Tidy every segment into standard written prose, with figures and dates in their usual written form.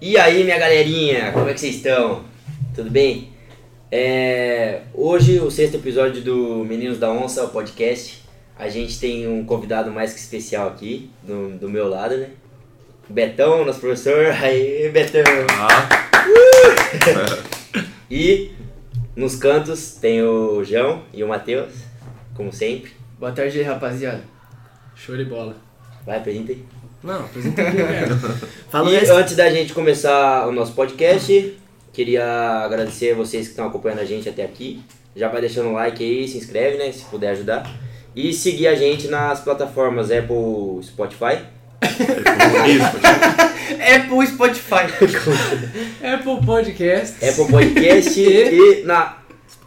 E aí, minha galerinha, como é que vocês estão? Tudo bem? Hoje, o 6º episódio do Meninos da Onça, o podcast, a gente tem um convidado mais que especial aqui, do meu lado, né? Betão, nosso professor. Aê, Betão! E nos cantos tem o João e o Matheus, como sempre. Boa tarde aí, rapaziada. Show de bola. Vai, apresenta aí. Não, apresenta aqui, velho. Antes da gente começar o nosso podcast, queria agradecer a vocês que estão acompanhando a gente até aqui. Já vai deixando o like aí, se inscreve, né, se puder ajudar. E seguir a gente nas plataformas Apple, Spotify. Apple, Spotify. Apple Podcast. Apple Podcast e na...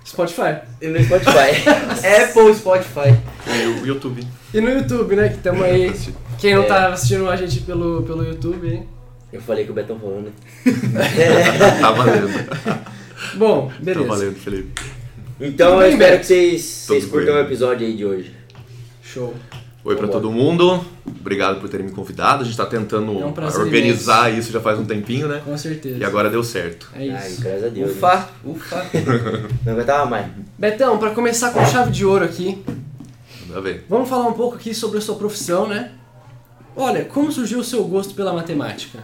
Spotify. E no Spotify. Apple, Spotify. E o YouTube. E no YouTube, né, que estamos aí... Quem não tá assistindo a gente pelo YouTube, hein? Eu falei que o Betão falou, né? Tá valendo. Bom, beleza. Tá valendo, Felipe. Então eu espero que vocês curtam o episódio aí de hoje. Show. Oi pra todo mundo. Obrigado por terem me convidado. A gente tá tentando organizar isso já faz um tempinho, né? Com certeza. E agora deu certo. É isso. Ai, graças a Deus. Ufa. Não aguentava mais. Betão, pra começar com chave de ouro aqui. Manda ver. Vamos falar um pouco aqui sobre a sua profissão, né? Olha, como surgiu o seu gosto pela matemática?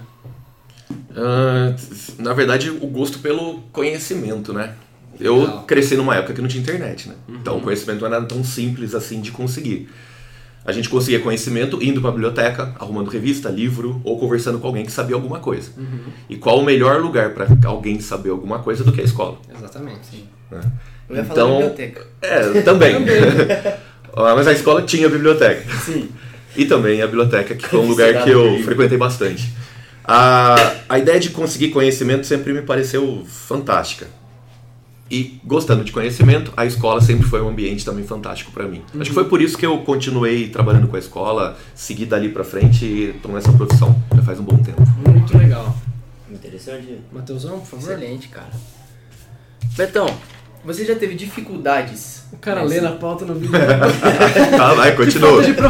Na verdade, o gosto pelo conhecimento, né? Eu cresci numa época que não tinha internet, né? Uhum. Então o conhecimento não era tão simples assim de conseguir. A gente conseguia conhecimento indo pra biblioteca, arrumando revista, livro, ou conversando com alguém que sabia alguma coisa. Uhum. E qual o melhor lugar pra alguém saber alguma coisa do que a escola? Exatamente. Sim. Né? Eu ia falar biblioteca. Também. Mas a escola tinha biblioteca. Sim. E também a biblioteca, que foi um lugar que eu frequentei bastante. A ideia de conseguir conhecimento sempre me pareceu fantástica. E gostando de conhecimento, a escola sempre foi um ambiente também fantástico para mim. Uhum. Acho que foi por isso que eu continuei trabalhando com a escola, segui dali para frente e estou nessa profissão já faz um bom tempo. Muito legal. Interessante. Matheusão, por favor. Excelente, cara. Betão, você já teve dificuldades? O cara lê na pauta no vídeo. Tá, vai, continua. Continua. Então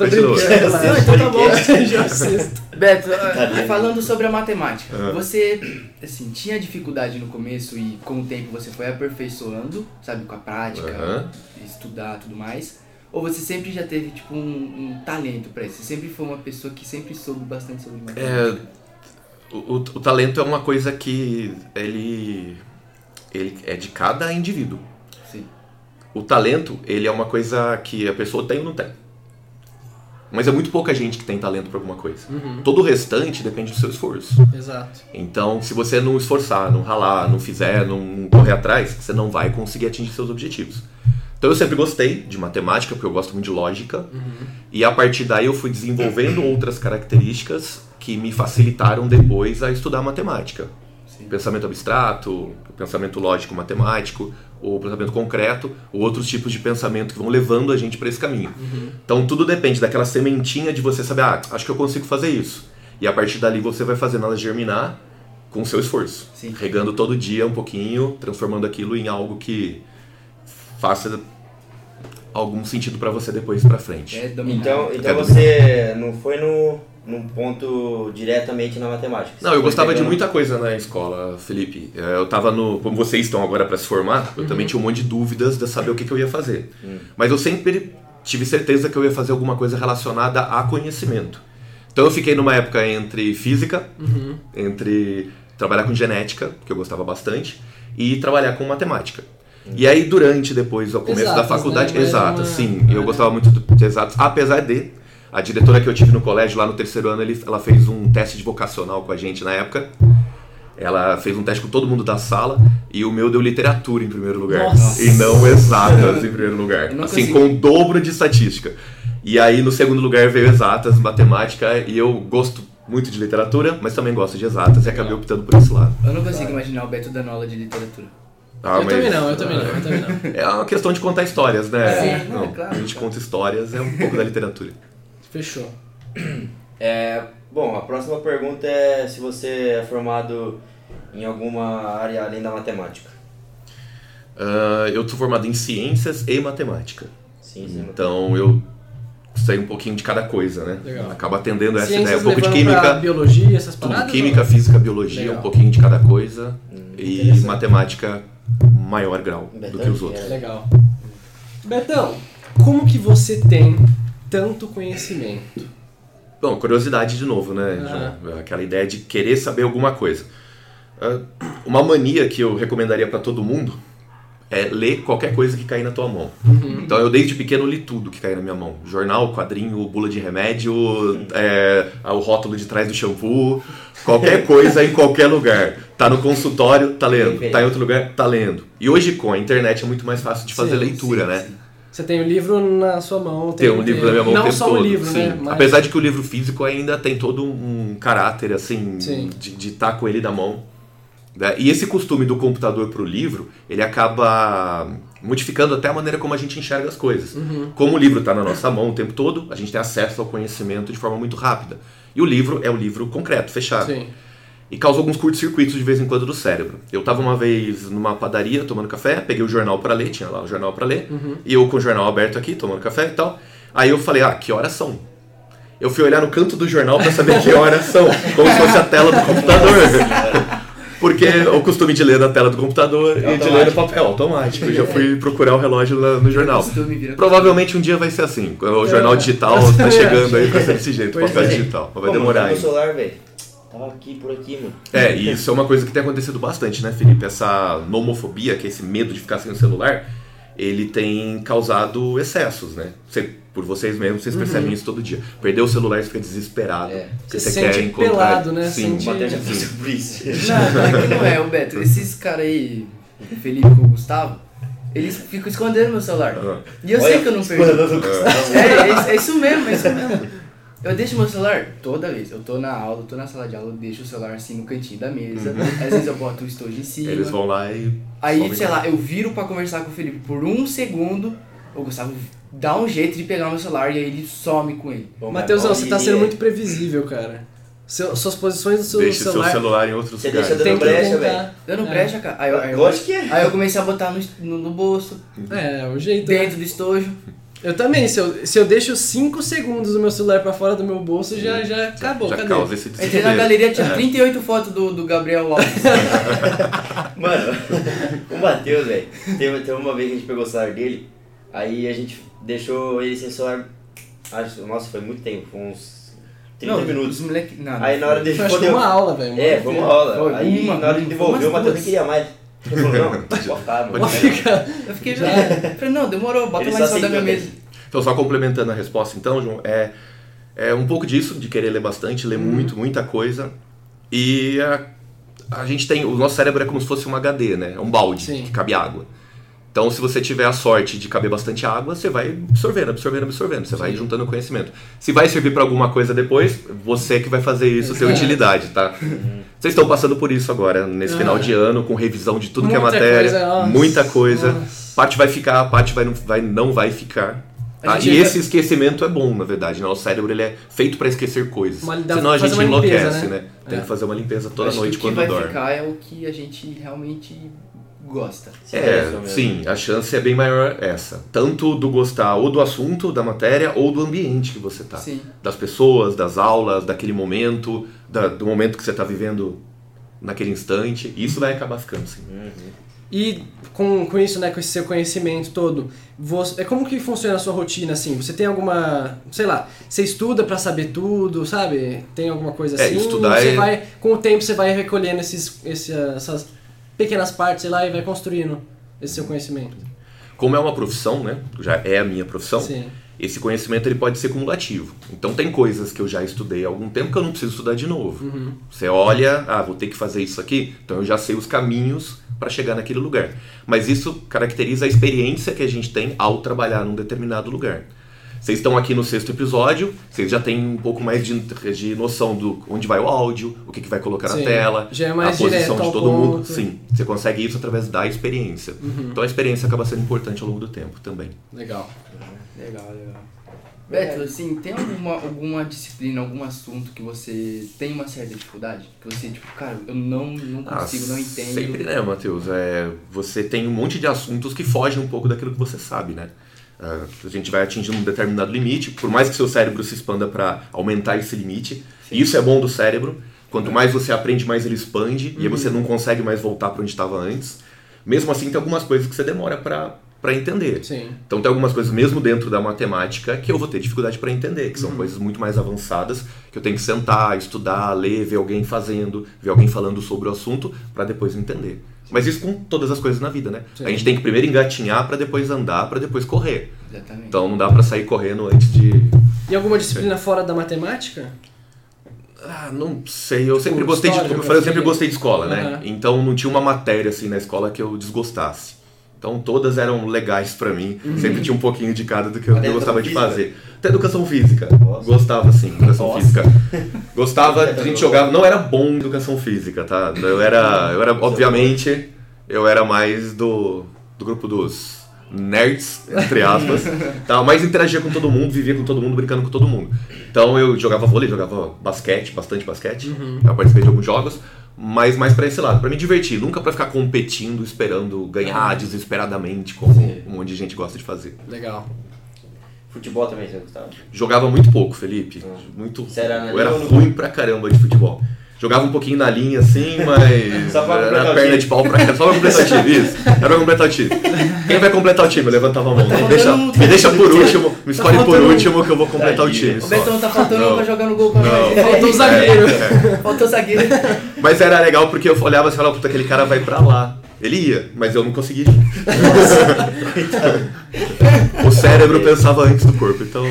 tá bom, já assisto. Beto, falando sobre a matemática, você assim, tinha dificuldade no começo e com o tempo você foi aperfeiçoando, sabe, com a prática, estudar e tudo mais? Ou você sempre já teve tipo um talento pra isso? Você sempre foi uma pessoa que sempre soube bastante sobre matemática? O talento é uma coisa que ele é de cada indivíduo. Sim. O talento, ele é uma coisa que a pessoa tem ou não tem. Mas é muito pouca gente que tem talento para alguma coisa. Uhum. Todo o restante depende do seu esforço. Exato. Então, se você não esforçar, não ralar, não fizer, não correr atrás, você não vai conseguir atingir seus objetivos. Então, eu sempre gostei de matemática, porque eu gosto muito de lógica. Uhum. E a partir daí eu fui desenvolvendo outras características que me facilitaram depois a estudar matemática. Sim. Pensamento abstrato, pensamento lógico-matemático, ou pensamento concreto, ou outros tipos de pensamento que vão levando a gente para esse caminho. Uhum. Então tudo depende daquela sementinha de você saber, acho que eu consigo fazer isso. E a partir dali você vai fazendo ela germinar com o seu esforço. Sim. Regando todo dia um pouquinho, transformando aquilo em algo que faça algum sentido para você depois para frente. Então você não foi num ponto diretamente na matemática. Não, eu gostava de muita coisa na escola, Felipe. Eu tava como vocês estão agora para se formar, eu também tinha um monte de dúvidas de saber o que eu ia fazer. Mas eu sempre tive certeza que eu ia fazer alguma coisa relacionada a conhecimento. Então eu fiquei numa época entre física, entre trabalhar com genética, que eu gostava bastante, e trabalhar com matemática. E aí depois, ao começo da faculdade... Né? Eu gostava muito de exatos, apesar de... A diretora que eu tive no colégio, lá no terceiro ano, ela fez um teste de vocacional com a gente na época. Ela fez um teste com todo mundo da sala e o meu deu literatura em primeiro lugar. Nossa. E não exatas em primeiro lugar. Assim, com o dobro de estatística. E aí, no segundo lugar, veio exatas, matemática, e eu gosto muito de literatura, mas também gosto de exatas e acabei optando por esse lado. Eu não consigo imaginar o Beto dando aula de literatura. Eu também não. É uma questão de contar histórias, né? Sim, claro. A gente conta histórias, é um pouco da literatura. Fechou. Bom, a próxima pergunta é se você é formado em alguma área além da matemática. Eu sou formado em ciências e matemática. Sim. Então eu sair um pouquinho de cada coisa, né? Legal. Acaba atendendo essa ideia. Um pouco de química, biologia, essas paradas, tudo, química, física, biologia, legal, um pouquinho de cada coisa, e matemática maior grau, Betão, do que os outros. Legal. Betão, como que você tem tanto conhecimento? Bom, curiosidade de novo, né? Aquela ideia de querer saber alguma coisa. Uma mania que eu recomendaria pra todo mundo é ler qualquer coisa que cair na tua mão. Uhum. Então eu desde pequeno li tudo que cair na minha mão. Jornal, quadrinho, bula de remédio, o rótulo de trás do shampoo, qualquer coisa em qualquer lugar. Tá no consultório, tá lendo. Tá em outro lugar, tá lendo. E hoje com a internet é muito mais fácil de fazer leitura, né? Sim. Você tem o livro na sua mão. Tem um livro na minha mão o tempo todo. Não só o livro, né? Mas... apesar de que o livro físico ainda tem todo um caráter, assim, de estar com ele na mão. E esse costume do computador pro livro, ele acaba modificando até a maneira como a gente enxerga as coisas. Uhum. Como o livro tá na nossa mão o tempo todo, a gente tem acesso ao conhecimento de forma muito rápida. E o livro é um livro concreto, fechado. Sim. E causa alguns curtos-circuitos de vez em quando do cérebro. Eu tava uma vez numa padaria tomando café, peguei o jornal pra ler, tinha lá o jornal pra ler, e eu com o jornal aberto aqui, tomando café e tal. Aí eu falei, que horas são? Eu fui olhar no canto do jornal pra saber que horas são, como se fosse a tela do computador. Porque o costume de ler na tela do computador e de ler no papel é automático. Eu já fui procurar o relógio no jornal. Provavelmente um dia vai ser assim, o jornal digital tá chegando aí pra ser desse jeito, o papel digital. Mas vai demorar ainda. Tava aqui, por aqui, mano. E isso é uma coisa que tem acontecido bastante, né, Felipe? Essa nomofobia, que é esse medo de ficar sem o celular, ele tem causado excessos, né? Por vocês mesmos, vocês percebem isso todo dia. Perdeu o celular, você fica desesperado. Você quer encontrar... pelado, né? Sim, Matheus já passou por isso. Não, não é, o Beto. Esses caras aí, o Felipe com o Gustavo, eles ficam escondendo meu celular. E eu sei que eu não perdi. É isso mesmo. Eu deixo meu celular toda vez. Eu tô na aula, eu tô na sala de aula, eu deixo o celular assim no cantinho da mesa. Às vezes eu boto o estojo em cima. Eles vão lá e... aí, sei lá, eu viro pra conversar com o Felipe por um segundo. O Gustavo dá um jeito de pegar o meu celular e aí ele some com ele. Matheusão, você tá sendo muito previsível, cara. Suas posições no seu celular... deixa o seu celular em outros lugares. Você deixa dando brecha, velho. Dando brecha, cara. Aí eu comecei a botar no bolso. O jeito. Dentro do estojo. Eu também, se eu deixo 5 segundos o meu celular pra fora do meu bolso, já acabou. Já causa esse desespero. Entrei na galeria, tinha 38 fotos do Gabriel Alves. Mano, o Matheus, velho, teve uma vez que a gente pegou o celular dele, aí a gente deixou ele sem celular, nossa, foi muito tempo, foi uns 30 minutos. Moleque, aí na hora de devolver... foi uma aula, velho. Foi uma aula. Aí na hora de devolver, o Matheus nem queria mais. Ele falou, não, pode ficar. Eu fiquei já. Falei, não, demorou, bota mais só da minha mesa. Então, só complementando a resposta, então, João, é um pouco disso, de querer ler bastante, ler muita coisa. E a gente tem, o nosso cérebro é como se fosse um HD, né? É um balde que cabe água. Então, se você tiver a sorte de caber bastante água, você vai absorvendo, você vai juntando conhecimento. Se vai servir para alguma coisa depois, você que vai fazer isso, ter utilidade, tá? Vocês estão passando por isso agora, nesse final de ano, com revisão de tudo que é matéria, muita coisa. Parte vai ficar, parte não vai ficar. Tá? E esse esquecimento é bom, na verdade, né? O cérebro ele é feito para esquecer coisas, senão a gente enlouquece, limpeza, né? Tem que fazer uma limpeza toda noite quando dorme. O que vai ficar é o que a gente realmente... gosta. Sim, a chance é bem maior essa. Tanto do gostar ou do assunto, da matéria, ou do ambiente que você tá. Sim. Das pessoas, das aulas, daquele momento, do momento que você tá vivendo naquele instante. Isso vai acabar ficando, assim. E com isso, né, com esse seu conhecimento todo, como que funciona a sua rotina, assim? Você tem alguma, sei lá, você estuda pra saber tudo, sabe? Tem alguma coisa assim? Estudar com o tempo você vai recolhendo essas pequenas partes, sei lá, e vai construindo esse seu conhecimento. Como é uma profissão, né? Já é a minha profissão. Sim. Esse conhecimento ele pode ser cumulativo. Então tem coisas que eu já estudei há algum tempo que eu não preciso estudar de novo. Você olha, vou ter que fazer isso aqui, então eu já sei os caminhos para chegar naquele lugar. Mas isso caracteriza a experiência que a gente tem ao trabalhar num determinado lugar. Vocês estão aqui no 6º episódio, vocês já têm um pouco mais de noção do onde vai o áudio, o que vai colocar na tela, já é mais a posição de todo mundo. Sim, você consegue isso através da experiência. Então a experiência acaba sendo importante ao longo do tempo também. Legal. Beto, assim, tem alguma disciplina, algum assunto que você tem uma certa dificuldade? Que você, tipo, cara, eu não consigo, não entendo. Sempre, né, Matheus? Você tem um monte de assuntos que fogem um pouco daquilo que você sabe, né? A gente vai atingindo um determinado limite, por mais que seu cérebro se expanda para aumentar esse limite. Sim. Isso é bom do cérebro. Quanto mais você aprende, mais ele expande. E aí você não consegue mais voltar para onde estava antes. Mesmo assim, tem algumas coisas que você demora para entender. Sim. Então tem algumas coisas, mesmo dentro da matemática, que eu vou ter dificuldade para entender, que são coisas muito mais avançadas, que eu tenho que sentar, estudar, ler, ver alguém fazendo, ver alguém falando sobre o assunto, para depois entender. Mas isso com todas as coisas na vida, né? Sim. A gente tem que primeiro engatinhar, para depois andar, para depois correr. Exatamente. Então não dá para sair correndo antes de... E alguma disciplina fora da matemática? Ah, não sei, eu sempre gostei de, como eu falei, eu sempre gostei de escola, né? Então não tinha uma matéria assim na escola que eu desgostasse. Então todas eram legais pra mim, sempre tinha um pouquinho de cada do que eu gostava de fazer. Até educação física, gostava sim, educação física. Gostava, a gente jogava, não era bom em educação física, tá? Eu era obviamente, eu era mais do grupo dos nerds, entre aspas, tá? Mas interagia com todo mundo, vivia com todo mundo, brincando com todo mundo. Então eu jogava vôlei, jogava basquete, bastante basquete, eu participei de alguns jogos, mas mais pra esse lado, pra me divertir, nunca pra ficar competindo, esperando ganhar desesperadamente, como um monte de gente gosta de fazer. Legal. Futebol também, você gostava? Jogava muito pouco, Felipe, muito. Será? Eu era ruim pra caramba de futebol. Jogava um pouquinho na linha assim, mas era perna de pau pra cá. Só pra completar o time, isso. Era pra completar o time. Quem vai completar o time? Eu levantava a mão. Me deixa por último, me escolhe por último que eu vou completar o time. O Betão tá faltando um pra jogar no gol pra nós. Faltou o zagueiro. Faltou o zagueiro. Mas era legal porque eu olhava e falava, puta, aquele cara vai pra lá. Ele ia, mas eu não conseguia. O cérebro pensava antes do corpo, então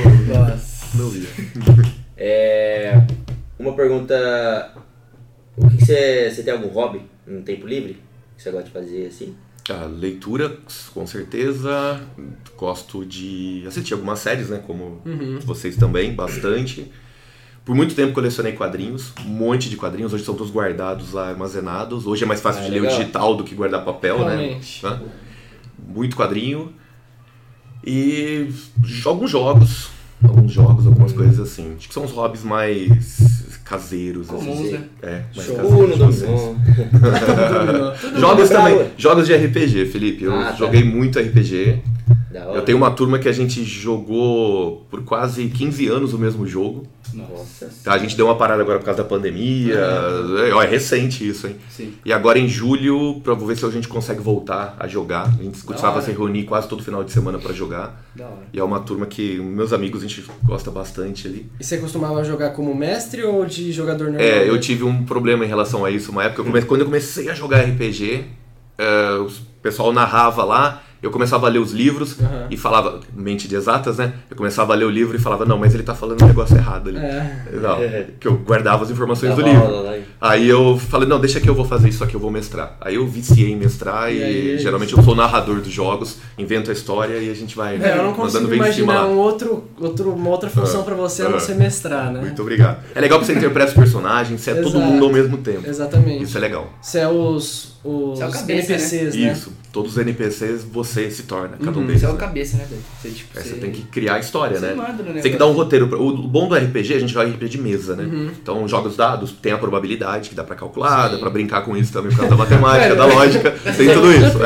não ia. Uma pergunta... O que você tem algum hobby no tempo livre que você gosta de fazer assim? Ah, leitura, com certeza. Gosto de assistir algumas séries, né? Como vocês também, bastante. Por muito tempo colecionei quadrinhos, um monte de quadrinhos. Hoje são todos guardados lá, armazenados. Hoje é mais fácil de legal. Ler o digital do que guardar papel, realmente. Né? Muito quadrinho. E alguns jogos, algumas coisas assim. Acho que são os hobbies mais... caseiros, assim. É, mas caseiros. Jogos também. Jogos de RPG, Felipe. Eu joguei muito RPG. Eu tenho uma turma que a gente jogou por quase 15 anos o mesmo jogo. Nossa. Tá, a gente deu uma parada agora por causa da pandemia. É recente isso, hein? Sim. E agora em julho, pra ver se a gente consegue voltar a jogar. A gente costumava se reunir quase todo final de semana pra jogar. Da hora. E é uma turma que meus amigos a gente gosta bastante ali. E você costumava jogar como mestre ou de jogador normal? É, eu tive um problema em relação a isso. Uma época, quando eu comecei a jogar RPG, o pessoal narrava lá. Eu começava a ler os livros e falava, mente de exatas, né? Eu começava a ler o livro e falava, não, mas ele tá falando um negócio errado ali. Não, que eu guardava as informações do livro. Aí eu falei, não, deixa que eu vou fazer isso aqui, eu vou mestrar. Aí eu viciei em mestrar e geralmente eu sou o narrador dos jogos, invento a história e a gente vai mandando bem em cima. Eu não consigo imaginar uma outra função pra você a não ser mestrar, né? Muito obrigado. É legal que você interpreta os personagens, você é todo mundo ao mesmo tempo. Exatamente. Isso é legal. Você é os NPCs, né? Isso, todos os NPCs você se torna, cada um deles. Você é o cabeça, né? Você tem que criar a história, né? Você tem que dar um roteiro. O bom do RPG, a gente joga RPG de mesa, né? Então joga os dados, tem a probabilidade que dá pra calcular, dá pra brincar com isso também por causa da matemática, da lógica, tem tudo isso.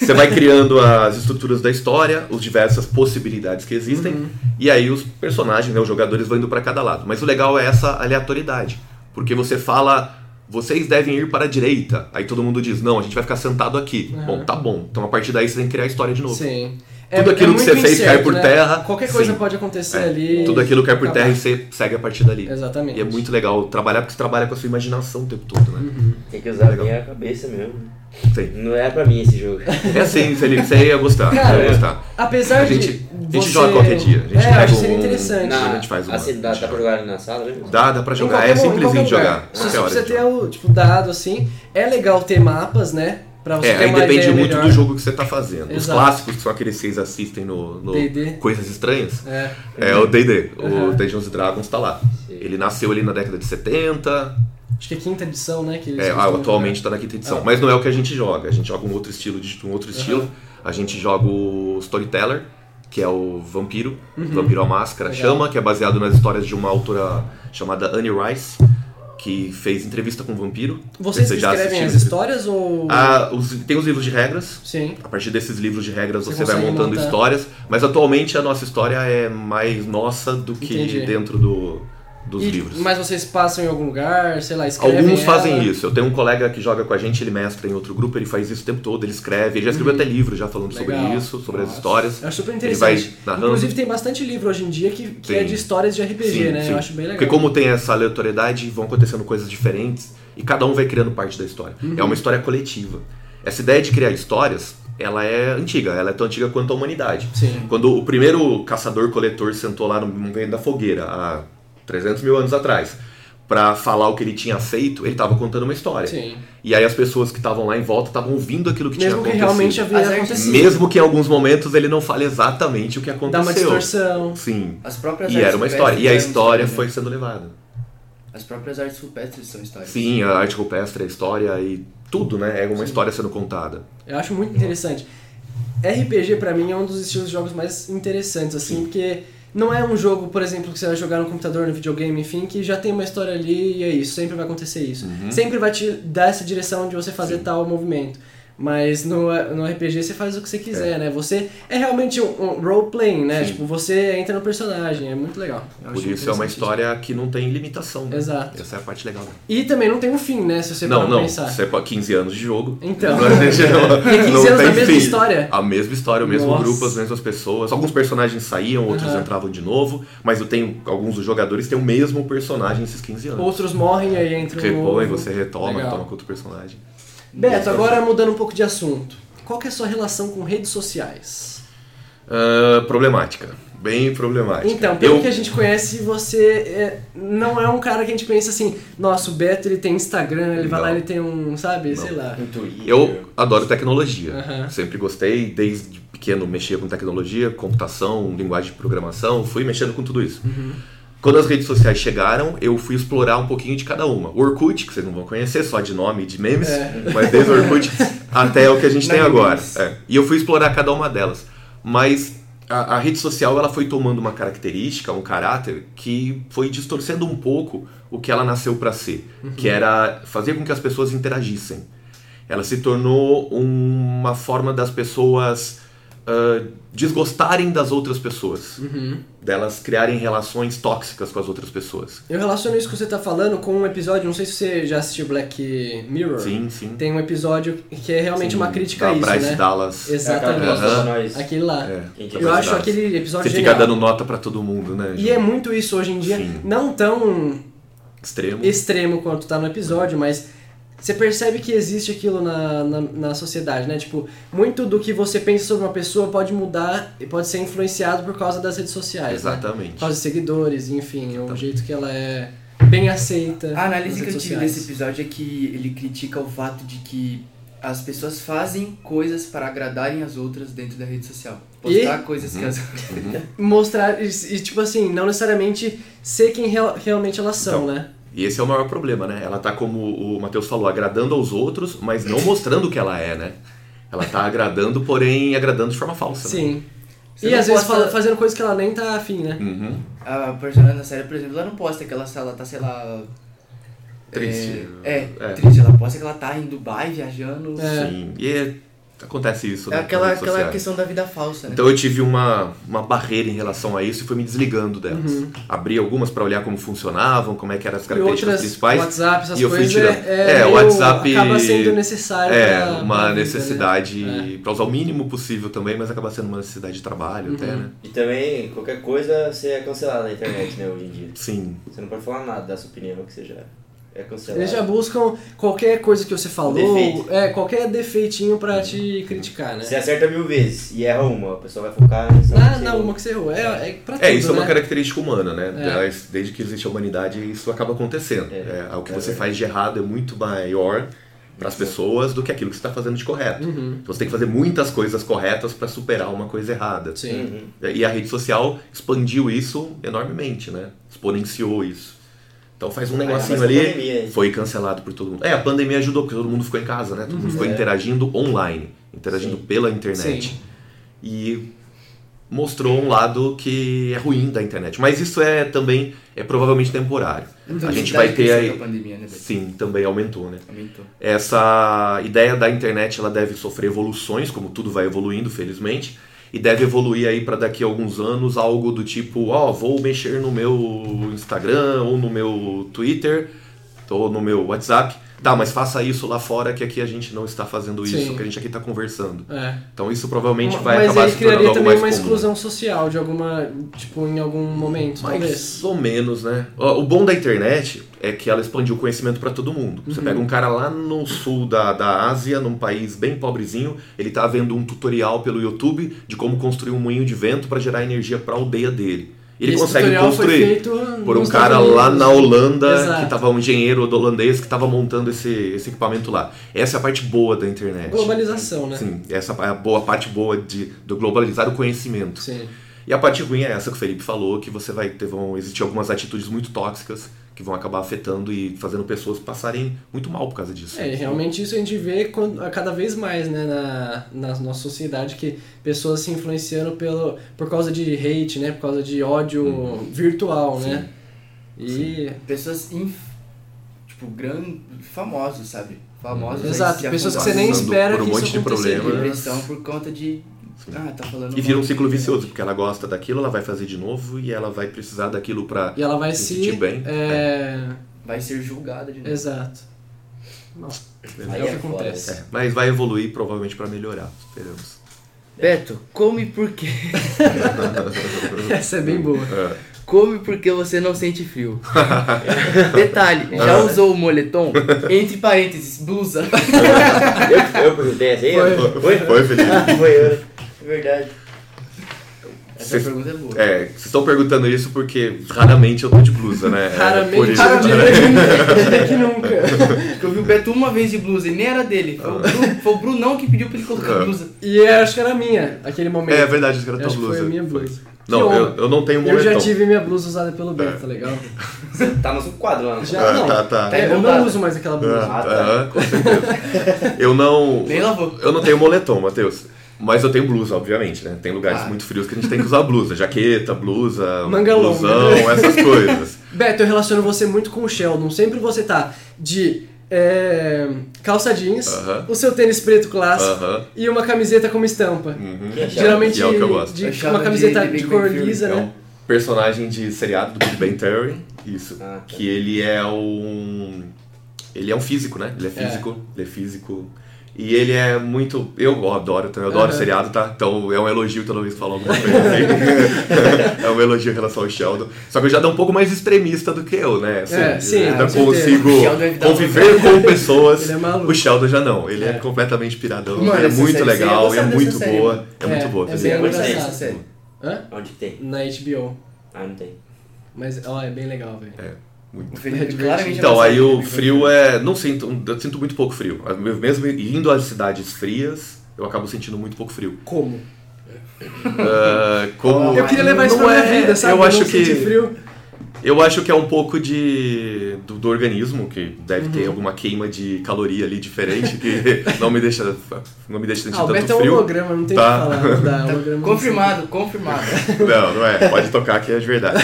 Você vai criando as estruturas da história, as diversas possibilidades que existem, e aí os personagens, né, os jogadores vão indo pra cada lado. Mas o legal é essa aleatoriedade, porque você fala... Vocês devem ir para a direita. Aí todo mundo diz, não, a gente vai ficar sentado aqui. Bom, tá bom. Então a partir daí você tem que criar a história de novo. Sim. Tudo aquilo que você fez cai por terra. Qualquer coisa pode acontecer ali. Tudo aquilo cai por terra e você segue a partir dali. Exatamente. E é muito legal trabalhar, porque você trabalha com a sua imaginação o tempo todo, né? Tem que usar bem a cabeça mesmo. Sim. Não é pra mim esse jogo. É sim, Felipe, você ia gostar. Cara, ia gostar. Apesar a gente joga qualquer dia. A gente acho que seria interessante. A gente faz uma. Assim, dá pra jogar na sala, né? Dá pra jogar. É simplesinho de jogar. Se você tem o dado assim, é legal ter mapas, né? Aí depende muito do jogo que você tá fazendo. Exato. Os clássicos, que são aqueles que vocês assistem no Coisas Estranhas, é o D&D, o Dungeons Dragons tá lá. Sim. Ele nasceu ali na década de 70. Acho que é quinta edição, né? Que atualmente tá na quinta edição, mas não é o que a gente joga. A gente joga um outro estilo. A gente joga o Storyteller, que é o vampiro, Vampiro à Máscara, Chama, que é baseado nas histórias de uma autora chamada Anne Rice. que fez Entrevista com o Vampiro. Vocês você escrevem as histórias ou... tem os livros de regras. Sim. A partir desses livros de regras você vai montando histórias. Mas atualmente a nossa história é mais nossa do que dentro dos livros. Mas vocês passam em algum lugar, sei lá, escrevem alguns ela. Fazem isso. Eu tenho um colega que joga com a gente, ele mestra em outro grupo, ele faz isso o tempo todo, ele escreve, ele já escreveu até livro já falando legal. Sobre isso, sobre as histórias. Eu acho super interessante. Ele vai inclusive tem bastante livro hoje em dia que é de histórias de RPG, sim, né? Sim. Eu acho bem legal. Porque como tem essa aleatoriedade, vão acontecendo coisas diferentes e cada um vai criando parte da história. É uma história coletiva. Essa ideia de criar histórias, ela é antiga, ela é tão antiga quanto a humanidade. Sim. Quando o primeiro caçador-coletor sentou lá no meio da fogueira, a 300 mil anos atrás, pra falar o que ele tinha feito, ele tava contando uma história. Sim. E aí as pessoas que estavam lá em volta estavam ouvindo aquilo que mesmo tinha que acontecido. Realmente havia acontecido. Mesmo que em alguns momentos ele não fale exatamente o que aconteceu. Dá uma distorção. Sim. As próprias e era uma história. E a história foi sendo levada. As próprias artes rupestres são histórias. Sim, a arte rupestre, a história e tudo, né? É uma história sendo contada. Eu acho muito interessante. RPG, pra mim, é um dos estilos de jogos mais interessantes, assim, porque... Não é um jogo, por exemplo, que você vai jogar no computador, no videogame, enfim, que já tem uma história ali e é isso, sempre vai acontecer isso. Sempre vai te dar essa direção de você fazer tal movimento. Mas no RPG você faz o que você quiser, né? Você é realmente um role-playing, né? Sim. Tipo, você entra no personagem, é muito legal. Por isso é uma história que não tem limitação. Né? Exato. Essa é a parte legal. Né? E também não tem um fim, né? Se você parar pra pensar. Você é 15 anos de jogo. Então. Não, e 15 anos da mesma história. A mesma história, o mesmo grupo, as mesmas pessoas. Alguns personagens saíam, outros entravam de novo. Mas eu tenho alguns dos jogadores têm o mesmo personagem esses 15 anos. Outros morrem aí entram no novo. Repõe, você retoma com outro personagem. Beto, agora mudando um pouco de assunto. Qual que é a sua relação com redes sociais? Problemática. Bem problemática. Então, pelo que a gente conhece, você não é um cara que a gente pensa assim, nossa, o Beto ele tem Instagram, ele vai lá, ele tem um, sabe, sei lá. Eu adoro tecnologia. Sempre gostei, desde pequeno mexia com tecnologia, computação, linguagem de programação, fui mexendo com tudo isso. Quando as redes sociais chegaram, eu fui explorar um pouquinho de cada uma. O Orkut, que vocês não vão conhecer, só de nome e de memes, mas desde o Orkut até o que a gente tem agora. E eu fui explorar cada uma delas. Mas a rede social ela foi tomando uma característica, um caráter, que foi distorcendo um pouco o que ela nasceu para ser. Que era fazer com que as pessoas interagissem. Ela se tornou uma forma das pessoas... desgostarem das outras pessoas, delas criarem relações tóxicas com as outras pessoas. Eu relaciono isso que você está falando com um episódio, não sei se você já assistiu Black Mirror. Sim, sim. Tem um episódio que é realmente uma crítica a isso, Bryce, né? Dallas. Exatamente. Aquele lá. Eu acho aquele episódio você genial. Fica dando nota pra todo mundo, né? E é muito isso hoje em dia, não tão extremo quanto tá no episódio, mas... Você percebe que existe aquilo na sociedade, né? Tipo, muito do que você pensa sobre uma pessoa pode mudar e pode ser influenciado por causa das redes sociais. Exatamente. Né? Por causa de seguidores, enfim, o jeito que ela é bem aceita. A análise que eu tive nesse episódio é que ele critica o fato de que as pessoas fazem coisas para agradarem as outras dentro da rede social. Postar coisas que as outras... Mostrar, e tipo assim, não necessariamente ser quem realmente elas são, né? E esse é o maior problema, né? Ela tá, como o Matheus falou, agradando aos outros, mas não mostrando o que ela é, né? Ela tá agradando, porém agradando de forma falsa. Sim. Né? E às vezes fazendo coisas que ela nem tá afim, né? A personagem da série, por exemplo, ela não posta que ela tá, sei lá... Triste. Triste. Ela posta que ela tá em Dubai, viajando. Sim. E acontece isso, né? É aquela questão da vida falsa, né? Então eu tive uma barreira em relação a isso e fui me desligando delas. Abri algumas pra olhar como funcionavam, como é que eram as características principais. WhatsApp, essas coisas. O WhatsApp acaba sendo necessário. Uma necessidade, né? Pra usar o mínimo possível também, mas acaba sendo uma necessidade de trabalho até, né? E também, qualquer coisa você é cancelado na internet, né, hoje em dia. Sim. Você não pode falar nada da sua opinião, que seja... Eles já buscam qualquer coisa que você falou, qualquer defeitinho pra te criticar, né? Você acerta 1000 vezes e erra uma, a pessoa vai focar na uma que você errou. Pra tudo, isso é uma característica humana, né? Desde que existe a humanidade, isso acaba acontecendo. O que você faz de errado é muito maior pras pessoas do que aquilo que você tá fazendo de correto. Então você tem que fazer muitas coisas corretas pra superar uma coisa errada. Sim. E a rede social expandiu isso enormemente, né? Exponenciou isso. Então faz um negocinho ali, pandemia, foi cancelado por todo mundo. A pandemia ajudou, porque todo mundo ficou em casa, né? Todo mundo ficou interagindo online, pela internet. Sim. E mostrou um lado que é ruim da internet. Mas isso é também, é provavelmente temporário. A gente vai ter aí... A pandemia, né? Sim, também aumentou, né? Aumentou. Essa ideia da internet, ela deve sofrer evoluções, como tudo vai evoluindo, felizmente. E deve evoluir aí para daqui a alguns anos algo do tipo, ó, vou mexer no meu Instagram, ou no meu Twitter, ou no meu WhatsApp. Tá, mas faça isso lá fora, que aqui a gente não está fazendo isso, Sim. que a gente aqui está conversando. É. Então isso provavelmente vai acabar se tornando algo mais comum. Mas criaria também uma exclusão social de alguma, tipo, em algum momento, mais talvez. Mais ou menos, né? O bom da internet é que ela expandiu o conhecimento para todo mundo. Você pega um cara lá no sul da Ásia, num país bem pobrezinho, ele tá vendo um tutorial pelo YouTube de como construir um moinho de vento para gerar energia para a aldeia dele. Ele consegue construir por um cara lá na Holanda, Exato. Que estava um engenheiro holandês que estava montando esse equipamento lá. Essa é a parte boa da internet. Globalização, né? Sim, essa é a parte boa do globalizar o conhecimento. Sim. E a parte ruim é essa que o Felipe falou, que você vão existir algumas atitudes muito tóxicas que vão acabar afetando e fazendo pessoas passarem muito mal por causa disso. É, realmente isso a gente vê cada vez mais, né, na nossa sociedade, que pessoas se influenciando por causa de hate, né, por causa de ódio virtual, Sim. né? E Sim. pessoas tipo famosos, sabe? Famosos. Exato, pessoas que você nem espera por um monte de problemas por conta de tá falando. E vira um ciclo vicioso, porque ela gosta daquilo, ela vai fazer de novo e ela vai precisar daquilo pra se sentir bem. Vai ser julgada de novo. Exato. Nossa, aí é o que acontece. Mas vai evoluir provavelmente pra melhorar, esperamos. Beto, come porque... Essa é bem boa. Come porque você não sente frio. Detalhe, já usou o moletom? Entre parênteses, blusa. Eu perguntei essa aí? Foi, Felipe. Foi eu. É verdade. Essa pergunta é boa. Vocês estão perguntando isso porque raramente eu tô de blusa, né? Raramente. É que nunca. Eu vi o Beto uma vez de blusa e nem era dele. Foi o Brunão que pediu pra ele colocar a blusa. E eu acho que era minha, aquele momento. É verdade, acho que era tua blusa. Foi a minha blusa. Não, eu não tenho moletom. Eu já tive minha blusa usada pelo Beto, tá legal? Você tá no quadro lá, né? Já não. Tá. Eu não uso mais aquela blusa. Tá. Com certeza. Eu não... Nem lavou. Eu não tenho moletom, Matheus. Mas eu tenho blusa, obviamente, né? Tem lugares muito frios que a gente tem que usar blusa. Jaqueta, blusa, Mangalão, blusão, essas coisas. Beto, eu relaciono você muito com o Sheldon. Sempre você tá de calça jeans, o seu tênis preto clássico e uma camiseta com uma estampa. Geralmente é o que eu gosto. Uma camiseta de cor lisa, né? É um personagem de seriado do Big Bang Theory. Isso. Ah, tá. Que ele é Ele é um físico, né? Ele é físico... E ele é muito... Eu adoro seriado, tá? Então é um elogio toda vez que falo alguma coisa assim. É um elogio em relação ao Sheldon. Só que eu já dou um pouco mais extremista do que eu, né? Assim, sim, ainda consigo conviver com pessoas. O Sheldon já não. Ele é completamente piradão. Mano, é muito legal, é muito boa. É muito boa. Onde tem essa série? Hã? Onde tem? Na HBO. Ah, não tem. Mas ela é bem legal, velho. Muito. Então, aí o frio eu sinto muito pouco frio. Mesmo indo às cidades frias, eu acabo sentindo muito pouco frio. Como? Eu queria levar isso pra minha vida, sabe? Eu acho que é um pouco do organismo, que deve ter alguma queima de caloria ali diferente, que não me deixa sentir tanto frio. O Beto é um holograma, não tem o que falar. Confirmado. Não é. Pode tocar que é de verdade.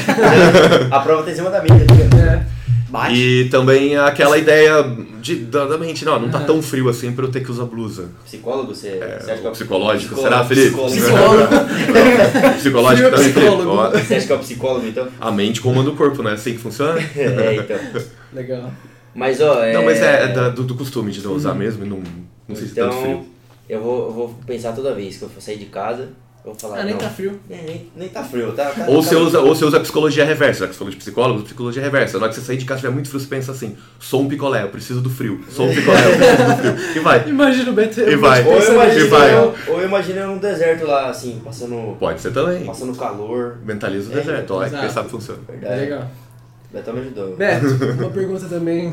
A prova tá em cima da mesa. Bate. E também aquela ideia da mente, não tá tão frio assim pra eu ter que usar blusa. Psicólogo, você acha que é psicológico? Será, Felipe? Psicológico também, Felipe. Você acha que é o psicólogo, então? A mente comanda o corpo, não é assim que funciona? Então. Legal. Mas, Não, mas é do costume de não usar mesmo, não sei se é tanto frio. Eu vou pensar toda vez que eu for sair de casa... Vou falar, nem tá frio. Nem tá frio, tá? Ou você usa a psicologia reversa, que você falou de psicólogo, psicologia reversa. Na hora que você sair de casa e tiver muito frio, você pensa assim: sou um picolé, eu preciso do frio. Sou um picolé, eu preciso do frio. E vai. Imagina o Beto. E vai. Ou imagina um deserto lá, assim, passando. Pode ser também. Passando calor. Mentaliza o deserto. Olha que sabe funciona. Verdade. Legal. Betão me ajudou. Beto, uma pergunta também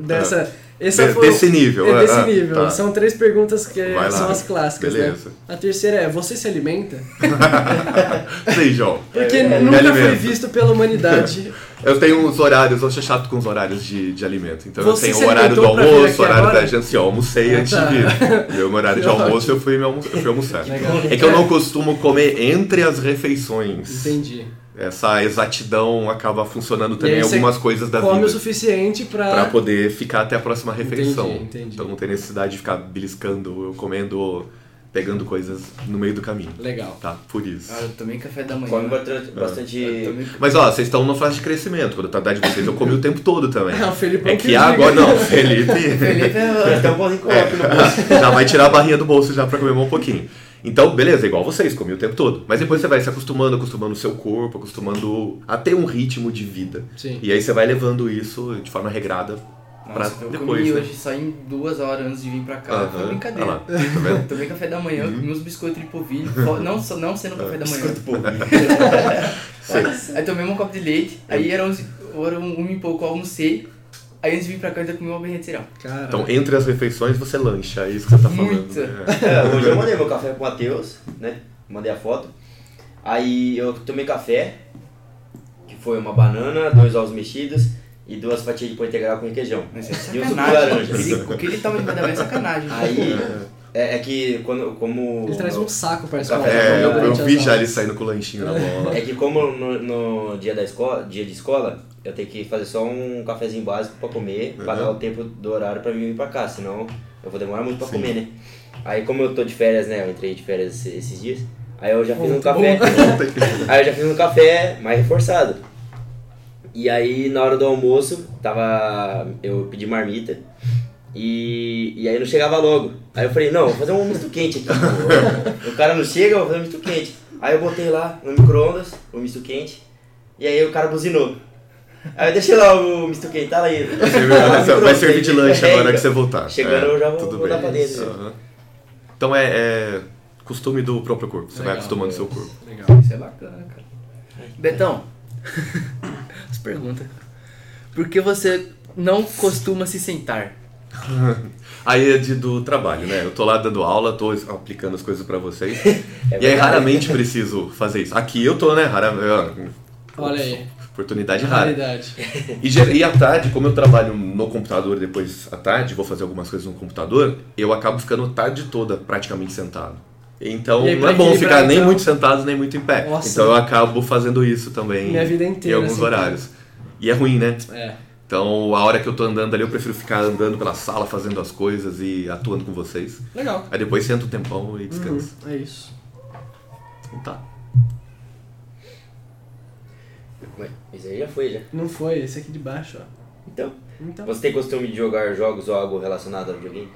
dessa... desse nível. Desse nível. Tá. São três perguntas que são as clássicas, beleza, né? A terceira é, você se alimenta? Sim, João. Porque nunca foi visto pela humanidade. Eu tenho uns horários, eu sou chato com os horários de alimento. Então você eu tenho o horário do almoço, o horário da janta, assim, eu almocei antes de vir. Meu horário de almoço, eu fui almoçar. Legal. É que eu não costumo comer entre as refeições. Entendi. Essa exatidão acaba funcionando também em algumas coisas da vida. Come o suficiente pra poder ficar até a próxima refeição. Entendi. Então não tem necessidade de ficar beliscando, comendo, pegando coisas no meio do caminho. Legal. Tá, por isso. Ah, eu tomei café da manhã. Come bastante... Mas ó, vocês estão numa fase de crescimento. Quando eu tava de vocês, eu comi o tempo todo também. Não, o Felipe é que agora... Não, Felipe... Felipe é um bolinho no bolso. Já vai tirar a barrinha do bolso já pra comer um pouquinho. Então, beleza, igual vocês, comi o tempo todo. Mas depois você vai se acostumando o seu corpo, acostumando a ter um ritmo de vida. Sim. E aí você vai levando isso de forma regrada. Nossa, pra depois, comi, né? Hoje, saí 2 horas antes de vir pra cá. Foi brincadeira. Tá vendo? Tomei café da manhã, comi uns biscoitos de polvilho. Não sendo café da manhã. Biscoito de polvilho. Aí tomei um copo de leite, aí era 1 e pouco, eu almocei. Aí antes de vir pra cá, eu comi uma barrinha de cereal. Então, entre as refeições, você lancha, é isso que você tá falando. Muito! Hoje eu mandei meu café pro Matheus, né? Mandei a foto. Aí eu tomei café, que foi uma banana, 2 ovos mexidos e 2 fatias de pão integral com requeijão. Mas é sacanagem. O que ele tava de banana é sacanagem. Aí... É que como... Ele traz um saco pra escola. Eu vi já ele saindo com o lanchinho na bola. É que como no dia de escola, eu tenho que fazer só um cafezinho básico pra comer, pra dar o tempo do horário pra mim ir pra cá, senão eu vou demorar muito pra comer, né? Aí como eu tô de férias, né, eu entrei de férias esses dias, aí eu já fiz um café. Aí eu já fiz um café mais reforçado. E aí na hora do almoço, eu pedi marmita. E aí não chegava logo. Aí eu falei, não, vou fazer um misto quente aqui. O cara não chega, eu vou fazer um misto quente. Aí eu botei lá no micro-ondas o misto quente. E aí o cara buzinou. Aí eu deixei lá o misto quente, tá lá aí. Vai servir de lanche agora que você voltar. Chegando eu já vou voltar pra dentro. Então é costume do próprio corpo. Você vai acostumando o seu corpo. Legal, isso é bacana, cara. Betão, as perguntas. Por que você não costuma se sentar? Aí é do trabalho, né? Eu tô lá dando aula, tô aplicando as coisas pra vocês. E aí raramente preciso fazer isso. Aqui eu tô, né? Olha aí. Oportunidade rara. E à tarde, como eu trabalho no computador depois à tarde, vou fazer algumas coisas no computador, eu acabo ficando a tarde toda praticamente sentado. Então não é bom ficar nem muito sentado, nem muito em pé. Nossa, então eu acabo fazendo isso também. Minha vida inteira, em alguns horários. E é ruim, né? É. Então, a hora que eu tô andando ali, eu prefiro ficar andando pela sala, fazendo as coisas e atuando com vocês. Legal. Aí depois sento um tempão e descanso. É isso. Então tá. Esse aí já foi, já. Não foi, esse aqui de baixo, ó. Então. Você tem costume de jogar jogos ou algo relacionado ao videogame?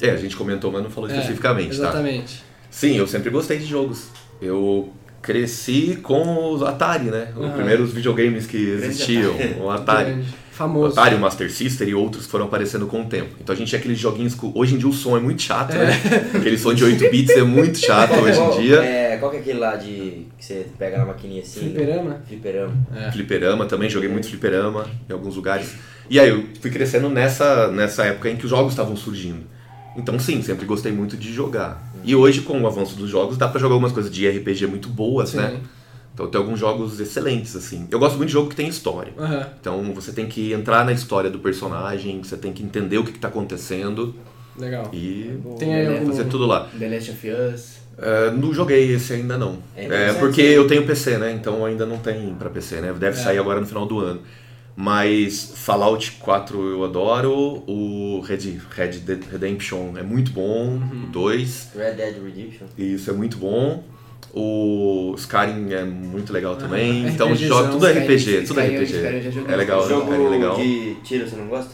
É, a gente comentou, mas não falou especificamente, exatamente, tá? Sim, eu sempre gostei de jogos. Eu... cresci com o Atari, né? Os primeiros videogames que existiam, o Atari. Famoso. O Atari, o Master System e outros foram aparecendo com o tempo. Então a gente tinha aqueles joguinhos que hoje em dia o som é muito chato, né? Aquele som de 8 bits é muito chato hoje em dia. Qual que é aquele lá que você pega na maquininha assim? Fliperama? Né? Fliperama. Fliperama também, joguei muito fliperama em alguns lugares. E aí eu fui crescendo nessa época em que os jogos estavam surgindo. Então sim, sempre gostei muito de jogar. E hoje, com o avanço dos jogos, dá pra jogar algumas coisas de RPG muito boas, sim, né? Então tem alguns jogos excelentes, assim. Eu gosto muito de jogo que tem história. Uhum. Então você tem que entrar na história do personagem, você tem que entender o que tá acontecendo. Legal. E fazer tudo lá. The Last of Us. Não joguei esse ainda não. Porque eu tenho PC, né? Então ainda não tem pra PC, né? Deve sair agora no final do ano. Mas Fallout 4 eu adoro, o Red Dead Redemption é muito bom, o 2. Red Dead Redemption. Isso, é muito bom. O Skyrim é muito legal também. Então joga tudo RPG, tudo RPG. É legal, Skyrim é legal. De tiro você não gosta?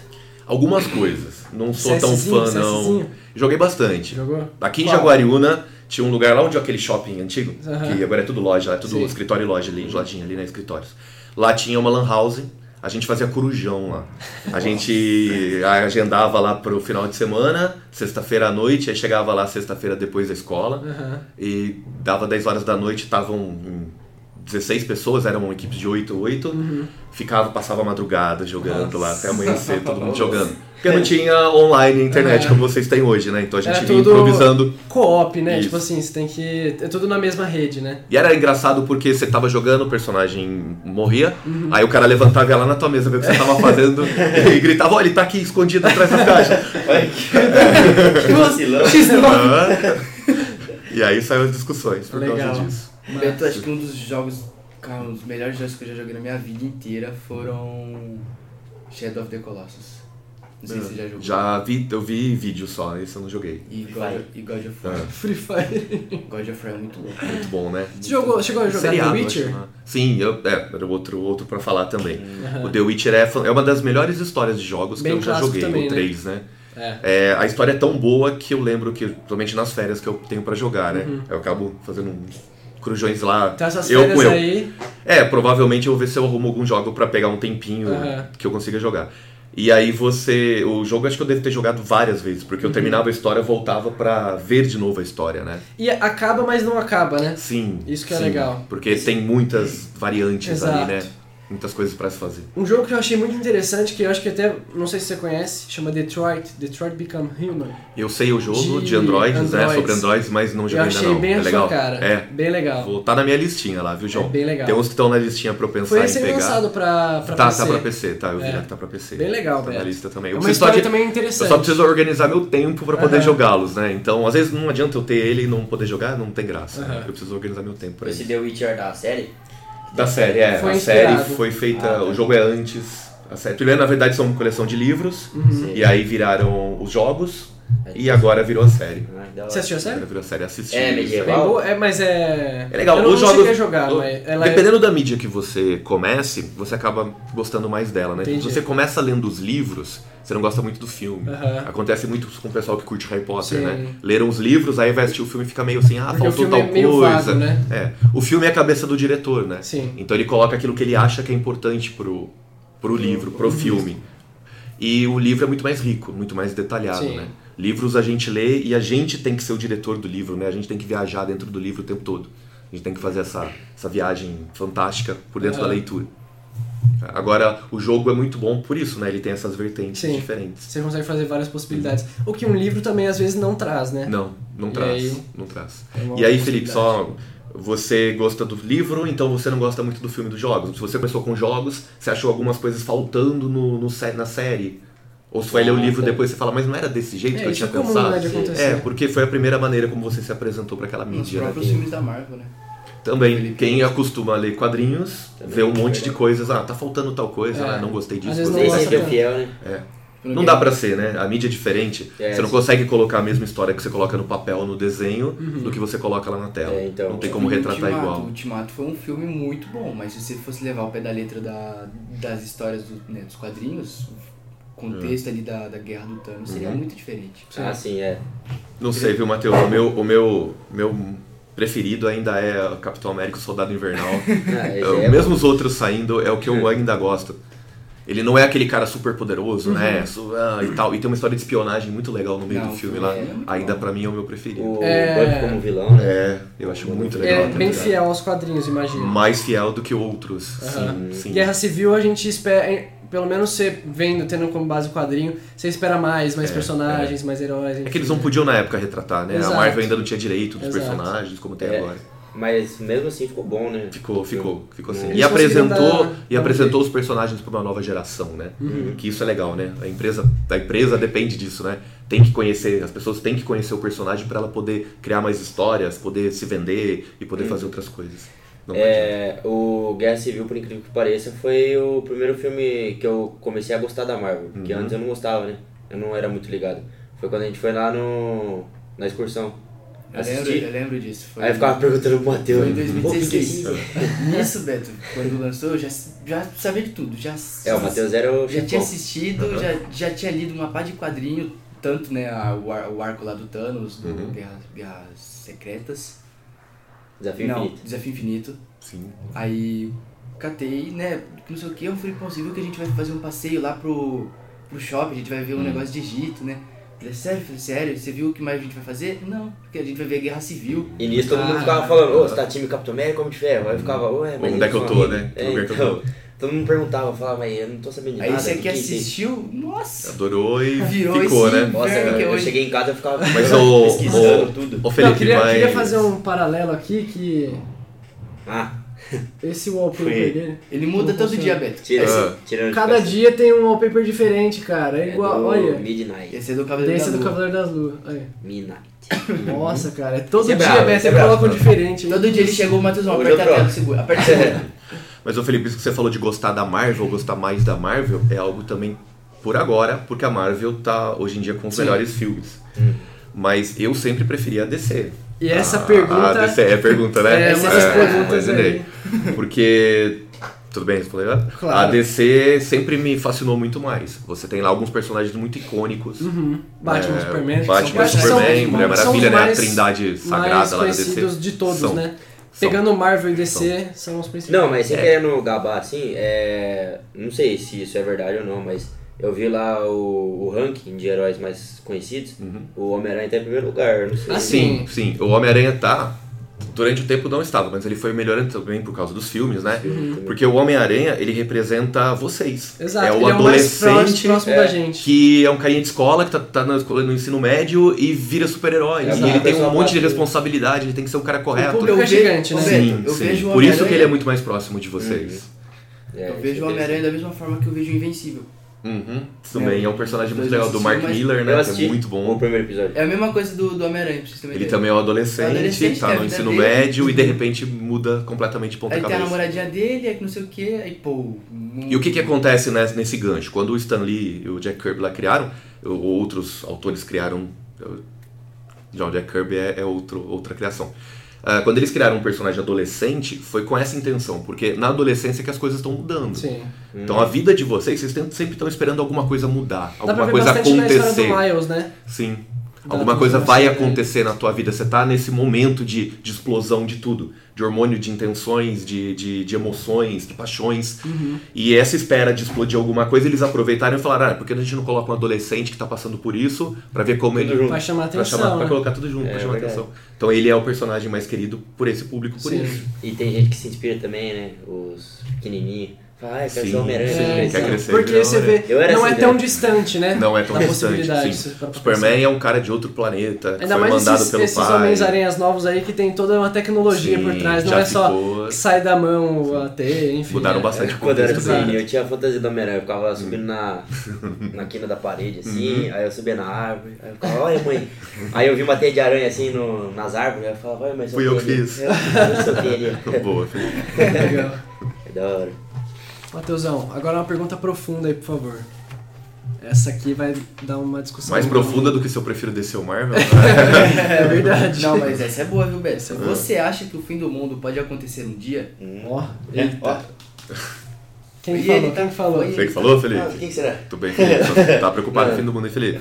Algumas coisas, não sou tão fã não. Joguei bastante. Jogou? Aqui em Jaguariúna tinha um lugar lá onde aquele shopping antigo, que agora é tudo loja, é tudo escritório e loja ali, lojinha ali, né, escritórios. Lá tinha uma lan house. A gente fazia corujão lá. A gente agendava lá pro final de semana, sexta-feira à noite, aí chegava lá sexta-feira depois da escola, e dava 10 horas da noite, estavam 16 pessoas, eram equipes de 8, uhum. Passava a madrugada jogando lá, até amanhecer, todo mundo jogando. Porque não tinha online internet como vocês têm hoje, né? Então a gente ia improvisando. Co-op, né? Isso. Tipo assim, você tem que... É tudo na mesma rede, né? E era engraçado porque você tava jogando, o personagem morria, uhum. aí o cara levantava lá na tua mesa, ver o que você tava fazendo e gritava, olha, ele tá aqui escondido atrás da caixa. Que vacilão. E aí saiu as discussões por causa disso. Mas... Beto, acho que um dos jogos, cara, um dos melhores jogos que eu já joguei na minha vida inteira foram Shadow of the Colossus. Não sei se você já jogou. Já vi, eu vi vídeo só, esse eu não joguei. E God of War. Free Fire. God of War é muito louco. Muito bom, né? Você chegou a jogar The Witcher? Sim, era outro pra falar também. Uhum. O The Witcher é uma das melhores histórias de jogos que eu já joguei, também, o 3, né? A história é tão boa que eu lembro que, principalmente nas férias que eu tenho pra jogar, né? Uhum. Eu acabo fazendo crujões lá. Então essas férias aí... provavelmente eu vou ver se eu arrumo algum jogo pra pegar um tempinho que eu consiga jogar. E aí o jogo acho que eu devo ter jogado várias vezes, porque eu terminava a história e voltava pra ver de novo a história, né? E acaba, mas não acaba, né? Sim. Isso que é legal. Porque tem muitas variantes ali, né? Muitas coisas pra se fazer. Um jogo que eu achei muito interessante, que eu acho que até, não sei se você conhece, chama Detroit Become Human. Eu sei o jogo de androids, né? Sobre androids, mas não joguei ainda não. Eu achei bem a sua cara. Bem legal. Vou tá na minha listinha lá, viu, João? É bem legal. Tem uns que estão na listinha pra eu pensar em pegar. Foi esse lançado pra PC. Tá pra PC, tá. Eu vi que tá pra PC. Bem legal, velho. Tá na lista também. Uma história também interessante. Eu só preciso organizar meu tempo pra poder jogá-los, né? Então, às vezes não adianta eu ter ele e não poder jogar, não tem graça. Né? Eu preciso organizar meu tempo pra isso. Esse The Witcher da série? Da série, a série foi feita, o jogo é antes, a série, na verdade são uma coleção de livros, e aí viraram os jogos, e agora virou a série. Você assistiu a série? Virou a série, assisti. É medieval? Mas é legal. Eu não cheguei a jogar, mas... Dependendo da mídia que você comece, você acaba gostando mais dela, né? Se você começa lendo os livros, você não gosta muito do filme. Acontece muito com o pessoal que curte Harry Potter, né? Leram os livros, aí vai assistir o filme e fica meio assim, faltou o filme tal coisa. Vago, né? O filme é a cabeça do diretor, né? Sim. Então ele coloca aquilo que ele acha que é importante pro livro, pro filme. E o livro é muito mais rico, muito mais detalhado, né? Livros a gente lê e a gente tem que ser o diretor do livro, né? A gente tem que viajar dentro do livro o tempo todo. A gente tem que fazer essa viagem fantástica por dentro da leitura. Agora, o jogo é muito bom por isso, né? Ele tem essas vertentes diferentes. Você consegue fazer várias possibilidades. O que um livro também às vezes não traz, né? Não traz. Aí, não traz. E aí, Felipe, só... Você gosta do livro, então você não gosta muito do filme dos jogos. Se você começou com jogos, você achou algumas coisas faltando na série... Ou se vai ler o livro depois você fala, mas não era desse jeito que eu tinha pensado. Porque foi a primeira maneira como você se apresentou para aquela mídia. Os próprios filmes da Marvel, né? Também, quem acostuma a ler quadrinhos, vê um monte de coisas, tá faltando tal coisa, não gostei disso. Às vezes não é fiel, né? Não dá pra ser, né? A mídia é diferente, você não consegue colocar a mesma história que você coloca no papel, no desenho, do que você coloca lá na tela. Então, não tem como retratar igual. O Ultimato foi um filme muito bom, mas se você fosse levar o pé da letra das histórias dos quadrinhos... contexto ali da guerra do Thanos seria muito diferente. Não sei, viu, Matheus? O meu preferido ainda é o Capitão América, o Soldado Invernal. Mesmo os outros saindo, é o que eu ainda gosto. Ele não é aquele cara super poderoso, né? E tal. E tem uma história de espionagem muito legal no meio do filme lá. Ainda pra mim é o meu preferido. O Buck como vilão, né? Eu acho muito legal. Bem fiel aos quadrinhos, imagino. Mais fiel do que outros. Sim. Guerra Civil a gente espera... Pelo menos você vendo, tendo como base o quadrinho, você espera mais personagens, mais heróis. É que eles não podiam na época retratar, né? Exato. A Marvel ainda não tinha direito dos personagens, como tem agora. Mas mesmo assim ficou bom, né? Ficou assim. E apresentou os personagens para uma nova geração, né? Que isso é legal, né? A empresa depende disso, né? Tem que conhecer, as pessoas têm que conhecer o personagem para ela poder criar mais histórias, poder se vender e poder fazer outras coisas. O Guerra Civil, por incrível que pareça, foi o primeiro filme que eu comecei a gostar da Marvel, porque antes eu não gostava, né? Eu não era muito ligado. Foi quando a gente foi lá na excursão. Eu lembro disso. Aí eu ficava perguntando pro Matheus. Foi em 2016. Isso, Beto, quando lançou, eu já sabia de tudo. O Matheus era o já tinha assistido, já tinha lido uma pá de quadrinho, tanto, né, o arco lá do Thanos, do Guerras Secretas. Desafio Infinito. Sim. Aí catei, né? Não sei o que, eu falei, pô, você viu que a gente vai fazer um passeio lá pro shopping, a gente vai ver um negócio de Egito, né? Ele, sério, você viu o que mais a gente vai fazer? Não, porque a gente vai ver Guerra Civil. E nisso todo mundo ficava falando, ô, você tá time Capitão América, Homem de Ferro? Aí eu ficava, ô, mas onde é que eu tô, né? Que lugar que eu tô? Todo mundo perguntava, falava, mas eu não tô sabendo de nada. Aí você que assistiu, nossa! Adorou e virou ficou, né? Nossa, eu cheguei em casa e ficava pesquisando tudo. Ô Felipe, queria fazer um paralelo aqui que... Esse wallpaper dele... Ele muda todo dia, Beto. Cada dia tem um wallpaper diferente, cara. É igual, olha... Midnight. Esse é do Cavaleiro das Luas. Midnight. Nossa, cara. Todo dia, Beto, você coloca um diferente. Todo dia ele chegou, o Matheus, aperta a tela, segura. Aperta a tela. Mas, ô Felipe, isso que você falou de gostar da Marvel, ou gostar mais da Marvel, é algo também por agora, porque a Marvel tá, hoje em dia, com os melhores filmes. Mas eu sempre preferi a DC. E essa pergunta... A DC é a pergunta, né? Essas perguntas aí. Porque... Tudo bem, respondeu? Claro. A DC sempre me fascinou muito mais. Você tem lá alguns personagens muito icônicos. Batman, Superman. Batman, Superman, Mulher Maravilha, né? A trindade sagrada lá da DC. São os mais conhecidos de todos, né? Pegando Marvel e DC, são os principais. Não, mas sem querendo gabar assim, não sei se isso é verdade ou não, mas eu vi lá o ranking de heróis mais conhecidos, o Homem-Aranha tá em primeiro lugar, não sei. Sim, o Homem-Aranha tá, durante o tempo não estava, mas ele foi melhorando também por causa dos filmes, né? Porque o Homem-Aranha, ele representa vocês. Exato, é o adolescente mais próximo da gente. Que é um carinha de escola, que tá no ensino médio e vira super-herói. E ele tem um monte de responsabilidade, ele tem que ser um cara correto. O público é gigante, né? Sim. Por isso que ele é muito mais próximo de vocês. Eu vejo o Homem-Aranha da mesma forma que eu vejo o Invencível. Também é um personagem muito legal do Mark Miller, né? Que é muito bom. O primeiro episódio. É a mesma coisa do Homem-Aranha, pra vocês também. Ele também é um adolescente, tá no ensino médio e de repente muda completamente de ponta de cabeça. Aí tem a namoradinha dele, aí que não sei o que, aí pô. E o que acontece nesse gancho? Quando o Stan Lee e o Jack Kirby lá criaram, ou outros autores criaram. John Jack Kirby é outra criação. Quando eles criaram um personagem adolescente, foi com essa intenção, porque na adolescência é que as coisas estão mudando. Sim. Então a vida de vocês sempre estão esperando alguma coisa mudar, alguma coisa acontecer. Na história do Miles, né? Sim. Alguma coisa vai acontecer na tua vida. Você tá nesse momento de explosão de tudo. De hormônio, de intenções, de emoções, de paixões. E essa espera de explodir alguma coisa, eles aproveitaram e falaram, por que a gente não coloca um adolescente que tá passando por isso pra ver como ele... Pra chamar atenção. Pra colocar tudo junto, pra chamar atenção. Então ele é o personagem mais querido por esse público, por isso. E tem gente que se inspira também, né? Os pequenininhos. Quer ser Homem-Aranha, quer crescer. Porque você vê, não é tão distante, né? Não é tão distante, sim. Superman é um cara de outro planeta, que foi mandado pelo pai. Ainda mais esses Homens-Aranhas novos aí, que tem toda uma tecnologia por trás, não é só que sai da mão a teia, enfim. Mudaram bastante coisa. Eu tinha a fantasia do Homem-Aranha, eu ficava subindo na quina da parede, assim, aí eu subia na árvore, aí eu ficava, olha mãe. Aí eu vi uma teia de aranha, assim, nas árvores, aí eu falava, olha mãe, fui eu que fiz. Eu soltei ali. Boa, filho. Legal. É da hora. Matheusão, agora uma pergunta profunda aí, por favor. Essa aqui vai dar uma discussão. Mais profunda do que se eu prefiro DC ou Marvel? É verdade. Não, mas essa é boa, viu, Beto? Você acha que o fim do mundo pode acontecer um dia? Quem falou? Quem falou? Você que falou, Felipe? Quem será? Tudo bem, Felipe. Você tá preocupado com o fim do mundo, hein, Felipe?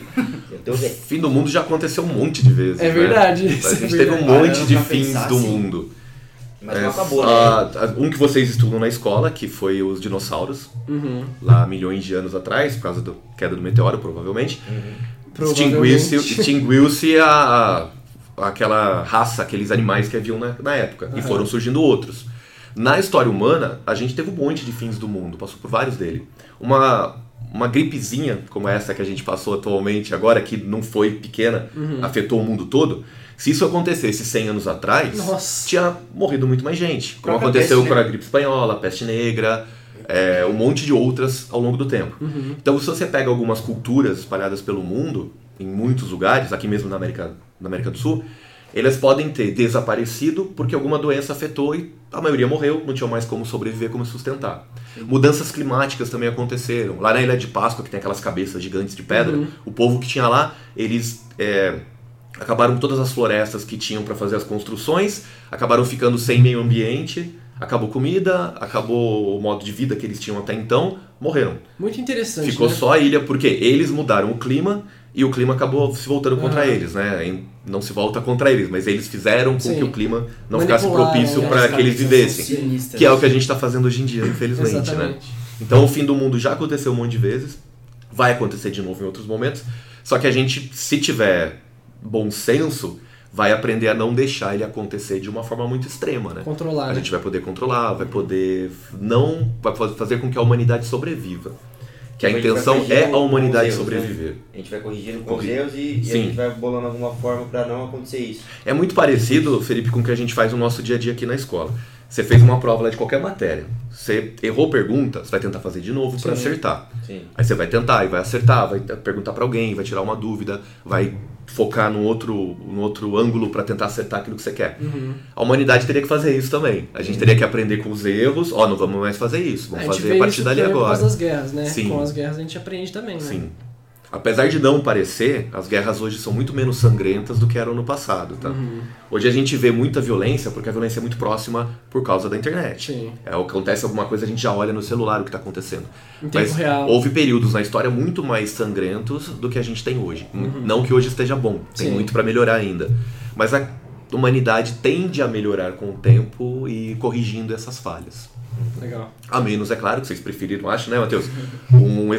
Eu tô bem. O fim do mundo já aconteceu um monte de vezes. É verdade. Né? A gente teve um monte de fins do mundo. Mas não acabou, né? Um que vocês estudam na escola, que foi os dinossauros, lá milhões de anos atrás, por causa da queda do meteoro, provavelmente. Extinguiu-se aquela raça, aqueles animais que haviam na época, e foram surgindo outros. Na história humana, a gente teve um monte de fins do mundo, passou por vários deles. Uma gripezinha, como essa que a gente passou atualmente agora, que não foi pequena, afetou o mundo todo. Se isso acontecesse 100 anos atrás, tinha morrido muito mais gente. Como aconteceu com a gripe espanhola, a peste negra, um monte de outras ao longo do tempo. Então, se você pega algumas culturas espalhadas pelo mundo, em muitos lugares, aqui mesmo na América do Sul, elas podem ter desaparecido porque alguma doença afetou e a maioria morreu, não tinha mais como sobreviver, como sustentar. Mudanças climáticas também aconteceram. Lá na Ilha de Páscoa, que tem aquelas cabeças gigantes de pedra, o povo que tinha lá, eles... acabaram todas as florestas que tinham para fazer as construções, acabaram ficando sem meio ambiente, acabou comida, acabou o modo de vida que eles tinham até então, morreram. Muito interessante. Ficou só a ilha, porque eles mudaram o clima e o clima acabou se voltando contra eles, né? Não se volta contra eles, mas eles fizeram com que o clima não ficasse propício para que eles vivessem, que é o que a gente está fazendo hoje em dia, infelizmente, né? Então o fim do mundo já aconteceu um monte de vezes, vai acontecer de novo em outros momentos. Só que a gente, se tiver bom senso, vai aprender a não deixar ele acontecer de uma forma muito extrema, né? Controlar. A gente vai poder controlar, vai poder não... vai fazer com que a humanidade sobreviva. Que a intenção é a humanidade sobreviver. Né? A gente vai corrigindo com os erros e a gente vai bolando alguma forma para não acontecer isso. É muito parecido, Felipe, com o que a gente faz no nosso dia a dia aqui na escola. Você fez uma prova lá de qualquer matéria. Você errou pergunta, você vai tentar fazer de novo para acertar. Sim. Aí você vai tentar e vai acertar, vai perguntar para alguém, vai tirar uma dúvida, vai focar num outro ângulo para tentar acertar aquilo que você quer. Uhum. A humanidade teria que fazer isso também. A gente teria que aprender com os erros. Ó, não vamos mais fazer isso. Vamos fazer a partir dali agora. Por causa das guerras, né? Sim. Com as guerras a gente aprende também, Sim. né? Apesar de não parecer, as guerras hoje são muito menos sangrentas do que eram no passado, tá? Uhum. Hoje a gente vê muita violência, porque a violência é muito próxima por causa da internet. Sim. Acontece alguma coisa, a gente já olha no celular o que está acontecendo. Em tempo real. Houve períodos na história muito mais sangrentos do que a gente tem hoje. Uhum. Não que hoje esteja bom, tem Sim. muito para melhorar ainda. Mas a humanidade tende a melhorar com o tempo e corrigindo essas falhas. Legal. A menos, é claro, que vocês preferiram, acho, né, Matheus? Um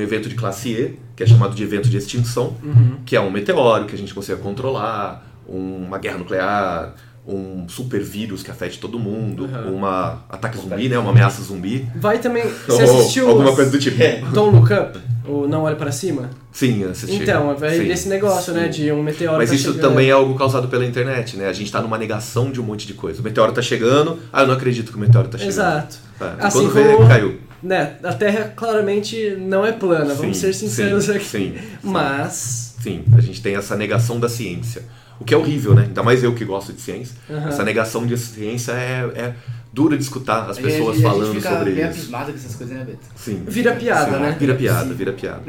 evento de classe E, que é chamado de evento de extinção, uhum. que é um meteoro que a gente consegue controlar, uma guerra nuclear, um super vírus que afete todo mundo, uhum. uma ataque zumbi, né, uma ameaça zumbi. Vai também, você assistiu alguma coisa do tipo. Don't Look Up, ou Não Olhe Para Cima? Sim, assisti. Então, vai desse negócio, Sim. né, de um meteoro. Mas isso chegando... também é algo causado pela internet, né? A gente tá numa negação de um monte de coisa. O meteoro tá chegando, eu não acredito que o meteoro tá chegando. Exato. Tá. Assim quando vê, caiu. Né, a Terra claramente não é plana, vamos ser sinceros aqui. Mas... Sim, a gente tem essa negação da ciência. O que é horrível, né? Ainda mais eu que gosto de ciência. Uhum. Essa negação de ciência é dura de escutar as pessoas falando sobre isso. A gente fica bem abismado com essas coisas, né, Beto? Sim. Vira piada, né? Vira piada.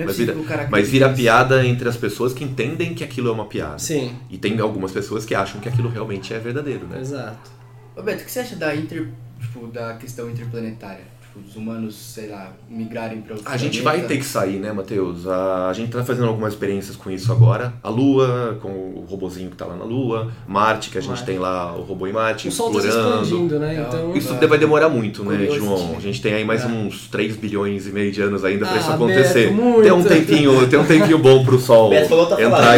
Mas vira piada entre as pessoas que entendem que aquilo é uma piada. Sim. E tem algumas pessoas que acham que aquilo realmente é verdadeiro, né? Exato. Ô, Beto, o que você acha da questão interplanetária? Os humanos, sei lá, migrarem para outro planeta. A gente vai ter que sair, né, Matheus? A gente tá fazendo algumas experiências com isso agora. A Lua, com o robozinho que tá lá na Lua. Marte, que a gente tem lá, o robô em Marte, o explorando. O Sol tá se expandindo, né? Então, isso vai demorar muito, né, João? A gente tem aí mais uns 3 bilhões e meio de anos ainda pra isso acontecer. Beto, tem um tempinho bom pro Sol entrar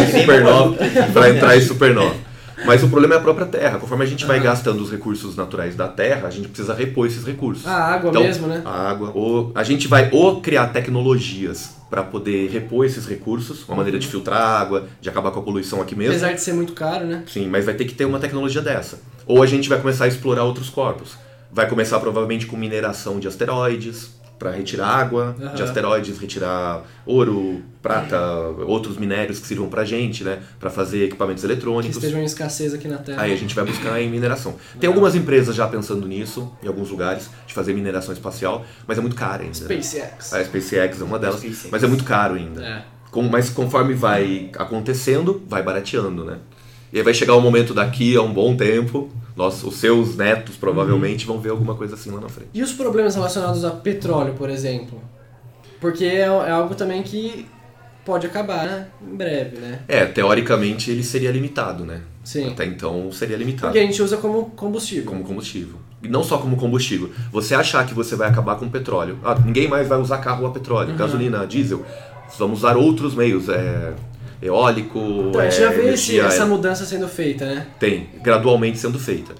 em supernova. Mas o problema é a própria Terra. Conforme a gente vai gastando os recursos naturais da Terra, a gente precisa repor esses recursos. A água então, mesmo, né? A água. A gente vai criar tecnologias para poder repor esses recursos, uma maneira de filtrar água, de acabar com a poluição aqui mesmo. Apesar de ser muito caro, né? Sim, mas vai ter que ter uma tecnologia dessa. Ou a gente vai começar a explorar outros corpos. Vai começar provavelmente com mineração de asteroides, para retirar água de asteroides, retirar ouro, prata, outros minérios que sirvam pra gente, né? Pra fazer equipamentos eletrônicos. Que estejam em escassez aqui na Terra. Aí a gente vai buscar em mineração. Tem algumas empresas já pensando nisso, em alguns lugares, de fazer mineração espacial, mas é muito caro ainda. SpaceX. Né? A SpaceX é uma delas, mas é muito caro ainda. É. Mas conforme vai acontecendo, vai barateando, né? E aí vai chegar um momento daqui a um bom tempo, os seus netos provavelmente vão ver alguma coisa assim lá na frente. E os problemas relacionados a petróleo, por exemplo? Porque é algo também que pode acabar, né? Em breve, né? Teoricamente ele seria limitado, né? Sim. Até então seria limitado. Porque a gente usa como combustível. Como combustível. E não só como combustível. Você achar que você vai acabar com petróleo. Ninguém mais vai usar carro a petróleo, gasolina, diesel. Vamos usar outros meios, eólico... Então, a gente já vê essa mudança sendo feita, né? Tem, gradualmente sendo feita.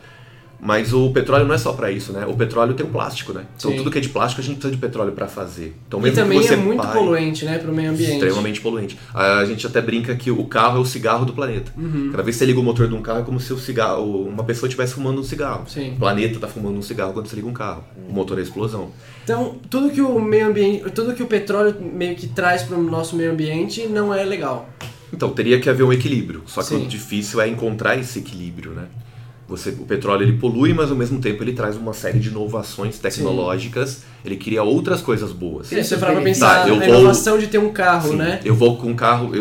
Mas o petróleo não é só pra isso, né? O petróleo tem o plástico, né? Então, tudo que é de plástico, a gente precisa de petróleo pra fazer. Então, mesmo e também que você muito poluente, né? Pro meio ambiente. Extremamente poluente. A gente até brinca que o carro é o cigarro do planeta. Cada vez que você liga o motor de um carro, é como se uma pessoa estivesse fumando um cigarro. Sim. O planeta tá fumando um cigarro quando você liga um carro. O motor é a explosão. Então, tudo que o meio ambiente, tudo que o petróleo meio que traz pro nosso meio ambiente não é legal. Então, teria que haver um equilíbrio. Só que o difícil é encontrar esse equilíbrio, né? O petróleo ele polui, mas ao mesmo tempo ele traz uma série de inovações tecnológicas. Sim. Ele cria outras coisas boas. Sim, você para pensar na inovação de ter um carro, né? Eu vou com um carro,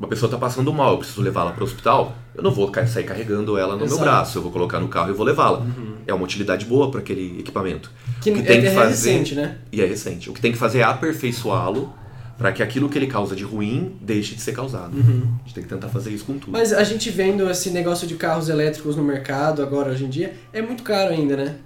uma pessoa está passando mal, eu preciso levá-la para o hospital, eu não vou sair carregando ela no meu braço, eu vou colocar no carro e vou levá-la. É uma utilidade boa para aquele equipamento. Que tem que fazer, recente, né? E é recente. O que tem que fazer é aperfeiçoá-lo, para que aquilo que ele causa de ruim deixe de ser causado. A gente tem que tentar fazer isso com tudo. Mas a gente vendo esse negócio de carros elétricos no mercado agora, hoje em dia, é muito caro ainda, né?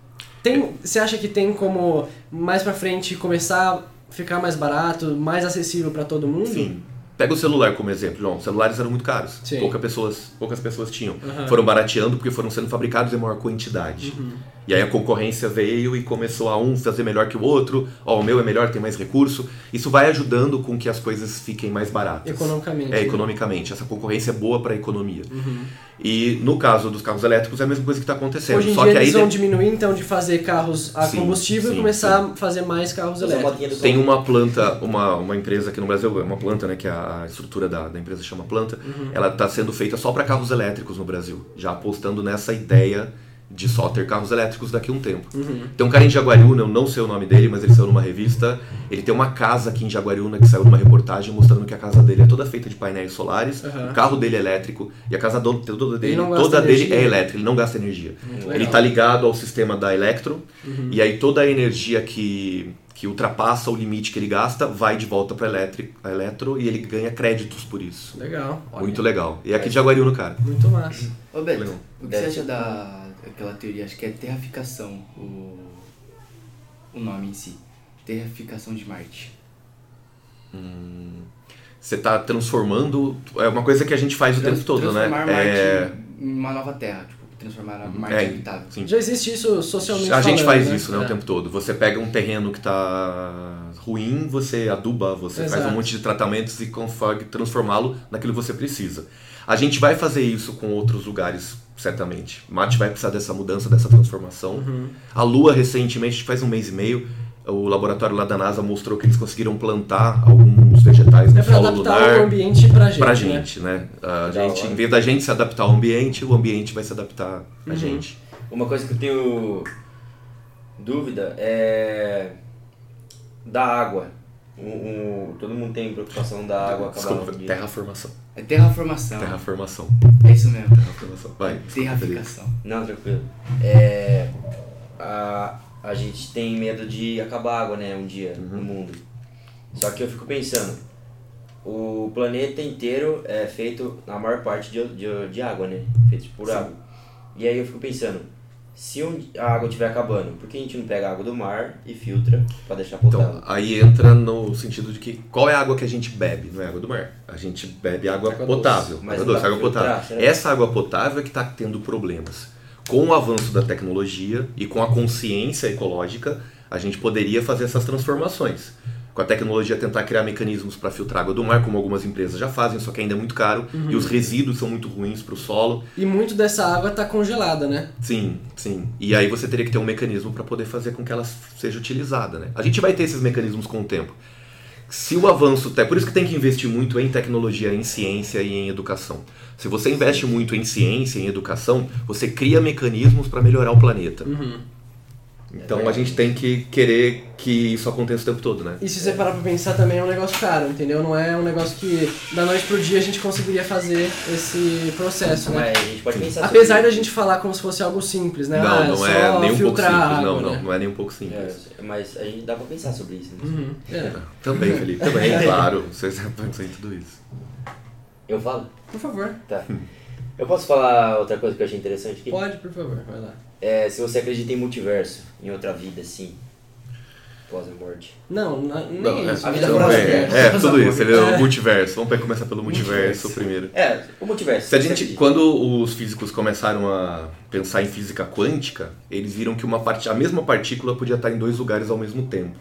Você acha que tem como, mais pra frente, começar a ficar mais barato, mais acessível para todo mundo? Sim. Pega o celular como exemplo, João. Celulares eram muito caros. Sim. Poucas pessoas tinham. Uhum. Foram barateando porque foram sendo fabricados em maior quantidade. Uhum. E aí a concorrência veio e começou a um fazer melhor que o outro. Ó, o meu é melhor, tem mais recurso. Isso vai ajudando com que as coisas fiquem mais baratas. Economicamente. É, economicamente. Né? Essa concorrência é boa para a economia. Uhum. E no caso dos carros elétricos é a mesma coisa que está acontecendo. Hoje em dia eles vão diminuir então de fazer carros a combustível e começar a fazer mais carros elétricos. Tem uma planta, uma empresa aqui no Brasil, uma planta, né, que a estrutura da empresa chama planta, uhum. Ela está sendo feita só para carros elétricos no Brasil, já apostando nessa ideia de só ter carros elétricos daqui a um tempo. Uhum. Tem um cara em Jaguariúna, eu não sei o nome dele, mas ele saiu numa revista, ele tem uma casa aqui em Jaguariúna que saiu numa reportagem mostrando que a casa dele é toda feita de painéis solares, uhum. O carro dele é elétrico e a casa toda dele é elétrica, ele não gasta energia. Ele está ligado ao sistema da Electro, uhum. E aí toda a energia que ultrapassa o limite que ele gasta, vai de volta para a Eletro e ele ganha créditos por isso. Legal. Muito olha. Legal. E aqui de Jaguariúna, cara. Muito massa. Ô, Beto, legal. O que você acha daquela teoria, acho que é terraficação, o nome em si. Terraficação de Marte. Você está transformando... É uma coisa que a gente faz o tempo todo, né? Transformar Marte em uma nova Terra, tipo. Transformar a Marte habitável. Sim. Já existe isso socialmente falando. A gente faz isso, né? O tempo todo. Você pega um terreno que está ruim, você aduba, você faz um monte de tratamentos e consegue transformá-lo naquilo que você precisa. A gente vai fazer isso com outros lugares, certamente. Marte vai precisar dessa mudança, dessa transformação. Uhum. A Lua, recentemente, faz um mês e meio, o laboratório lá da NASA mostrou que eles conseguiram plantar alguns vegetais no solo lunar. Para adaptar o ambiente pra gente, né? Em vez da gente se adaptar ao ambiente, o ambiente vai se adaptar a gente. Uma coisa que eu tenho dúvida é da água. Todo mundo tem preocupação da água acabar. Desculpa, terraformação. É terraformação. Terraformação. É isso mesmo. Terraformação. Vai. Terraficação. Não, tranquilo. A gente tem medo de acabar a água, né, um dia, uhum. No mundo. Só que eu fico pensando, o planeta inteiro é feito, na maior parte, de água, né? Feito por Sim. água. E aí eu fico pensando, se a água estiver acabando, por que a gente não pega a água do mar e filtra para deixar potável? Então, aí entra no sentido de que qual é a água que a gente bebe, não é água do mar. A gente bebe água potável. Doce. Mas água doce, água potável. Será? Essa água potável é que está tendo problemas. Com o avanço da tecnologia e com a consciência ecológica, a gente poderia fazer essas transformações. Com a tecnologia, tentar criar mecanismos para filtrar água do mar, como algumas empresas já fazem, só que ainda é muito caro, uhum. E os resíduos são muito ruins para o solo. E muito dessa água está congelada, né? Sim, sim. E aí você teria que ter um mecanismo para poder fazer com que ela seja utilizada, né? A gente vai ter esses mecanismos com o tempo. Se o avanço... Por isso que tem que investir muito em tecnologia, em ciência e em educação. Se você investe muito em ciência e em educação, você cria mecanismos para melhorar o planeta. Uhum. Então a gente tem que querer que isso aconteça o tempo todo, né? E se você parar pra pensar também é um negócio caro, entendeu? Não é um negócio que da noite pro dia a gente conseguiria fazer esse processo, né? É, a gente pode pensar. Apesar da gente falar como se fosse algo simples, né? Não é nem um pouco simples, água, não é nem um pouco simples. É, mas a gente dá pra pensar sobre isso, né? Uhum. É. Também, Felipe, também, claro. Vocês pensam em tudo isso. Eu falo? Por favor. Tá. Eu posso falar outra coisa que eu achei interessante aqui? Pode, por favor, vai lá. Se você acredita em multiverso, em outra vida, assim, pós a morte. Não, isso. A vida pós a morte. Tudo isso, o multiverso. Vamos começar pelo multiverso primeiro. O multiverso. Se a gente, quando os físicos começaram a pensar em física quântica, eles viram que a mesma partícula podia estar em dois lugares ao mesmo tempo.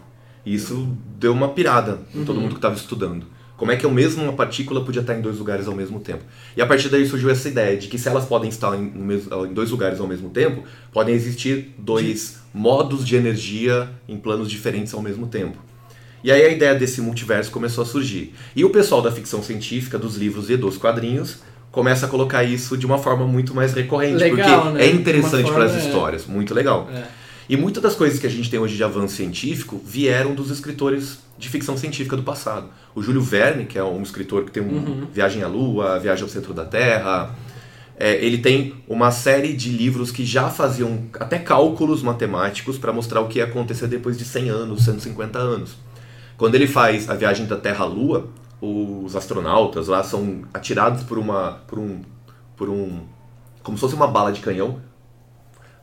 E isso deu uma pirada em todo mundo que estava estudando. Como é que uma partícula podia estar em dois lugares ao mesmo tempo? E a partir daí surgiu essa ideia de que se elas podem estar em dois lugares ao mesmo tempo, podem existir dois modos de energia em planos diferentes ao mesmo tempo. E aí a ideia desse multiverso começou a surgir. E o pessoal da ficção científica, dos livros e dos quadrinhos, começa a colocar isso de uma forma muito mais recorrente. Legal, porque é interessante para as histórias. Muito legal. E muitas das coisas que a gente tem hoje de avanço científico vieram dos escritores de ficção científica do passado. O Júlio Verne, que é um escritor que tem uma Viagem à Lua, Viagem ao Centro da Terra, ele tem uma série de livros que já faziam até cálculos matemáticos para mostrar o que ia acontecer depois de 100 anos, 150 anos. Quando ele faz a viagem da Terra à Lua, os astronautas lá são atirados por uma como se fosse uma bala de canhão,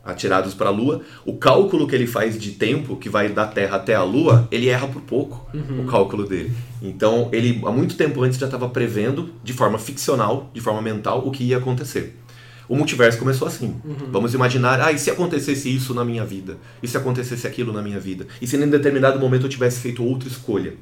atirados para a Lua, o cálculo que ele faz de tempo, que vai da Terra até a Lua, ele erra por pouco, o cálculo dele. Então, ele, há muito tempo antes, já estava prevendo, de forma ficcional, de forma mental, o que ia acontecer. O multiverso começou assim. Vamos imaginar, e se acontecesse isso na minha vida? E se acontecesse aquilo na minha vida? E se em determinado momento eu tivesse feito outra escolha?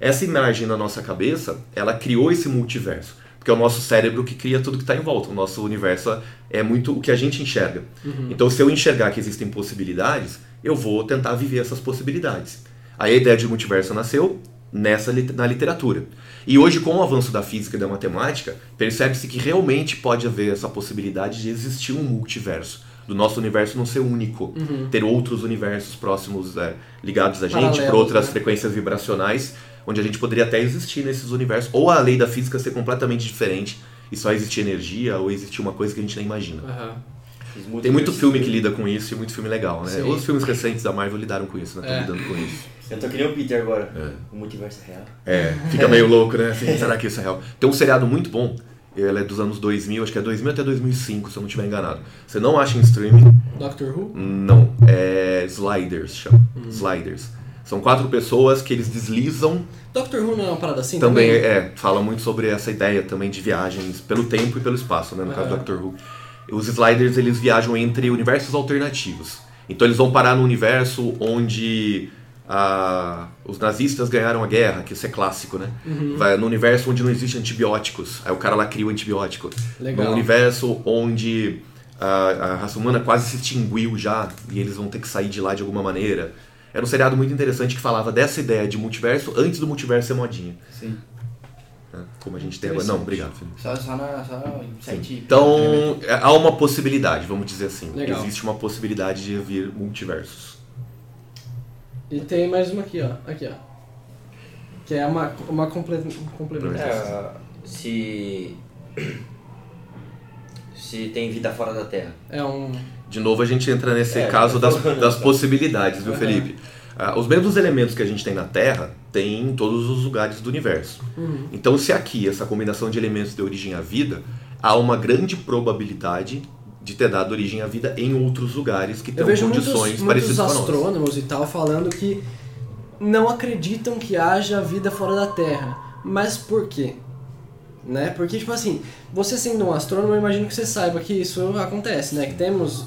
Essa imagem na nossa cabeça, ela criou esse multiverso. Porque é o nosso cérebro que cria tudo que está em volta. O nosso universo é muito o que a gente enxerga. Então, se eu enxergar que existem possibilidades, eu vou tentar viver essas possibilidades. Aí a ideia de multiverso nasceu na literatura. E hoje, com o avanço da física e da matemática, percebe-se que realmente pode haver essa possibilidade de existir um multiverso. Do nosso universo não ser único. Ter outros universos próximos, ligados a gente, por outras frequências vibracionais, onde a gente poderia até existir nesses universos, ou a lei da física ser completamente diferente e só existir energia, ou existir uma coisa que a gente nem imagina. Tem muito filme que lida com isso, e muito filme legal, né? Sim. Os filmes recentes da Marvel lidaram com isso, né? Estão lidando com isso. Eu tô que nem o Peter agora. O multiverso é real. Fica meio louco, né? Será que isso é real? Tem um seriado muito bom, ele é dos anos 2000, acho que é 2000 até 2005, se eu não estiver enganado. Você não acha em streaming. Doctor Who? Não, é Sliders, chama. Sliders. São 4 pessoas que eles deslizam. Doctor Who não é uma parada assim também? Fala muito sobre essa ideia também de viagens pelo tempo e pelo espaço, né? No caso do Doctor Who. Os Sliders, eles viajam entre universos alternativos. Então eles vão parar no universo onde os nazistas ganharam a guerra, que isso é clássico, né? Vai no universo onde não existem antibióticos. Aí o cara lá cria o antibiótico. Legal. No universo onde a raça humana quase se extinguiu já e eles vão ter que sair de lá de alguma maneira. Era um seriado muito interessante que falava dessa ideia de multiverso antes do multiverso ser modinha. Sim. Como a gente tem agora. Não, obrigado, Felipe. Só no site. Então, há uma possibilidade, vamos dizer assim. Legal. Existe uma possibilidade de haver multiversos. E tem mais uma aqui, ó. Aqui, ó. Que é uma complementação. Se tem vida fora da Terra. De novo a gente entra nesse caso das possibilidades, viu, Felipe? Os mesmos elementos que a gente tem na Terra tem em todos os lugares do universo. Então, se aqui essa combinação de elementos deu origem à vida, há uma grande probabilidade de ter dado origem à vida em outros lugares que tenham condições parecidas com a nossa. Eu vejo muitos astrônomos e tal falando que não acreditam que haja vida fora da Terra. Mas por quê? Né? Porque, tipo assim, você sendo um astrônomo, eu imagino que você saiba que isso acontece, né? Que temos...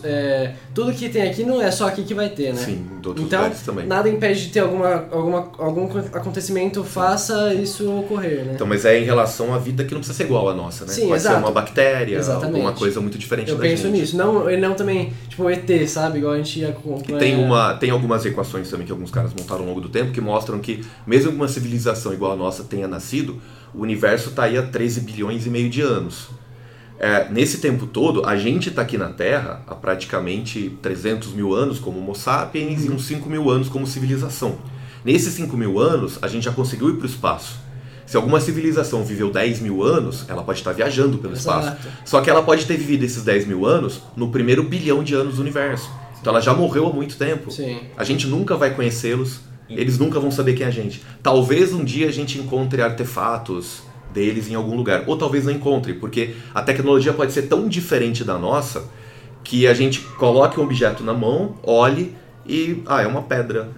tudo que tem aqui não é só aqui que vai ter, né? Sim, em outros lugares também. Nada impede de ter algum acontecimento faça isso ocorrer, né? Então, mas é em relação à vida que não precisa ser igual à nossa, né? Sim, pode ser uma bactéria, alguma coisa muito diferente da gente. Eu penso nisso. Não também, tipo, ET, sabe? Igual a gente ia acompanhar. E tem algumas equações também que alguns caras montaram ao longo do tempo que mostram que, mesmo que uma civilização igual à nossa tenha nascido, o universo está aí há 13 bilhões e meio de anos. Nesse tempo todo, a gente está aqui na Terra há praticamente 300 mil anos como Homo sapiens e uns 5 mil anos como civilização. Nesses 5 mil anos, a gente já conseguiu ir para o espaço. Se alguma civilização viveu 10 mil anos, ela pode estar viajando pelo espaço. Só que ela pode ter vivido esses 10 mil anos no primeiro bilhão de anos do universo. Então ela já morreu há muito tempo. Sim. A gente nunca vai conhecê-los. Eles nunca vão saber quem é a gente. Talvez um dia a gente encontre artefatos deles em algum lugar. Ou talvez não encontre, porque a tecnologia pode ser tão diferente da nossa que a gente coloque um objeto na mão, olhe e... é uma pedra.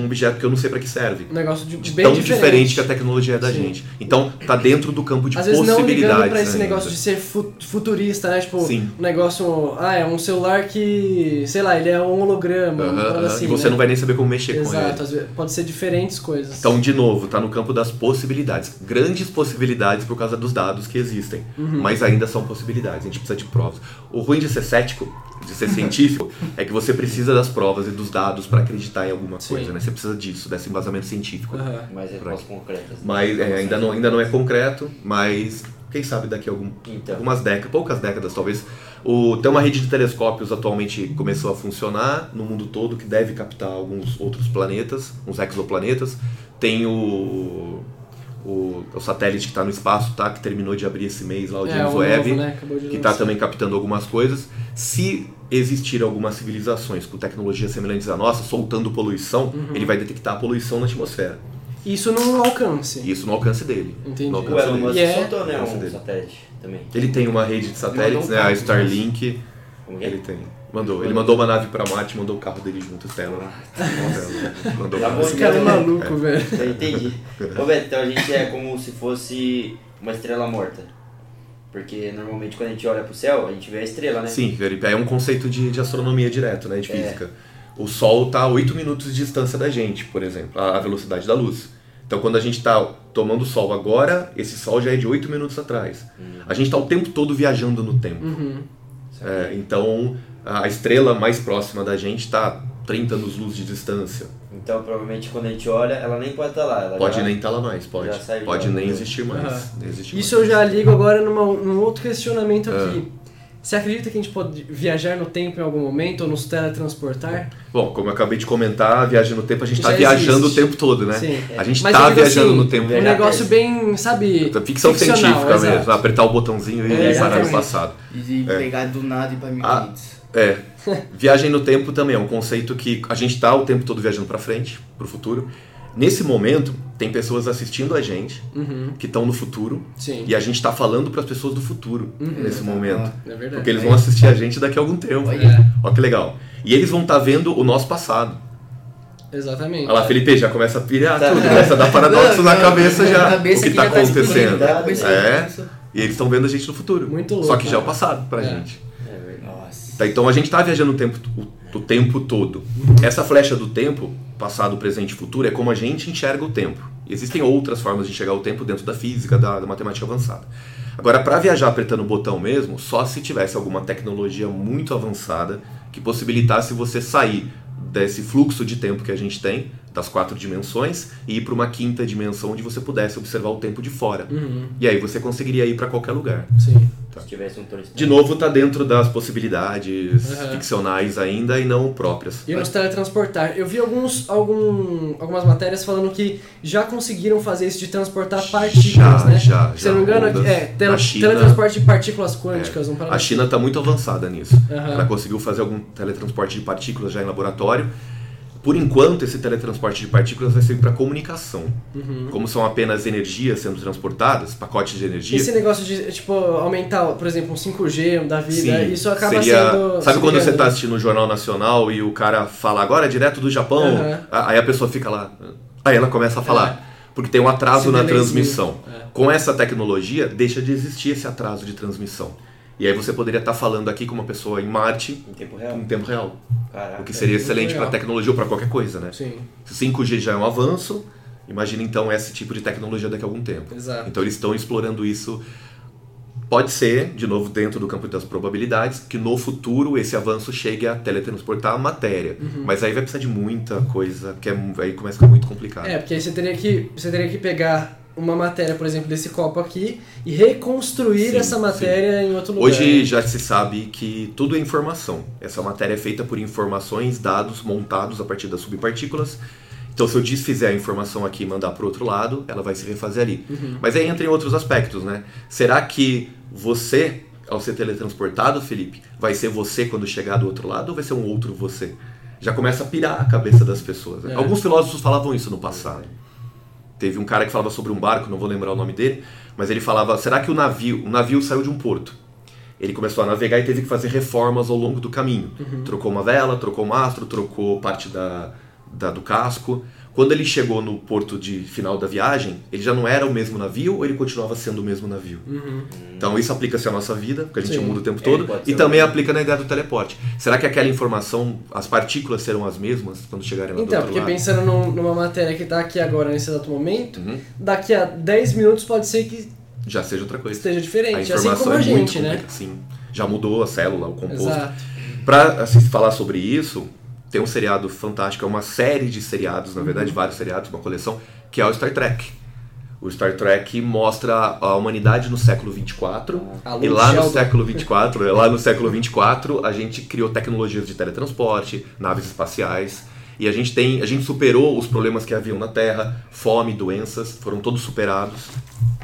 Um objeto que eu não sei pra que serve. Um negócio de bem tão diferente que a tecnologia é da gente. Então, tá dentro do campo de possibilidades. Às vezes não ligando pra esse negócio de ser futurista, né? Tipo, um negócio... é um celular que... Sei lá, ele é um holograma. Assim, e você não vai nem saber como mexer com ele. Exato. Pode ser diferentes coisas. Então, de novo, tá no campo das possibilidades. Grandes possibilidades por causa dos dados que existem. Mas ainda são possibilidades. A gente precisa de provas. O ruim de ser cético, de ser científico, é que você precisa das provas e dos dados para acreditar em alguma coisa, né? Você precisa disso, desse embasamento científico. Mas é pós-concreto. Mas ainda não é concreto, mas quem sabe daqui a algumas décadas, poucas décadas talvez, tem uma rede de telescópios atualmente começou a funcionar no mundo todo, que deve captar alguns outros planetas, uns exoplanetas. Tem o satélite que está no espaço, que terminou de abrir esse mês lá, o James Webb, novo, né? Que está também captando algumas coisas. Se existir algumas civilizações com tecnologias semelhantes à nossa, soltando poluição, ele vai detectar a poluição na atmosfera. Isso no alcance? Isso no alcance dele. Entendi. No alcance dele. Mas soltou, né, um satélite também. Ele tem uma rede de satélites, a Starlink... Como é? Ele tem. Mandou. Ele mandou uma nave pra Marte e mandou o carro dele junto, tela. Mandou pra Marte. Esse cara é maluco, velho. Eu entendi. Ô, Beto, então a gente é como se fosse uma estrela morta. Porque normalmente quando a gente olha pro céu, a gente vê a estrela, né? Sim, Felipe. É um conceito de astronomia direto, né? De física. O Sol tá a 8 minutos de distância da gente, por exemplo. A velocidade da luz. Então quando a gente tá tomando sol agora, esse sol já é de 8 minutos atrás. A gente tá o tempo todo viajando no tempo. Então a estrela mais próxima da gente tá 30 anos-luz de distância. Então provavelmente quando a gente olha, ela nem pode estar lá. Ela pode nem estar lá mais, pode nem existir mais. Isso eu já ligo agora num outro questionamento aqui. Você acredita que a gente pode viajar no tempo em algum momento, ou nos teletransportar? Bom, como eu acabei de comentar, a viagem no tempo, a gente está viajando o tempo todo, né? Sim. A gente está viajando assim, no tempo. Um negócio bem, sabe... Ficção científica mesmo, exato. Apertar o botãozinho e parar no passado. E pegar do nada e ir para 1500. Viagem no tempo também é um conceito que a gente está o tempo todo viajando para frente, para o futuro. Nesse momento, tem pessoas assistindo a gente, que estão no futuro, e a gente está falando para as pessoas do futuro nesse momento. É verdade. Porque eles vão assistir a gente daqui a algum tempo. Olha que legal. E eles vão estar vendo o nosso passado. Exatamente. Olha lá, Felipe, já começa a pirar tudo, começa a dar paradoxos na cabeça já, o que está acontecendo. E eles estão vendo a gente no futuro. Muito louco. Só que já é o passado para a gente. Nossa. Então a gente está viajando o tempo todo. Essa flecha do tempo... passado, presente e futuro, é como a gente enxerga o tempo. Existem outras formas de enxergar o tempo dentro da física, da matemática avançada. Agora, para viajar apertando o botão mesmo, só se tivesse alguma tecnologia muito avançada que possibilitasse você sair desse fluxo de tempo que a gente tem, das 4 dimensões, e ir para uma 5ª dimensão onde você pudesse observar o tempo de fora. E aí você conseguiria ir para qualquer lugar. Sim. Tá. Se tivesse um turista. De novo, tá dentro das possibilidades ficcionais ainda e não próprias. E nos teletransportar. Eu vi algumas matérias falando que já conseguiram fazer isso de transportar partículas, né? Se não me engano, teletransporte de partículas quânticas. A China tá muito avançada nisso. Ela conseguiu fazer algum teletransporte de partículas já em laboratório. Por enquanto, esse teletransporte de partículas vai servir para comunicação. Como são apenas energias sendo transportadas, pacotes de energia... Esse negócio de tipo, aumentar, por exemplo, um 5G da vida, isso acaba sendo... Sabe quando você está assistindo o Jornal Nacional e o cara fala agora direto do Japão? Aí a pessoa fica lá... Aí ela começa a falar, porque tem um atraso na transmissão. Com essa tecnologia, deixa de existir esse atraso de transmissão. E aí você poderia estar falando aqui com uma pessoa em Marte em tempo real. Caraca, o que seria excelente para a tecnologia ou para qualquer coisa, né? Sim. Se 5G já é um avanço, imagina então esse tipo de tecnologia daqui a algum tempo. Exato. Então eles estão explorando isso. Pode ser, de novo, dentro do campo das probabilidades, que no futuro esse avanço chegue a teletransportar a matéria. Mas aí vai precisar de muita coisa, que aí começa a ficar muito complicado. Porque aí você teria que pegar... uma matéria, por exemplo, desse copo aqui e reconstruir essa matéria em outro lugar. Hoje já se sabe que tudo é informação. Essa matéria é feita por informações, dados montados a partir das subpartículas. Então, se eu desfizer a informação aqui e mandar para o outro lado, ela vai se refazer ali. Mas aí entra em outros aspectos, né? Será que você, ao ser teletransportado, Felipe, vai ser você quando chegar do outro lado ou vai ser um outro você? Já começa a pirar a cabeça das pessoas, né? Alguns filósofos falavam isso no passado. Teve um cara que falava sobre um barco, não vou lembrar o nome dele, mas ele falava, será que o navio saiu de um porto? Ele começou a navegar e teve que fazer reformas ao longo do caminho. Trocou uma vela, trocou um mastro, trocou parte do casco. Quando ele chegou no porto de final da viagem, ele já não era o mesmo navio ou ele continuava sendo o mesmo navio? Então isso aplica-se à nossa vida, porque a gente muda o tempo todo, e também aplica na ideia do teleporte. Será que aquela informação, as partículas serão as mesmas quando chegarem lá do outro lado? Então, porque pensando numa matéria que está aqui agora, nesse exato momento, daqui a 10 minutos pode ser que já seja outra coisa. Esteja diferente, assim como a gente, né? Sim, já mudou a célula, o composto. Para se falar sobre isso... Tem um seriado fantástico, é uma série de seriados, na verdade, vários seriados, uma coleção, que é o Star Trek. O Star Trek mostra a humanidade no século 24. E lá no século 24, a gente criou tecnologias de teletransporte, naves espaciais, e a gente superou os problemas que haviam na Terra, fome, doenças, foram todos superados.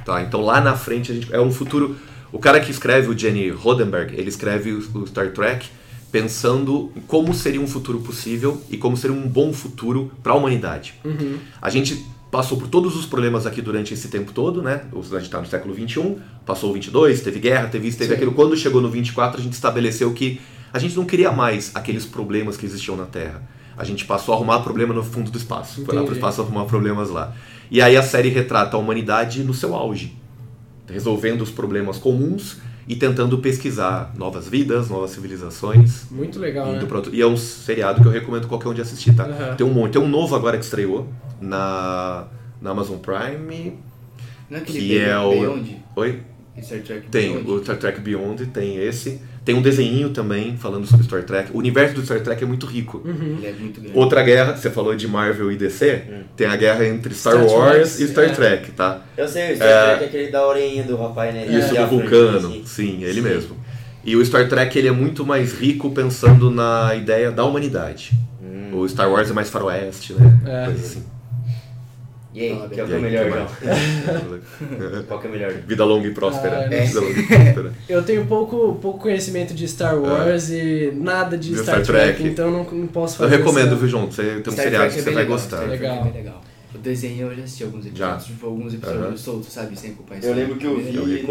Tá? Então lá na frente é um futuro. O cara que escreve, o Gene Roddenberry, ele escreve o Star Trek pensando em como seria um futuro possível e como seria um bom futuro para a humanidade. A gente passou por todos os problemas aqui durante esse tempo todo, né? A gente está no século XXI, passou o 22, teve guerra, teve isso, teve aquilo. Quando chegou no 24, a gente estabeleceu que A gente não queria mais aqueles problemas que existiam na Terra. A gente passou a arrumar problema no fundo do espaço. Entendi. Foi lá pro espaço arrumar problemas lá. E aí a série retrata a humanidade no seu auge, resolvendo os problemas comuns e tentando pesquisar novas vidas, novas civilizações. Muito legal, né? E é um seriado que eu recomendo qualquer um de assistir, tá? Uhum. Tem um monte. Tem um novo agora que estreou na Amazon Prime. Não é aquele que é o... Beyond? Oi? Star Trek tem Beyond. O Star Trek Beyond, tem esse. Tem um desenhinho também falando sobre Star Trek. O universo do Star Trek é muito rico. Uhum. Ele é muito grande. Outra guerra, você falou de Marvel e DC, tem a guerra entre Star Wars e Star Trek, tá? Eu sei, o Star Trek é aquele da orelhinha do rapaz, né? Isso, do Vulcano, assim. Sim, ele mesmo. E o Star Trek ele é muito mais rico pensando na ideia da humanidade. O Star Wars é mais faroeste, né? É. Coisa assim. E aí, qual que é o melhor, João? Qual que é o melhor? Vida longa e próspera. Vida longa e próspera. Eu tenho pouco conhecimento de Star Wars e nada de Star Trek, então não posso fazer. Eu recomendo, viu, João? Você tem um seriado que você vai gostar. Legal. O desenho eu já assisti alguns episódios, soltos, sabe? Sem culpa. Eu lembro que eu vi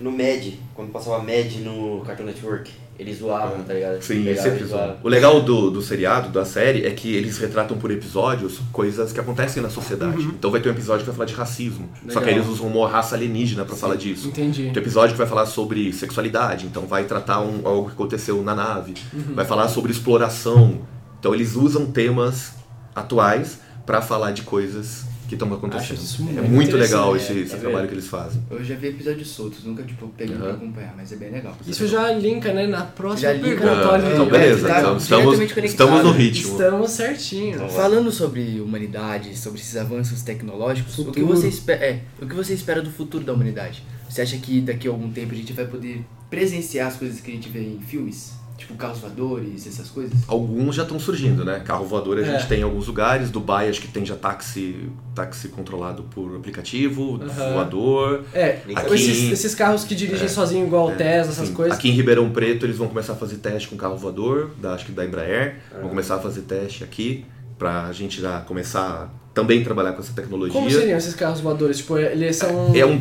no Mad, quando passava Mad no Cartoon Network. Eles zoavam, tá ligado? Sim, esse episódio. O legal do seriado, da série, é que eles retratam por episódios coisas que acontecem na sociedade. Uhum. Então vai ter um episódio que vai falar de racismo. Legal. Só que aí eles usam uma raça alienígena pra falar disso. Entendi. Tem um episódio que vai falar sobre sexualidade, então vai tratar algo que aconteceu na nave. Uhum. Vai falar sobre exploração. Então eles usam temas atuais pra falar de coisas que estão acontecendo. É muito legal esse trabalho que eles fazem. Eu já vi episódios soltos, nunca peguei pra acompanhar, mas é bem legal. Isso já linka, né, na próxima pergunta. Então, beleza, estamos no ritmo. Estamos certinho. Então, falando sobre humanidade, sobre esses avanços tecnológicos, o que você espera do futuro da humanidade? Você acha que daqui a algum tempo a gente vai poder presenciar as coisas que a gente vê em filmes? Tipo, carros voadores, essas coisas? Alguns já estão surgindo, né? Carro voador a gente tem em alguns lugares. Dubai, acho que tem já táxi controlado por aplicativo, voador. É, aqui, esses carros que dirigem sozinho igual o Tesla, essas coisas. Aqui em Ribeirão Preto eles vão começar a fazer teste com carro voador, acho que da Embraer. Vão começar a fazer teste aqui, pra gente já começar a também trabalhar com essa tecnologia. Como seriam esses carros voadores? Tipo, eles são... É um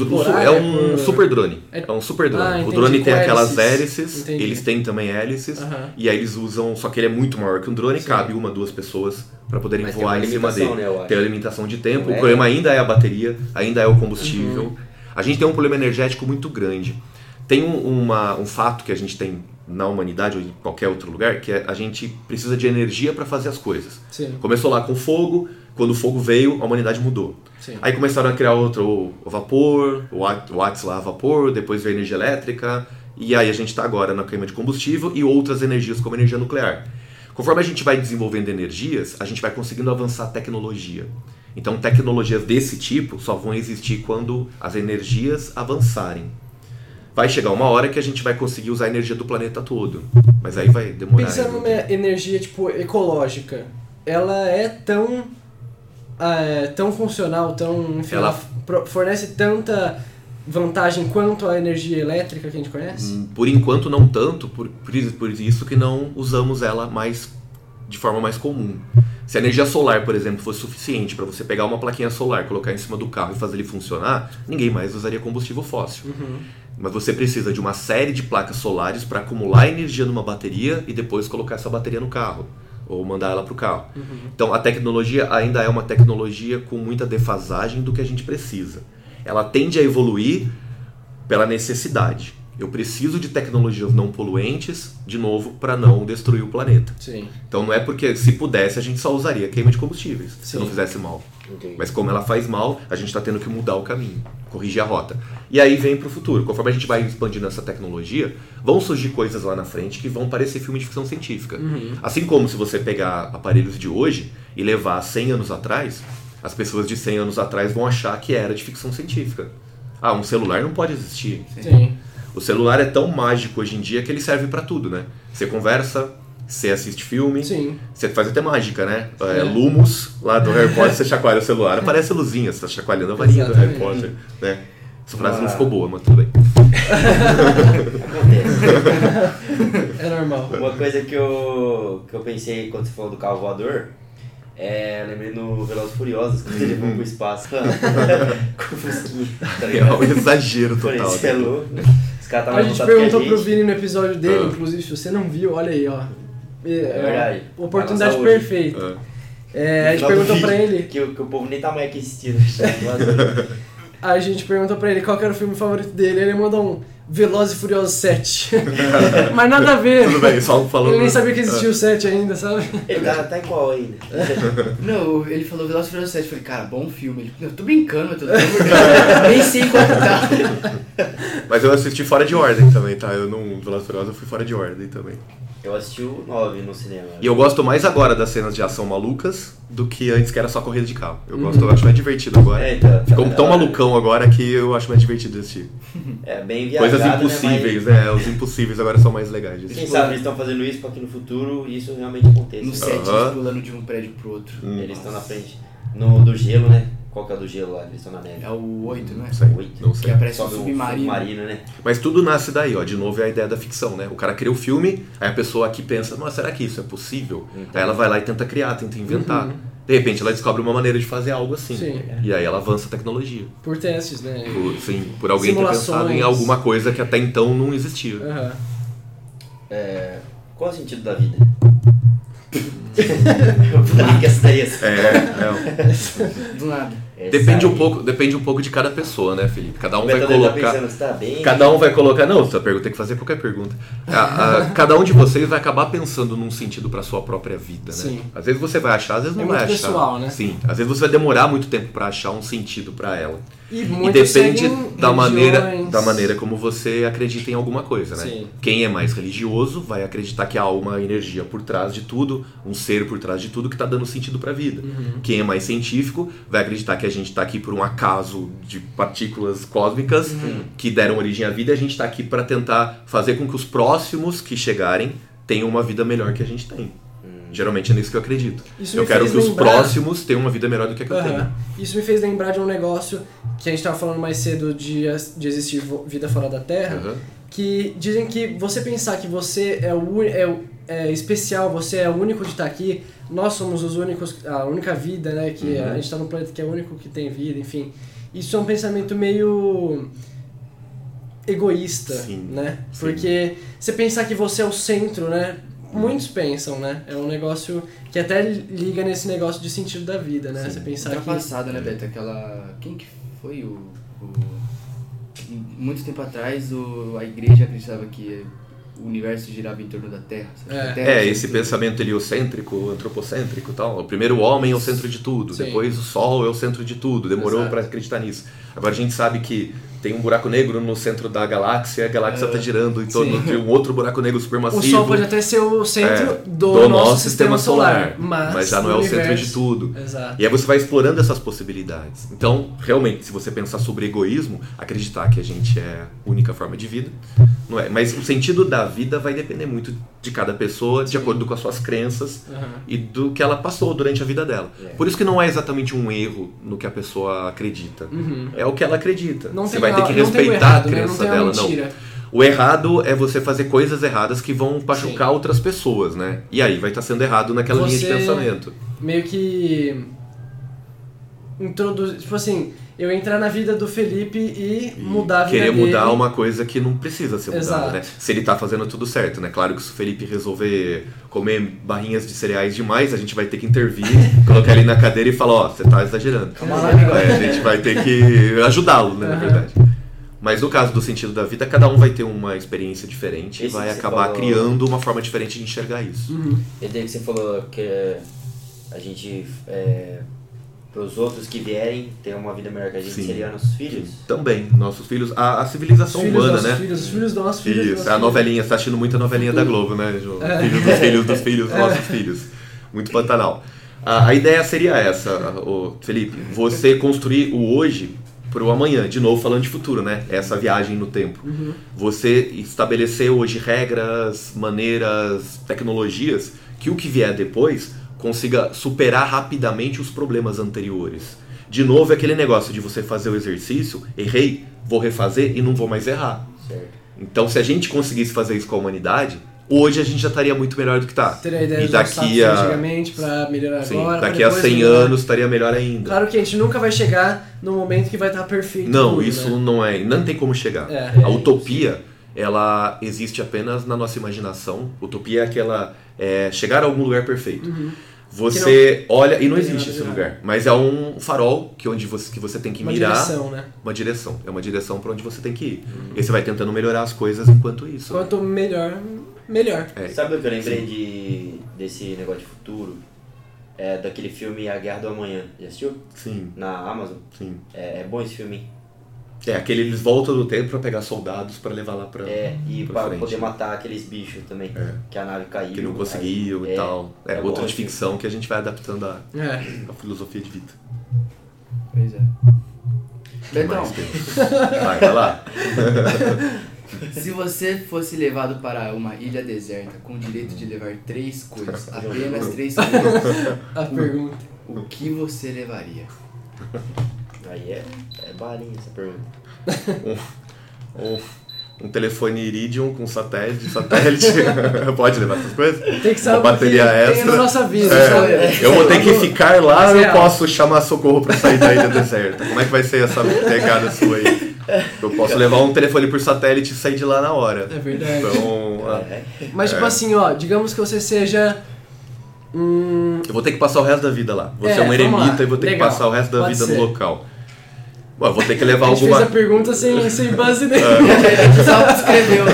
super drone. É um super drone. O drone tem aquelas hélices, eles têm também hélices, e aí eles usam... Só que ele é muito maior que um drone, cabe 1, 2 pessoas para poderem voar em cima dele. Né, tem uma limitação de tempo. O problema ainda é a bateria, ainda é o combustível. A gente tem um problema energético muito grande. Tem um fato que a gente tem na humanidade ou em qualquer outro lugar, que é a gente precisa de energia para fazer as coisas. Sim. Começou lá com fogo, quando o fogo veio, a humanidade mudou. Sim. Aí começaram a criar outro, o vapor, o Whats lá, vapor, depois veio a energia elétrica, e aí a gente está agora na queima de combustível e outras energias, como a energia nuclear. Conforme a gente vai desenvolvendo energias, a gente vai conseguindo avançar a tecnologia. Então tecnologias desse tipo só vão existir quando as energias avançarem. Vai chegar uma hora que a gente vai conseguir usar a energia do planeta todo. Mas aí vai demorar. Pensando numa energia tipo ecológica, ela é tão funcional, enfim, ela fornece tanta vantagem quanto a energia elétrica que a gente conhece? Por enquanto não tanto, por isso que não usamos ela mais de forma mais comum. Se a energia solar, por exemplo, fosse suficiente para você pegar uma plaquinha solar, colocar em cima do carro e fazer ele funcionar, ninguém mais usaria combustível fóssil. Uhum. Mas você precisa de uma série de placas solares para acumular energia numa bateria e depois colocar essa bateria no carro, ou mandar ela para o carro. Uhum. Então a tecnologia ainda é uma tecnologia com muita defasagem do que a gente precisa. Ela tende a evoluir pela necessidade. Eu preciso de tecnologias não poluentes, de novo, para não destruir o planeta. Sim. Então não é porque, se pudesse, a gente só usaria queima de combustíveis, se não fizesse mal. Okay. Mas como ela faz mal, a gente está tendo que mudar o caminho, corrigir a rota. E aí vem para o futuro. Conforme a gente vai expandindo essa tecnologia, vão surgir coisas lá na frente que vão parecer filme de ficção científica. Uhum. Assim como se você pegar aparelhos de hoje e levar 100 anos atrás, as pessoas de 100 anos atrás vão achar que era de ficção científica. Ah, um celular não pode existir. Sim. O celular é tão mágico hoje em dia que ele serve pra tudo, né? Você conversa, você assiste filme, você faz até mágica, né? É, Lumos, lá do Harry Potter, você chacoalha o celular, aparece a luzinha, você tá chacoalhando a varinha do Harry Potter, né? Essa frase não ficou boa, mas tudo bem. É normal. Uma coisa que eu pensei quando você falou do carro voador, eu lembrei no Velozes Furiosos, quando ele foi pro espaço. Com o fusquinho, tá ligado? É um exagero total. Isso é louco. caras estavam revoltados com a gente. A gente perguntou pro Vini no episódio dele, inclusive, se você não viu, olha aí, ó. É verdade. Oportunidade perfeita. A gente perguntou pra ele... Que o povo nem tá mais assistindo. A gente perguntou pra ele qual que era o filme favorito dele, ele mandou um Velozes e Furiosos 7. Mas nada a ver. Tudo bem, só falou. Ele nem sabia que existia o 7 ainda, sabe? Ele tá igual ainda. Não, ele falou Velozes e Furiosos 7. Eu falei, cara, bom filme. Ele, eu tô brincando, eu tô brincando. Nem sei quanto tá. Mas eu assisti fora de ordem também, tá? Eu não... Velozes e Furiosos eu fui fora de ordem também. Eu assisti o 9 no cinema. E eu gosto mais agora das cenas de ação malucas do que antes, que era só corrida de carro. Eu gosto, eu acho mais divertido agora. Ficou tão malucão agora que eu acho mais divertido assistir. Bem viajado. Coisas impossíveis, né? Os impossíveis agora são mais legais. Quem sabe eles estão fazendo isso pra que no futuro isso realmente aconteça. No set, eles pulando de um prédio pro outro. Eles estão na frente. No do gelo, né? Qual que é do gelo lá? Eles estão na neve. É o 8, né? Sei, 8. Não sei. Que aparece o submarino, né? Mas tudo nasce daí, ó. De novo é a ideia da ficção, né? O cara cria o filme, aí a pessoa aqui pensa, nossa, será que isso é possível? Uhum. Aí ela vai lá e tenta criar, tenta inventar. Uhum. De repente ela descobre uma maneira de fazer algo assim. Sim. E aí ela avança a tecnologia. Por testes, né? Por alguém ter pensado em alguma coisa que até então não existia. Uhum. Qual é o sentido da vida? Eu falei que essa daí é assim. Do nada. Depende um pouco de cada pessoa, né, Felipe? Cada um vai colocar. Tá pensando, tá bem, cada um vai colocar. Não, essa pergunta tem que fazer qualquer pergunta. Cada um de vocês vai acabar pensando num sentido pra sua própria vida, né? Sim. Às vezes você vai achar, às vezes não vai achar. É muito pessoal, né? Sim. Às vezes você vai demorar muito tempo pra achar um sentido pra ela. E depende da maneira como você acredita em alguma coisa, né? Sim. Quem é mais religioso vai acreditar que há uma energia por trás de tudo, um ser por trás de tudo que tá dando sentido pra vida. Uhum. Quem é mais científico vai acreditar que a gente tá aqui por um acaso de partículas cósmicas que deram origem à vida, e a gente tá aqui pra tentar fazer com que os próximos que chegarem tenham uma vida melhor que a gente tem. Geralmente é nisso que eu acredito. Eu quero que os próximos tenham uma vida melhor do que a que eu tenho. Isso me fez lembrar de um negócio que a gente estava falando mais cedo de existir vida fora da Terra, que dizem que você pensar que você é especial, você é o único de estar aqui, nós somos os únicos, a única vida, né, que a gente está num planeta que é o único que tem vida, enfim. Isso é um pensamento meio... egoísta, sim, né? Sim. Porque você pensar que você é o centro, né? Muitos pensam, né? É um negócio que até liga nesse negócio de sentido da vida, né? Sim. Você pensar que... passada, né, Beto? Aquela... Quem que foi o... Muito tempo atrás, a igreja acreditava que o universo girava em torno da Terra. Sabe? Esse pensamento heliocêntrico, antropocêntrico e tal. O primeiro homem é o centro de tudo, sim. Depois o Sol é o centro de tudo. Demorou para acreditar nisso. Agora a gente sabe que tem um buraco negro no centro da galáxia, a galáxia está girando em torno de um outro buraco negro supermassivo. O Sol pode até ser o centro do nosso sistema solar, mas já não é o centro de tudo. Exato. E aí você vai explorando essas possibilidades. Então, realmente, se você pensar sobre egoísmo, acreditar que a gente é a única forma de vida, não é. Mas o sentido da vida vai depender muito de cada pessoa, de acordo com as suas crenças e do que ela passou durante a vida dela. Por isso que não é exatamente um erro no que a pessoa acredita. É o que ela acredita. Você vai ter que respeitar a crença dela, não. O errado é você fazer coisas erradas que vão machucar outras pessoas, né? E aí vai estar sendo errado naquela linha de pensamento. Meio que... Tipo assim, eu entrar na vida do Felipe e mudar a vida dele. Querer mudar uma coisa que não precisa ser mudada, né? Se ele tá fazendo tudo certo, né? Claro que se o Felipe resolver comer barrinhas de cereais demais, a gente vai ter que intervir, colocar ele na cadeira e falar, ó, você tá exagerando. A gente vai ter que ajudá-lo, né, na verdade. Mas no caso do sentido da vida, cada um vai ter uma experiência diferente e vai acabar criando uma forma diferente de enxergar isso. E daí que você falou que a gente... Para os outros que vierem ter uma vida melhor que a gente, seriam nossos filhos? Também, nossos filhos. A civilização humana, né? Os filhos dos nossos filhos. Isso, a novelinha, você tá assistindo muito a novelinha da Globo, né, João? Filhos dos filhos, nossos filhos. Muito Pantanal. A ideia seria essa, Felipe, você construir o hoje para o amanhã, de novo falando de futuro, né? Essa viagem no tempo. Você estabelecer hoje regras, maneiras, tecnologias, que o que vier depois consiga superar rapidamente os problemas anteriores. De novo, é aquele negócio de você fazer o exercício, errei, vou refazer e não vou mais errar. Certo. Então, se a gente conseguisse fazer isso com a humanidade, hoje a gente já estaria muito melhor do que está. Teria ideia de passar antigamente para melhorar agora. Daqui a 100 anos estaria melhor ainda. Claro que a gente nunca vai chegar no momento que vai estar perfeito. Não, isso não tem como chegar. A utopia ela existe apenas na nossa imaginação. Utopia é aquela... chegar a algum lugar perfeito. Uhum. Você não, olha e não existe esse lugar. Mas é um farol que você tem que mirar. Uma direção, né? Uma direção. É uma direção para onde você tem que ir. Uhum. E você vai tentando melhorar as coisas enquanto isso. Quanto melhor, melhor. É. Sabe o que eu lembrei desse negócio de futuro? É daquele filme A Guerra do Amanhã. Já assistiu? Sim. Na Amazon? Sim. É bom esse filme. É, aquele eles voltam do tempo pra pegar soldados pra levar lá pra... É, e pra frente, poder matar aqueles bichos também, que a nave caiu. Que não conseguiu e tal. É outra de ficção que a gente vai adaptando a filosofia de vida. Pois é. Betão. Vai lá. Se você fosse levado para uma ilha deserta com o direito de levar 3 coisas, apenas 3 coisas... A pergunta. O que você levaria? Aí é barinha essa pergunta. Um telefone Iridium com satélite. Pode levar essas coisas? Tem que saber. Uma bateria extra. Tem na nossa vida. Eu vou ter que ficar lá, eu posso chamar socorro pra sair da ilha deserta. Como é que vai ser essa pegada sua aí? Eu posso levar um telefone por satélite e sair de lá na hora. É verdade. Então, mas tipo assim, ó, digamos que você seja... Eu vou ter que passar o resto da vida lá. Vou ser um eremita e vou ter que passar o resto da vida no local. Bom, eu vou ter que levar alguma... A gente fez a pergunta sem base nenhuma. Só escreveu.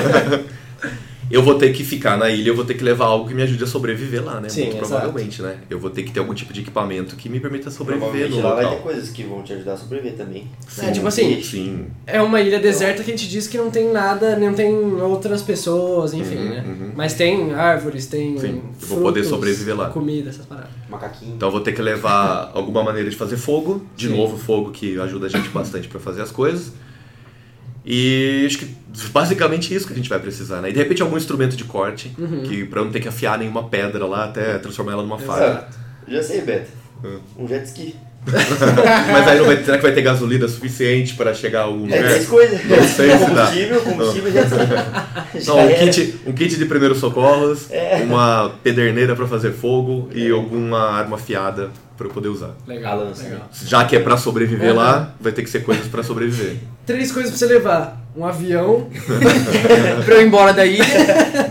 Eu vou ter que ficar na ilha, eu vou ter que levar algo que me ajude a sobreviver lá, né? Sim, muito provavelmente, né? Eu vou ter que ter algum tipo de equipamento que me permita sobreviver no local. Lá vai ter coisas que vão te ajudar a sobreviver também. Sim, tipo assim, sim. É uma ilha deserta que a gente diz que não tem nada, não tem outras pessoas, enfim, né? Uhum. Mas tem árvores, tem frutos, eu vou poder sobreviver lá. Comida, essas paradas. Macaquinho. Então eu vou ter que levar alguma maneira de fazer fogo, de novo fogo que ajuda a gente bastante pra fazer as coisas. E acho que basicamente é isso que a gente vai precisar, né? E de repente algum instrumento de corte, que pra não ter que afiar nenhuma pedra lá até transformar ela numa faca. Já sei, Beto. Um jet ski. Mas aí será que vai ter gasolina suficiente pra chegar a algum lugar? É 3 coisas. Não sei se dá. Combustível, jet ski. Não, um kit de primeiros socorros, uma pederneira pra fazer fogo e alguma arma afiada pra eu poder usar. Legal. Já que é pra sobreviver lá, vai ter que ser coisas pra sobreviver. 3 coisas pra você levar. Um avião pra eu ir embora da ilha.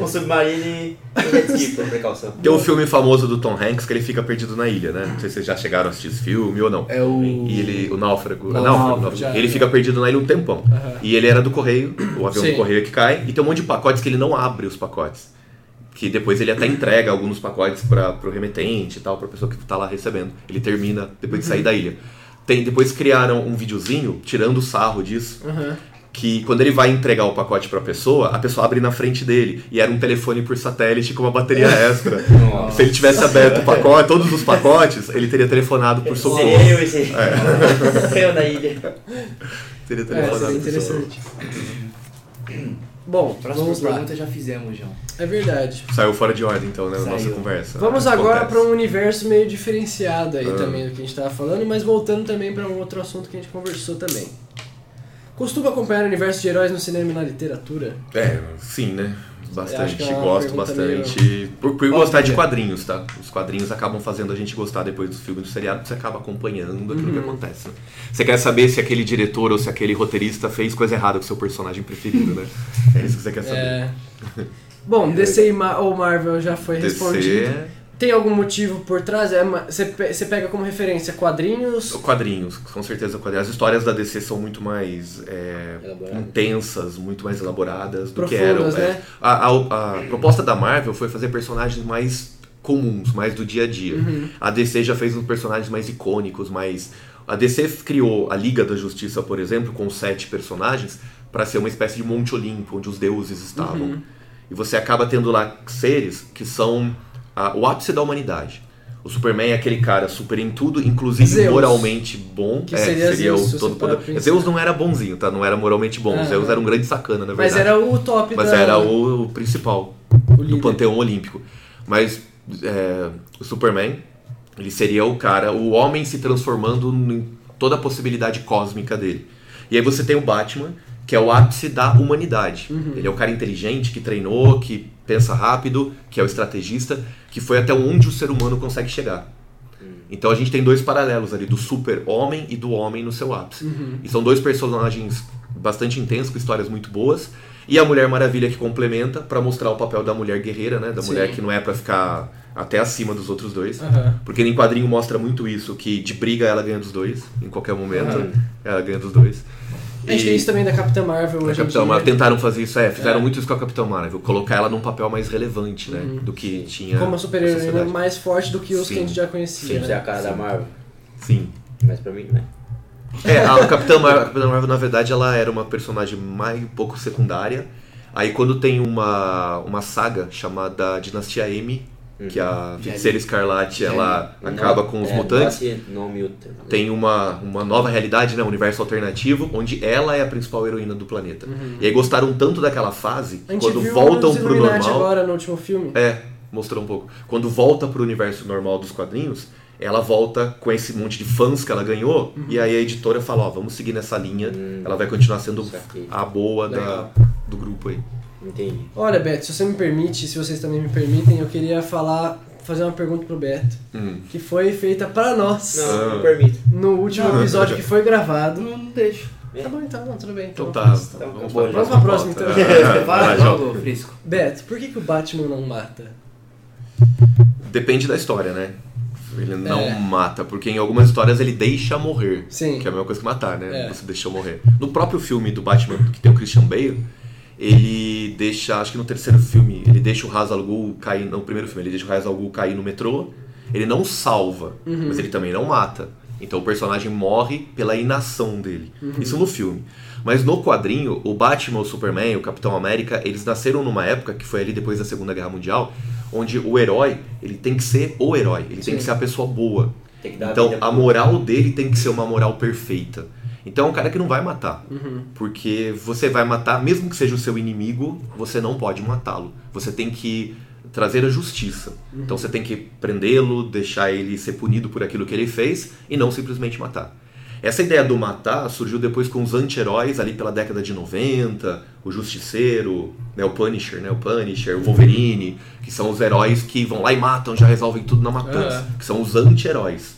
Um submarino e um jet ski, por precaução. Tem um filme famoso do Tom Hanks que ele fica perdido na ilha, né? Não sei se vocês já chegaram a assistir esse filme ou não. É o... E ele, o Náufrago. Náufrago. Ele fica perdido na ilha um tempão. E ele era do correio, o avião do correio que cai. E tem um monte de pacotes que ele não abre os pacotes. Que depois ele até entrega alguns pacotes para o remetente e tal, para a pessoa que está lá recebendo. Ele termina depois de sair da ilha. Depois criaram um videozinho tirando sarro disso, que quando ele vai entregar o pacote para a pessoa abre na frente dele. E era um telefone por satélite com uma bateria extra. Nossa. Se ele tivesse aberto o pacote, todos os pacotes, ele teria telefonado por socorro. Seria eu, esse. Eu na ilha. Teria telefonado seria interessante. Bom, próxima pergunta já fizemos, João. É verdade. Saiu fora de ordem, então, né? A nossa conversa. Vamos agora para um universo meio diferenciado aí também do que a gente estava falando, mas voltando também para um outro assunto que a gente conversou também. Costuma acompanhar o universo de heróis no cinema e na literatura? É, sim, né? Bastante. Gosto bastante. Meio... Por gostar de quadrinhos, tá? Os quadrinhos acabam fazendo a gente gostar depois dos filmes do seriado, você acaba acompanhando aquilo que acontece, né? Você quer saber se aquele diretor ou se aquele roteirista fez coisa errada com o seu personagem preferido, né? É isso que você quer saber. Bom, DC ou Marvel já foi respondido. Tem algum motivo por trás? Você pega como referência quadrinhos? Quadrinhos, com certeza quadrinhos. As histórias da DC são muito mais intensas, muito mais elaboradas do profundas, que eram. Né? A proposta da Marvel foi fazer personagens mais comuns, mais do dia a dia. A DC já fez uns personagens mais icônicos, mais... A DC criou a Liga da Justiça, por exemplo, com 7 personagens, para ser uma espécie de Monte Olimpo, onde os deuses estavam. E você acaba tendo lá seres que são... o ápice da humanidade. O Superman é aquele cara super em tudo, inclusive Zeus, moralmente bom. Que seria o todo poderoso. Zeus não era bonzinho, tá? Não era moralmente bom. Zeus era um grande sacana, na verdade. Mas era o top. Mas era o principal do panteão olímpico. Mas o Superman, ele seria o cara, o homem se transformando em toda a possibilidade cósmica dele. E aí você tem o Batman, que é o ápice da humanidade. Ele é o cara inteligente, que treinou, que pensa rápido, que é o estrategista, que foi até onde o ser humano consegue chegar. Então a gente tem 2 paralelos ali, do super-homem e do homem no seu ápice. E são 2 personagens bastante intenso, com histórias muito boas. E a Mulher Maravilha que complementa pra mostrar o papel da mulher guerreira, né? Da Sim. mulher que não é pra ficar até acima dos outros dois. Uhum. Porque em quadrinho mostra muito isso, que de briga ela ganha dos dois. Em qualquer momento, uhum. ela ganha dos dois. A gente tem isso também da Capitã Marvel hoje. Capitão Marvel tentaram fazer isso, fizeram muito isso com a Capitã Marvel, colocar ela num papel mais relevante, né? Uhum. Do que tinha. Como uma super-heroína mais forte do que os Sim. que a gente já conhecia. Sim, né? É a cara Sim. da Marvel. Sim. Mas pra mim, né? A Capitã Marvel, na verdade, ela era uma personagem mais um pouco secundária. Aí quando tem uma saga chamada Dinastia M, que a Feiticeira Escarlate ela acaba com os mutantes, tem uma nova realidade, né, um universo alternativo, onde ela é a principal heroína do planeta. E aí gostaram tanto daquela fase, que quando voltam pro normal... agora no último filme. Mostrou um pouco. Quando volta pro universo normal dos quadrinhos... ela volta com esse monte de fãs que ela ganhou, e aí a editora fala, vamos seguir nessa linha, ela vai continuar sendo a boa do grupo aí. Entendi. Olha, Beto, se você me permite, se vocês também me permitem, eu queria fazer uma pergunta pro Beto, que foi feita pra nós. Não, me permito. No último episódio que foi gravado. Não deixo. Tá bom então, tudo bem. Então tá, vamos pra próxima então. Vai logo, Frisco. Beto, por que o Batman não mata? Depende da história, né? Ele não mata, porque em algumas histórias ele deixa morrer, Sim. que é a mesma coisa que matar, né? Você deixou morrer. No próprio filme do Batman, que tem o Christian Bale, ele deixa, acho que no terceiro filme, ele deixa o Ra's al Ghul cair, no primeiro filme, ele deixa o Ra's al Ghul cair no metrô, ele não salva, mas ele também não mata. Então o personagem morre pela inação dele. Isso no filme. Mas no quadrinho, o Batman, o Superman, o Capitão América, eles nasceram numa época, que foi ali depois da Segunda Guerra Mundial, onde o herói, ele tem que ser o herói, ele Sim. tem que ser a pessoa boa. Tem que dar então a moral dele tem que ser uma moral perfeita. Então é um cara que não vai matar, porque você vai matar, mesmo que seja o seu inimigo, você não pode matá-lo. Você tem que trazer a justiça. Então você tem que prendê-lo, deixar ele ser punido por aquilo que ele fez e não simplesmente matar. Essa ideia do matar surgiu depois com os anti-heróis ali pela década de 90, o Justiceiro, né, o Punisher, o Wolverine, que são os heróis que vão lá e matam, já resolvem tudo na matança, que são os anti-heróis.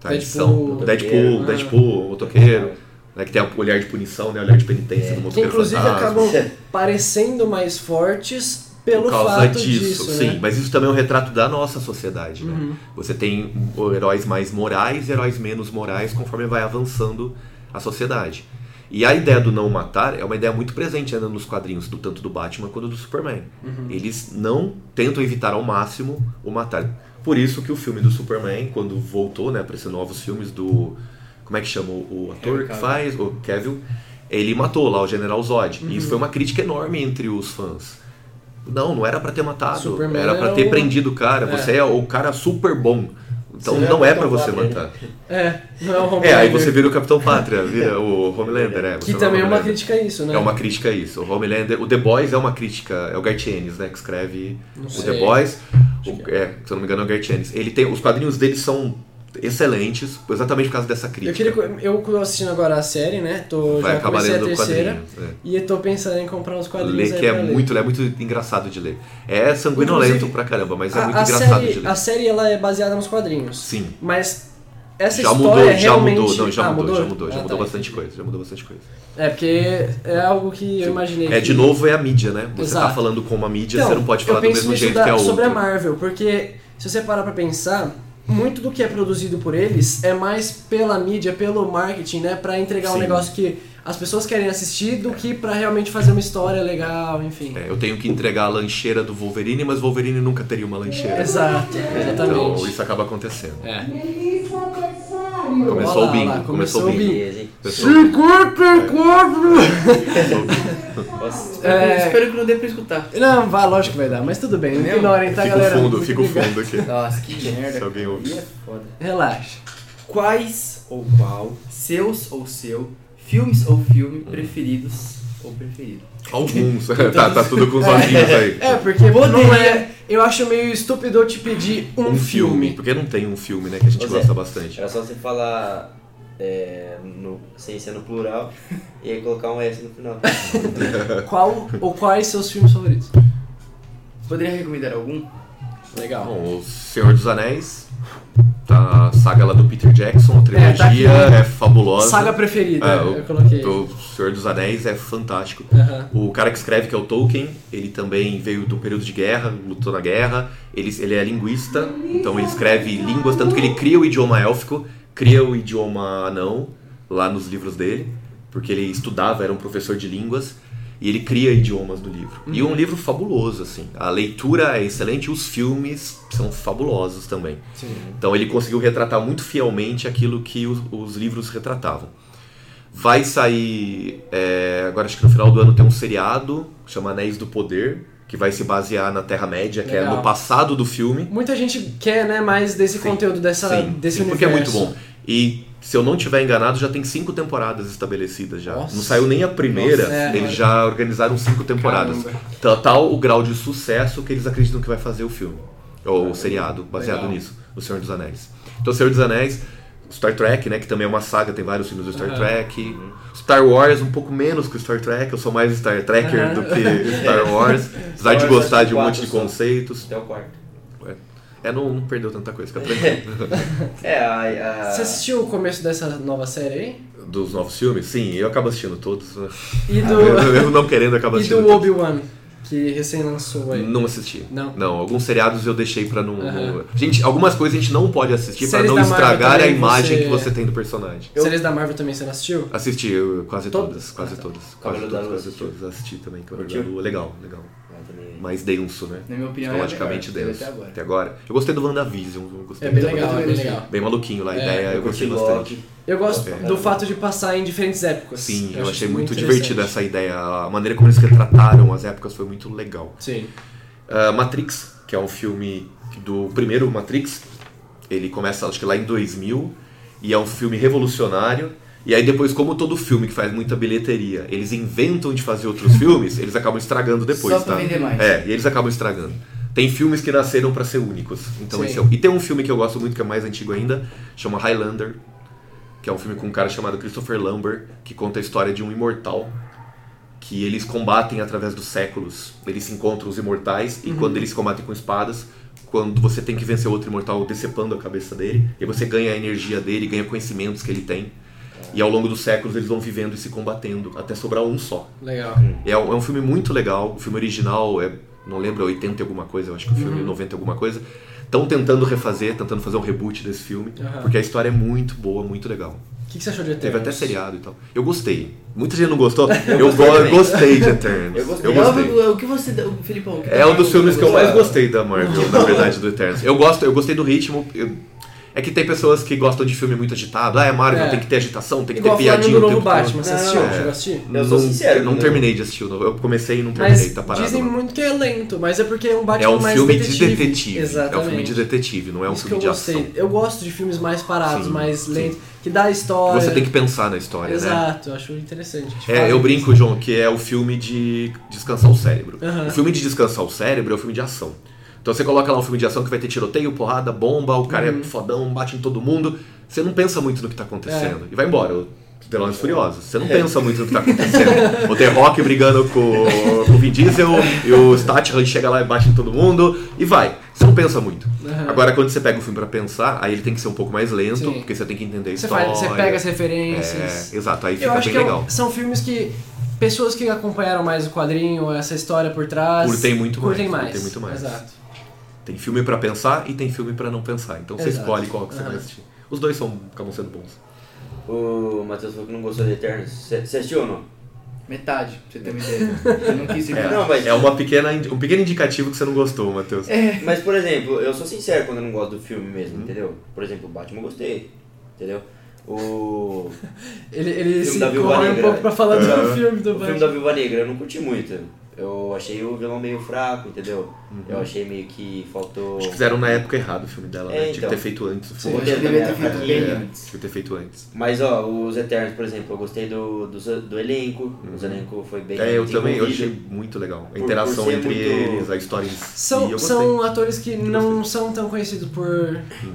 Tá? Deadpool, motoqueiro, né, que tem o olhar de punição, né, o olhar de penitência do motoqueiro fantasma. Que inclusive acabam parecendo mais fortes... Por causa disso, sim. Né? Mas isso também é um retrato da nossa sociedade, né? Você tem heróis mais morais e heróis menos morais conforme vai avançando a sociedade. E a ideia do não matar é uma ideia muito presente ainda nos quadrinhos, tanto do Batman quanto do Superman. Eles não tentam evitar ao máximo o matar. Por isso que o filme do Superman, quando voltou, né, para esses novos filmes do... Como é que chama o ator que faz? O Cavill. Ele matou lá o General Zod. E isso foi uma crítica enorme entre os fãs. Não era pra ter matado, Superman era pra ter prendido o cara, você é o cara super bom, então você não é pra você matar. Não é o Homelander. Aí você vira o Capitão Pátria, vira o Homelander. Que também é uma crítica a isso, né? É uma crítica a isso, o Homelander, o The Boys é uma crítica, é o Garth Ennis, né, que escreve The Boys, se eu não me engano é o Garth Ennis, ele tem, os quadrinhos dele são excelentes, exatamente por causa dessa crítica. Eu assistindo agora a série, né? Já comecei a terceira e eu tô pensando em comprar uns quadrinhos. É muito engraçado de ler. É sanguinolento pra caramba, mas é muito engraçado de ler. A série ela é baseada nos quadrinhos. Sim. Mas essa já história mudou, realmente... Já mudou bastante coisa. Porque é algo que eu imaginei. De novo é a mídia, né? Você tá falando com uma mídia, você não pode falar do mesmo jeito que a outra. Sobre a Marvel, porque se você parar pra pensar... Muito do que é produzido por eles é mais pela mídia, pelo marketing, né? Pra entregar um negócio que as pessoas querem assistir do que pra realmente fazer uma história legal, enfim. Eu tenho que entregar a lancheira do Wolverine, mas o Wolverine nunca teria uma lancheira. Exato, exatamente. Então isso acaba acontecendo. Começou o bingo. Começou o bingo. 54! Espero que não dê pra escutar. Não, lógico que vai dar, mas tudo bem. Não ignorem, tá, galera? Fica o fundo aqui. Nossa, que merda. Se alguém ouvir. É foda. Relaxa. Quais ou qual, seus ou seu, filmes ou filme preferidos ou preferido? Alguns. Tá tudo com os olhinhos aí. Porque não é... Eu acho meio estúpido eu te pedir um filme. Porque não tem um filme, né, que a gente gosta bastante. Era só você falar... sem ser no plural e aí colocar um S no final. Qual ou quais seus filmes favoritos? Poderia recomendar algum? Legal. Bom, O Senhor dos Anéis, a saga lá do Peter Jackson, a trilogia tá é fabulosa. Saga preferida, eu coloquei. O Senhor dos Anéis é fantástico. Uhum. O cara que escreve, que é o Tolkien, ele também veio do período de guerra, lutou na guerra. Ele é linguista, então ele escreve línguas, tanto que ele cria o idioma élfico, cria o idioma anão, lá nos livros dele, porque ele estudava, era um professor de línguas. E ele cria idiomas do livro. Uhum. E é um livro fabuloso, assim. A leitura é excelente e os filmes são fabulosos também. Sim. Então ele conseguiu retratar muito fielmente aquilo que os livros retratavam. Vai sair... agora acho que no final do ano tem um seriado que chama Anéis do Poder, que vai se basear na Terra-média, que é no passado do filme. Muita gente quer, né, mais desse conteúdo, desse universo. Porque é muito bom. E... se eu não tiver enganado, já tem 5 temporadas estabelecidas já. Nossa. Não saiu nem a primeira, eles já organizaram 5 temporadas. Tal o grau de sucesso que eles acreditam que vai fazer o filme. Ou o seriado, baseado nisso. O Senhor dos Anéis. Então, o Senhor dos Anéis, Star Trek, né, que também é uma saga, tem vários filmes do Star Trek. Star Wars, um pouco menos que o Star Trek. Eu sou mais Star Trekker do que Star Wars. Apesar de gostar de um monte de conceitos. Até o quarto. Não perdeu tanta coisa, fica tranquilo. Você assistiu o começo dessa nova série aí? Dos novos filmes? Sim, eu acabo assistindo todos. E do... eu não querendo, acabo assistindo. E do Obi-Wan, que recém lançou aí? Não assisti. Não, alguns seriados eu deixei pra não... Uhum. Gente, algumas coisas a gente não pode assistir pra não estragar a imagem que você tem do personagem. Séries da Marvel também você não assistiu? Assisti, quase todas. Quase todas assisti também. Legal. Mas denso, né? Na minha opinião, psicologicamente denso. Até agora. Eu gostei do WandaVision. É bem legal. Bem maluquinho lá, a ideia. Eu gostei bastante. Eu gosto do fato de passar em diferentes épocas. Sim, eu achei muito divertida essa ideia. A maneira como eles retrataram as épocas foi muito legal. Sim. Matrix, que é um filme do primeiro Matrix. Ele começa, acho que lá em 2000. E é um filme revolucionário. E aí depois, como todo filme que faz muita bilheteria, eles inventam de fazer outros filmes, eles acabam estragando depois, só pra vender mais. E eles acabam estragando. Tem filmes que nasceram pra ser únicos. Então, e tem um filme que eu gosto muito, que é mais antigo ainda, chama Highlander, que é um filme com um cara chamado Christopher Lambert, que conta a história de um imortal, que eles combatem através dos séculos. Eles se encontram, os imortais, e quando eles combatem com espadas... quando você tem que vencer outro imortal decepando a cabeça dele, e você ganha a energia dele, ganha conhecimentos que ele tem. E ao longo dos séculos eles vão vivendo e se combatendo, até sobrar um só. Legal. É um filme muito legal. O filme original é, não lembro, 80 e alguma coisa, eu acho que o filme é 90 e alguma coisa. Estão tentando refazer, tentando fazer um reboot desse filme, porque a história é muito boa, muito legal. O que você achou de Eternos? Teve até seriado e tal. Eu gostei. Muita gente não gostou. Eu gostei de Eternos. Eu gostei. O que você... Felipão, é um dos filmes que eu mais gostei da Marvel, na verdade, do Eternos. Eu gostei do ritmo... É que tem pessoas que gostam de filme muito agitado. É Marvel, tem que ter agitação, tem que ter piadinha. Igual o novo Batman, você assistiu? Chegou a assistir? Eu sou sincero. Não terminei de assistir. Eu comecei e não terminei, mas tá parado. Dizem muito que é lento, mas é porque é um Batman mais detetive. Exatamente. É um filme de detetive, não é um filme de ação. Eu gosto de filmes mais parados, mais lentos, que dá história. Você tem que pensar na história, né? Exato, eu acho interessante. Eu brinco, João, que é o filme de descansar o cérebro. O filme de descansar o cérebro é o filme de ação. Então você coloca lá um filme de ação que vai ter tiroteio, porrada, bomba, o cara é fodão, bate em todo mundo. Você não pensa muito no que tá acontecendo. E vai embora, o Velozes Furiosos. Você não pensa muito no que tá acontecendo. O The Rock brigando com o Vin Diesel e o Statham chega lá e bate em todo mundo e vai. Você não pensa muito. Agora, quando você pega o filme pra pensar, aí ele tem que ser um pouco mais lento, porque você tem que entender a história. Você pega as referências. Exato, aí fica bem legal. São filmes que... pessoas que acompanharam mais o quadrinho, essa história por trás... Curtem muito mais. Exato. Tem filme pra pensar e tem filme pra não pensar. Então você escolhe qual que você vai assistir. Os dois acabam sendo bons. O Matheus falou que não gostou de Eternos. Você assistiu ou não? Metade, pra você ter uma ideia. Eu não quis ir não, mas... é um pequeno indicativo que você não gostou, Matheus. Mas, por exemplo, eu sou sincero quando eu não gosto do filme mesmo, entendeu? Por exemplo, o Batman eu gostei, entendeu? Ele se corre um pouco pra falar do filme do Batman. O filme da Viúva Negra eu não curti muito. Eu achei o vilão meio fraco, entendeu? Eu achei meio que faltou... Acho que fizeram na época errada o filme dela, né? Então. Tinha que ter feito antes. Tinha que ter feito antes. Mas, os Eternos, por exemplo, eu gostei do elenco. Os elenco foi bem... eu achei muito legal. A interação entre eles, a história em si. São atores que não são tão conhecidos por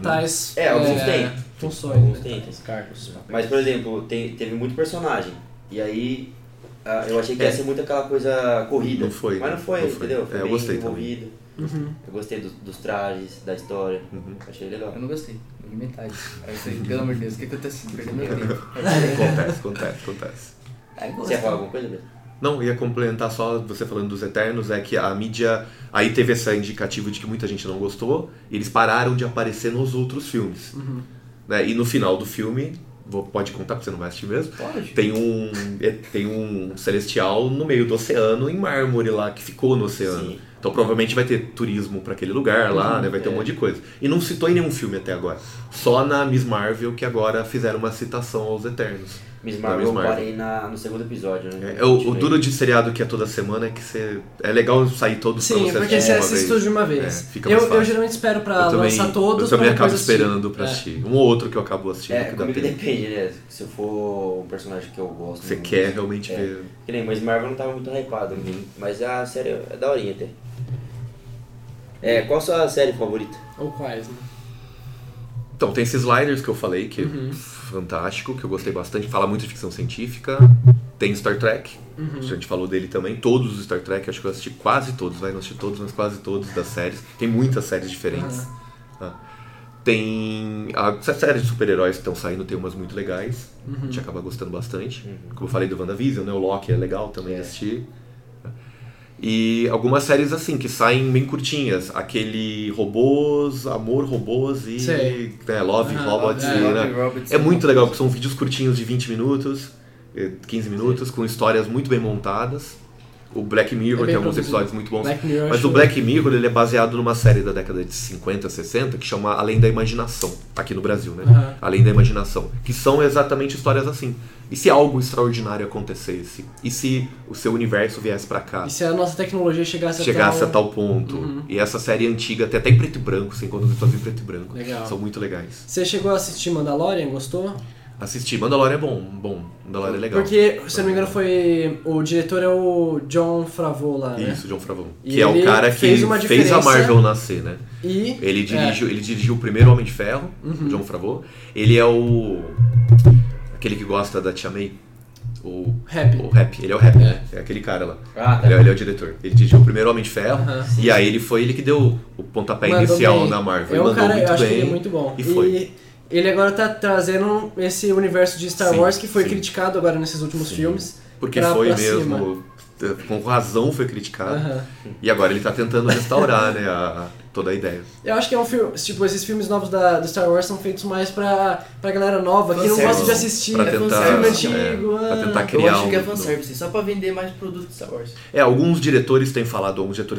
tais... alguns têm. Funções, alguns têm. Cargos. Mas, por exemplo, teve muito personagem. E aí... eu achei que ia ser muito aquela coisa corrida. Mas não foi. Entendeu? Foi bem envolvido. Uhum. Eu gostei dos trajes, da história. Uhum. Achei legal. Eu não gostei, eu vi metade. Aí eu falei, pelo amor de Deus, o que acontece? Perdendo meu tempo. Acontece. Você ia falar alguma coisa mesmo? Não, ia complementar só você falando dos Eternos, é que a mídia aí teve essa indicativa de que muita gente não gostou, e eles pararam de aparecer nos outros filmes. Uhum. Né? E no final do filme, pode contar porque você não vai assistir mesmo, pode. Tem um celestial no meio do oceano em mármore lá, que ficou no oceano. Sim. Então provavelmente vai ter turismo para aquele lugar lá, né? Vai ter um monte de coisa. E não citou em nenhum filme até agora. Só na Miss Marvel que agora fizeram uma citação aos Eternos. Miss Marvel eu parei no segundo episódio, né? O duro de seriado que é toda semana é que você... É legal sair todos os processos. Sim, porque você assiste tudo de uma vez. É, eu geralmente espero pra lançar todos. Eu também acabo esperando pra assistir. Um ou outro que eu acabo assistindo. É, comigo depende, né? Se eu for um personagem que eu gosto... Você quer realmente ver... Que nem, mas Marvel não tava muito hypado. Uhum. Mas a série é daorinha até. É, qual a sua série favorita? Ou quais, né? Então, tem esses Sliders que eu falei, que é fantástico, que eu gostei bastante. Fala muito de ficção científica. Tem Star Trek, a gente falou dele também. Todos os Star Trek, acho que eu assisti quase todos, não assisti todos, mas quase todos das séries. Tem muitas séries diferentes. Tá? Tem as séries de super-heróis que estão saindo, tem umas muito legais. A gente acaba gostando bastante. Como eu falei do WandaVision, né? O Loki é legal também de assistir. E algumas séries assim, que saem bem curtinhas. Aquele Robôs, Amor, Robôs e né, Love, Robots. É muito legal, porque são vídeos curtinhos de 20 minutos, 15 minutos, com histórias muito bem montadas. O Black Mirror tem alguns episódios muito bons. Mas o Black Mirror ele é baseado numa série da década de 50, 60, que chama Além da Imaginação, aqui no Brasil, né? Além da Imaginação, que são exatamente histórias assim. E se algo extraordinário acontecesse? E se o seu universo viesse pra cá? E se a nossa tecnologia chegasse a tal ponto? E essa série antiga, até em preto e branco, você encontra os episódios em preto e branco. Legal. São muito legais. Você chegou a assistir Mandalorian? Gostou? Assisti. Mandalorian é bom. Mandalorian é legal. Porque, se não me engano, foi... O diretor é o John Favreau lá, né? Isso, John Favreau. Que é o cara que fez a Marvel nascer, né? E... Ele dirigiu o primeiro Homem de Ferro, o John Favreau. Ele é o... Aquele que gosta da Tia May. O Rap. Ele é o Rap, né? É aquele cara lá. Tá. Ele é o diretor. Ele dirigiu o primeiro Homem de Ferro. E aí ele que deu o pontapé inicial na Marvel. Ele mandou muito bem. Ele é muito bom. Ele agora tá trazendo esse universo de Star Wars que foi criticado agora nesses últimos filmes. Porque foi mesmo, com razão foi criticado. E agora ele tá tentando restaurar, né, toda a ideia. Eu acho que é um filme, tipo, esses filmes novos do Star Wars são feitos mais pra galera nova, que não gosta de assistir, filme antigo. Pra tentar criar eu acho que é fanservice, só pra vender mais produtos de Star Wars. Alguns diretores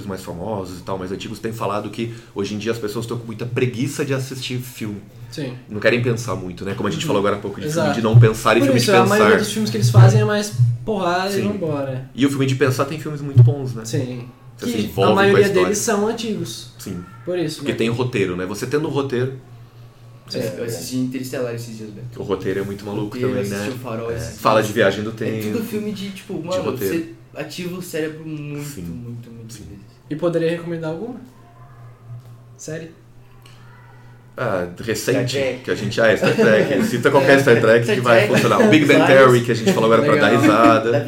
mais famosos e tal, mais antigos, têm falado que hoje em dia as pessoas estão com muita preguiça de assistir filme. Sim. Não querem pensar muito, né? Como a gente falou agora há pouco, de filme de não pensar e filme de pensar. A maioria dos filmes que eles fazem é mais porrada e vambora. E o filme de pensar tem filmes muito bons, né? Sim. Que a maioria deles são antigos. Sim. Por isso. Porque tem o roteiro, né? Você tendo o roteiro. Eu assisti Interestelar esses dias, velho. O roteiro é muito maluco também, né? O Farol, fala de viagem do tempo. É tudo filme de, tipo, mano, você ativa o cérebro muito vezes. E poderia recomendar alguma? Série? Recente, que a gente... Star Trek, cita qualquer Star Trek que vai funcionar. O Big Bang Theory, que a gente falou agora pra dar risada.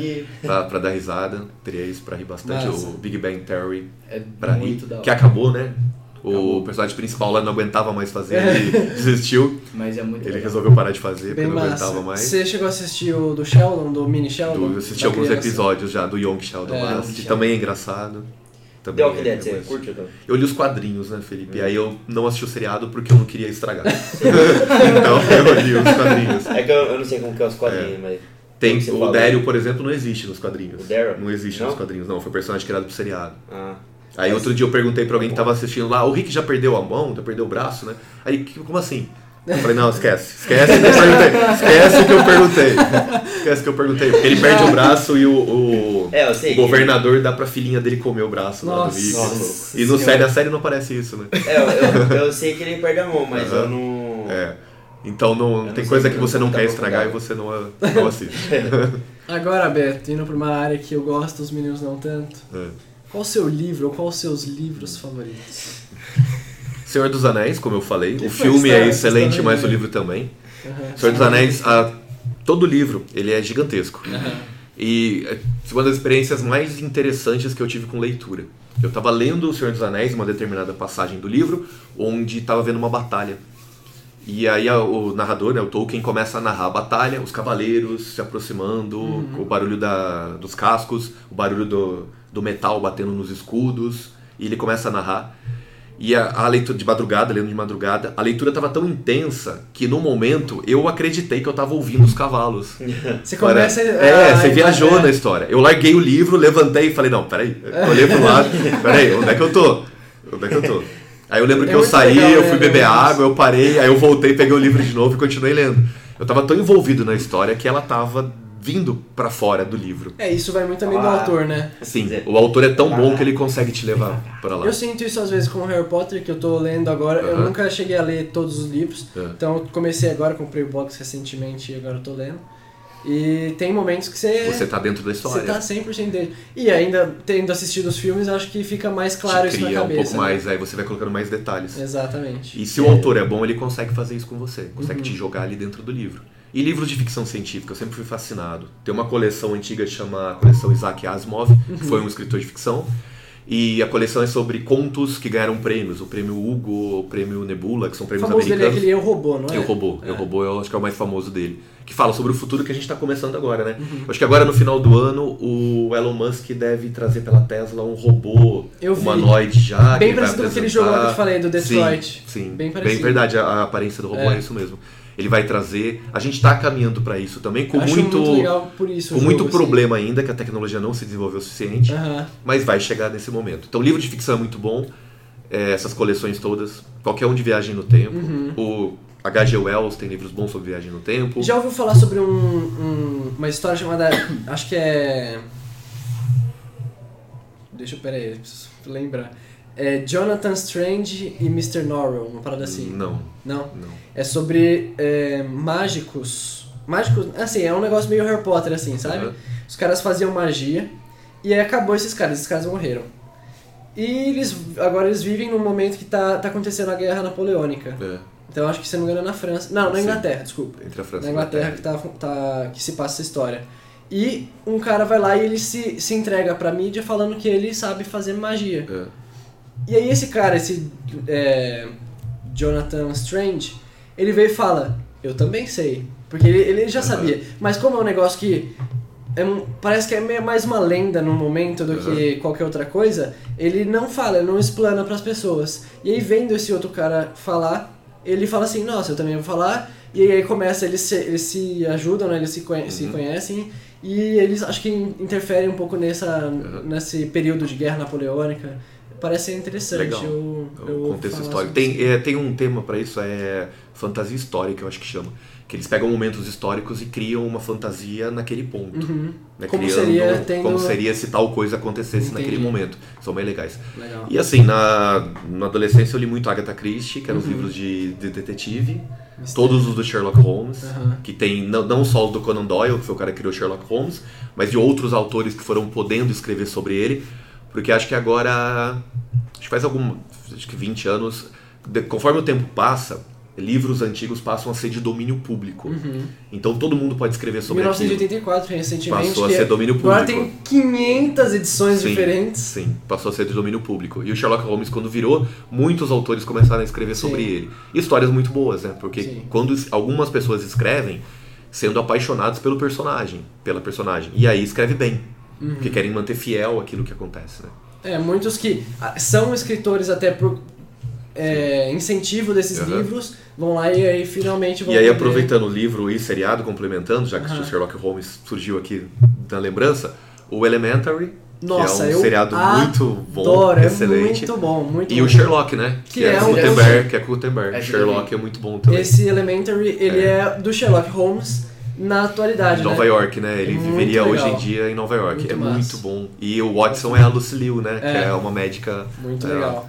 Pra dar risada, teria isso pra rir bastante. O Big Bang Theory, pra rir, que acabou, né? O personagem principal lá não aguentava mais fazer, ele desistiu. Mas é muito legal. Resolveu parar de fazer, porque não aguentava mais. Você chegou a assistir o do Sheldon, do mini Sheldon? Eu assisti alguns episódios já, do Young Sheldon, que também é engraçado. The Walking Dead, você curte? Eu li os quadrinhos, né, Felipe? E aí eu não assisti o seriado porque eu não queria estragar. Então eu li os quadrinhos. É que eu não sei como que é os quadrinhos, mas... Tem, o Daryl, por exemplo, não existe nos quadrinhos. O Daryl? Não existe nos quadrinhos, não. Foi um personagem criado pro seriado. Aí outro dia eu perguntei pra alguém que tava assistindo lá, o Rick já perdeu a mão, já perdeu o braço, né? Aí, como assim? Eu falei, não, esquece o que eu perguntei. Porque ele perde o braço e o governador dá pra filhinha dele comer o braço lá do Rick. E no série, a série não aparece isso, né? Eu sei que ele perde a mão, mas eu não... Então não tem coisa que você não quer estragar e você não assiste. Agora, Beto, indo pra uma área que eu gosto, os meninos não tanto. Qual o seu livro ou qual os seus livros favoritos? Senhor dos Anéis, como eu falei, o filme é excelente, mas o livro também. Senhor dos Anéis, todo livro, ele é gigantesco. E foi uma das experiências mais interessantes que eu tive com leitura. Eu estava lendo O Senhor dos Anéis, uma determinada passagem do livro, onde estava vendo uma batalha. E aí o narrador, né, o Tolkien, começa a narrar a batalha, os cavaleiros se aproximando, o barulho dos cascos, o barulho do metal batendo nos escudos, e ele começa a narrar. E a leitura de madrugada, lendo de madrugada, a leitura estava tão intensa que no momento eu acreditei que eu estava ouvindo os cavalos. Você começa... você viajou na história. Eu larguei o livro, levantei e falei, não, peraí, olhei pro lado, peraí, onde é que eu tô? Aí eu lembro que eu saí, legal, eu fui beber água, eu parei, aí eu voltei, peguei o livro de novo e continuei lendo. Eu tava tão envolvido na história que ela tava vindo pra fora do livro. É, isso vai muito também do autor, né? Sim, dizer, o autor é tão bom que ele consegue te levar pra lá. Eu sinto isso às vezes com o Harry Potter, que eu tô lendo agora. Eu nunca cheguei a ler todos os livros, então eu comecei agora, comprei o box recentemente e agora eu tô lendo. E tem momentos que você tá dentro da história. Você tá 100% dentro. E ainda tendo assistido os filmes, acho que fica mais claro isso na cabeça. Cria um pouco mais, aí você vai colocando mais detalhes. Exatamente. E se o autor é bom, ele consegue fazer isso com você. Consegue te jogar ali dentro do livro. E livros de ficção científica, eu sempre fui fascinado. Tem uma coleção antiga que chama Coleção Isaac Asimov, que foi um escritor de ficção. E a coleção é sobre contos que ganharam prêmios. O prêmio Hugo, o prêmio Nebula, que são prêmios americanos. O famoso dele é aquele Eu, Robô, não é? Eu, Robô, eu acho que é o mais famoso dele. Que fala sobre o futuro que a gente está começando agora, né? Eu acho que agora, no final do ano, o Elon Musk deve trazer pela Tesla um robô humanoide já. Bem parecido com aquele jogo que eu falei, do Detroit. Sim, bem parecido. Bem verdade, a aparência do robô é isso mesmo. Ele vai trazer... A gente está caminhando para isso também, com muito legal por isso, com muito problema ainda, que a tecnologia não se desenvolveu o suficiente, mas vai chegar nesse momento. Então, livro de ficção é muito bom, essas coleções todas, qualquer um de viagem no tempo. O H.G. Wells tem livros bons sobre viagem no tempo. Já ouviu falar sobre uma história chamada... Acho que é... Peraí, preciso lembrar... É Jonathan Strange e Mr. Norrell, uma parada assim. Não. É sobre mágicos. Mágicos, assim, é um negócio meio Harry Potter, assim, sabe? Os caras faziam magia e aí acabou esses caras morreram. E agora eles vivem num momento que tá acontecendo a Guerra Napoleônica. Então acho que, se não me engano, é na França. Não, na Inglaterra, desculpa. Entre a França e a Inglaterra que se passa essa história. E um cara vai lá e ele se entrega pra mídia falando que ele sabe fazer magia. E aí esse cara, Jonathan Strange, ele veio e fala, eu também sei, porque ele já sabia. Mas como é um negócio que parece que é meio mais uma lenda no momento do que qualquer outra coisa, ele não fala, ele não explana pras pessoas. E aí, vendo esse outro cara falar, ele fala assim, nossa, eu também vou falar. E aí começa, eles se ajudam, né? Eles se conhecem. E eles, acho que, interferem um pouco nesse período de Guerra Napoleônica. Parece interessante. Legal. O contexto histórico. Tem um tema pra isso, é fantasia histórica, eu acho que chama. Que eles pegam momentos históricos e criam uma fantasia naquele ponto. Né? Como seria se tal coisa acontecesse naquele momento. São bem legais. Legal. E assim, na adolescência eu li muito Agatha Christie, que eram os livros de detetive. Todos os do Sherlock Holmes, que tem não só os do Conan Doyle, que foi o cara que criou Sherlock Holmes, mas de outros autores que foram podendo escrever sobre ele. Porque acho que agora, acho que 20 anos, conforme o tempo passa, livros antigos passam a ser de domínio público. Então todo mundo pode escrever sobre aquilo. 1984, recentemente, passou a ser domínio público. Agora tem 500 edições diferentes. Sim, passou a ser de domínio público. E o Sherlock Holmes, quando virou, muitos autores começaram a escrever sobre ele. Histórias muito boas, né? Porque quando algumas pessoas escrevem, sendo apaixonadas pelo personagem, e aí escreve bem. Porque querem manter fiel aquilo que acontece, né? Muitos que são escritores até por incentivo desses livros, vão lá e aí finalmente vão... E aí aproveitando o livro e seriado, complementando, já que o Sherlock Holmes surgiu aqui na lembrança, o Elementary, nossa, que é um seriado muito bom, excelente. Muito bom, muito bom. E o Sherlock, né? Que é Gutenberg. É Sherlock é muito bom também. Esse Elementary, ele é do Sherlock Holmes... Na atualidade, Nova York, né? Ele viveria hoje em dia em Nova York. Muito bom. E o Watson é a Lucy Liu, né? Que é uma médica... Muito legal.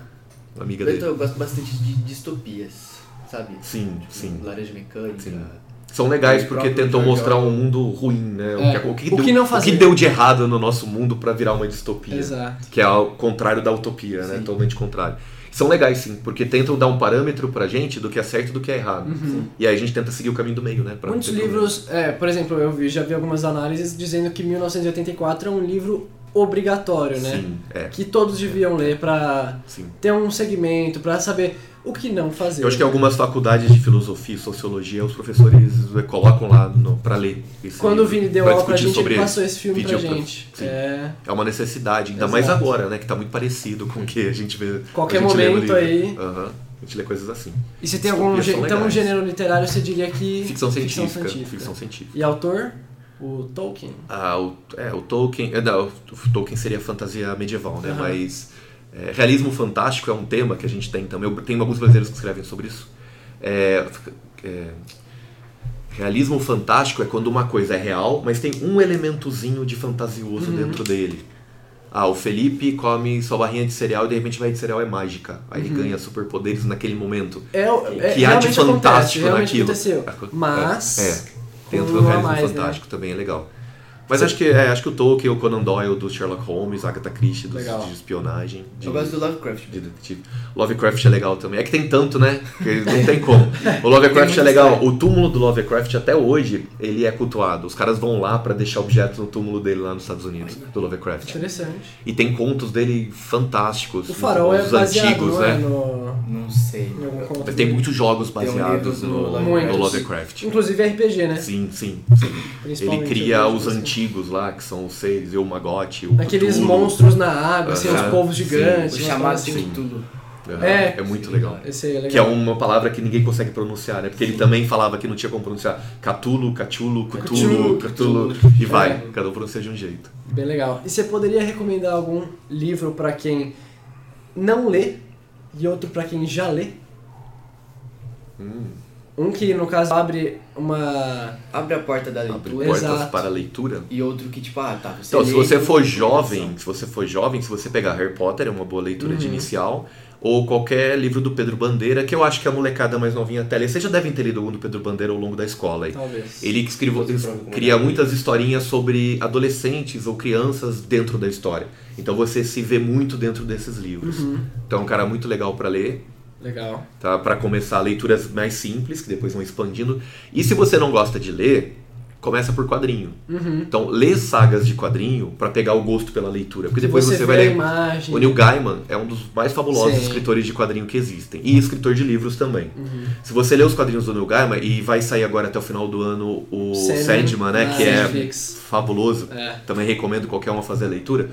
Amiga dele. Eu gosto bastante de distopias, sabe? Sim. Laranja Mecânica... São legais porque tentam mostrar um mundo ruim, né? O que deu de errado no nosso mundo pra virar uma distopia. Exato. Que é ao contrário da utopia, né? Totalmente contrário. São legais, sim, porque tentam dar um parâmetro pra gente do que é certo e do que é errado. E aí a gente tenta seguir o caminho do meio, né? Muitos livros, por exemplo, já vi algumas análises dizendo que 1984 é um livro obrigatório, né? Sim, é. Que todos deviam ler pra ter um segmento, pra saber o que não fazer. Eu acho que algumas faculdades de filosofia e sociologia, os professores colocam lá pra ler. Quando o Vini deu aula pra gente, ele passou esse filme pra gente. É uma necessidade, ainda mais agora, né? Que tá muito parecido com o que a gente vê. Qualquer momento aí. A gente lê coisas assim. E você tem algum gênero literário, você diria que... Ficção científica. E autor? O Tolkien. O Tolkien... O Tolkien seria fantasia medieval, né? Uhum. Mas realismo fantástico é um tema que a gente tem também. Tem alguns brasileiros que escrevem sobre isso. Realismo fantástico é quando uma coisa é real, mas tem um elementozinho de fantasioso dentro dele. O Felipe come sua barrinha de cereal e de repente a barrinha de cereal é mágica. Aí ele ganha superpoderes naquele momento. Que há de fantástico naquilo. Mas... Dentro do realismo fantástico também é legal. Mas acho que o Tolkien, o Conan Doyle do Sherlock Holmes, Agatha Christie de espionagem. Eu gosto do Lovecraft. De detetive. Lovecraft é legal também. É que tem tanto, né? Que não tem como. O Lovecraft é legal. O túmulo do Lovecraft, até hoje, ele é cultuado. Os caras vão lá pra deixar objetos no túmulo dele lá nos Estados Unidos, do Lovecraft. Interessante. E tem contos dele fantásticos. O Farol é baseado antigos, né? Não sei. Mas tem muitos jogos baseados no Lovecraft. Inclusive RPG, né? Sim. Ele cria os antigos lá, que são os seres, o Magote, o aqueles Cthulhu, monstros na água, assim, os povos gigantes. Os chamados de Cthulhu. É muito legal. Esse é legal. Que é uma palavra que ninguém consegue pronunciar, né? Porque ele também falava que não tinha como pronunciar. Catulo, Cachulo, Cthulhu. E vai. Cada um pronuncia de um jeito. Bem legal. E você poderia recomendar algum livro pra quem não lê e outro pra quem já lê? Um que, no caso, abre a porta da leitura. Portas para a leitura. E outro que, tipo, você então, lê, se você for jovem, se você pegar Harry Potter, é uma boa leitura de inicial. Ou qualquer livro do Pedro Bandeira, que eu acho que a molecada mais novinha até lê. Vocês já devem ter lido algum do Pedro Bandeira ao longo da escola. Aí. Talvez. Ele cria muitas historinhas sobre adolescentes ou crianças dentro da história. Então você se vê muito dentro desses livros. Então é um cara muito legal para ler. Legal. Tá, para começar, leituras mais simples, que depois vão expandindo. E se você não gosta de ler, começa por quadrinho. Então, lê sagas de quadrinho para pegar o gosto pela leitura. Porque depois você vai ler... O Neil Gaiman é um dos mais fabulosos escritores de quadrinho que existem. E escritor de livros também. Se você ler os quadrinhos do Neil Gaiman, e vai sair agora até o final do ano o Sandman, né? Que Netflix. É fabuloso. Também recomendo qualquer um fazer a leitura.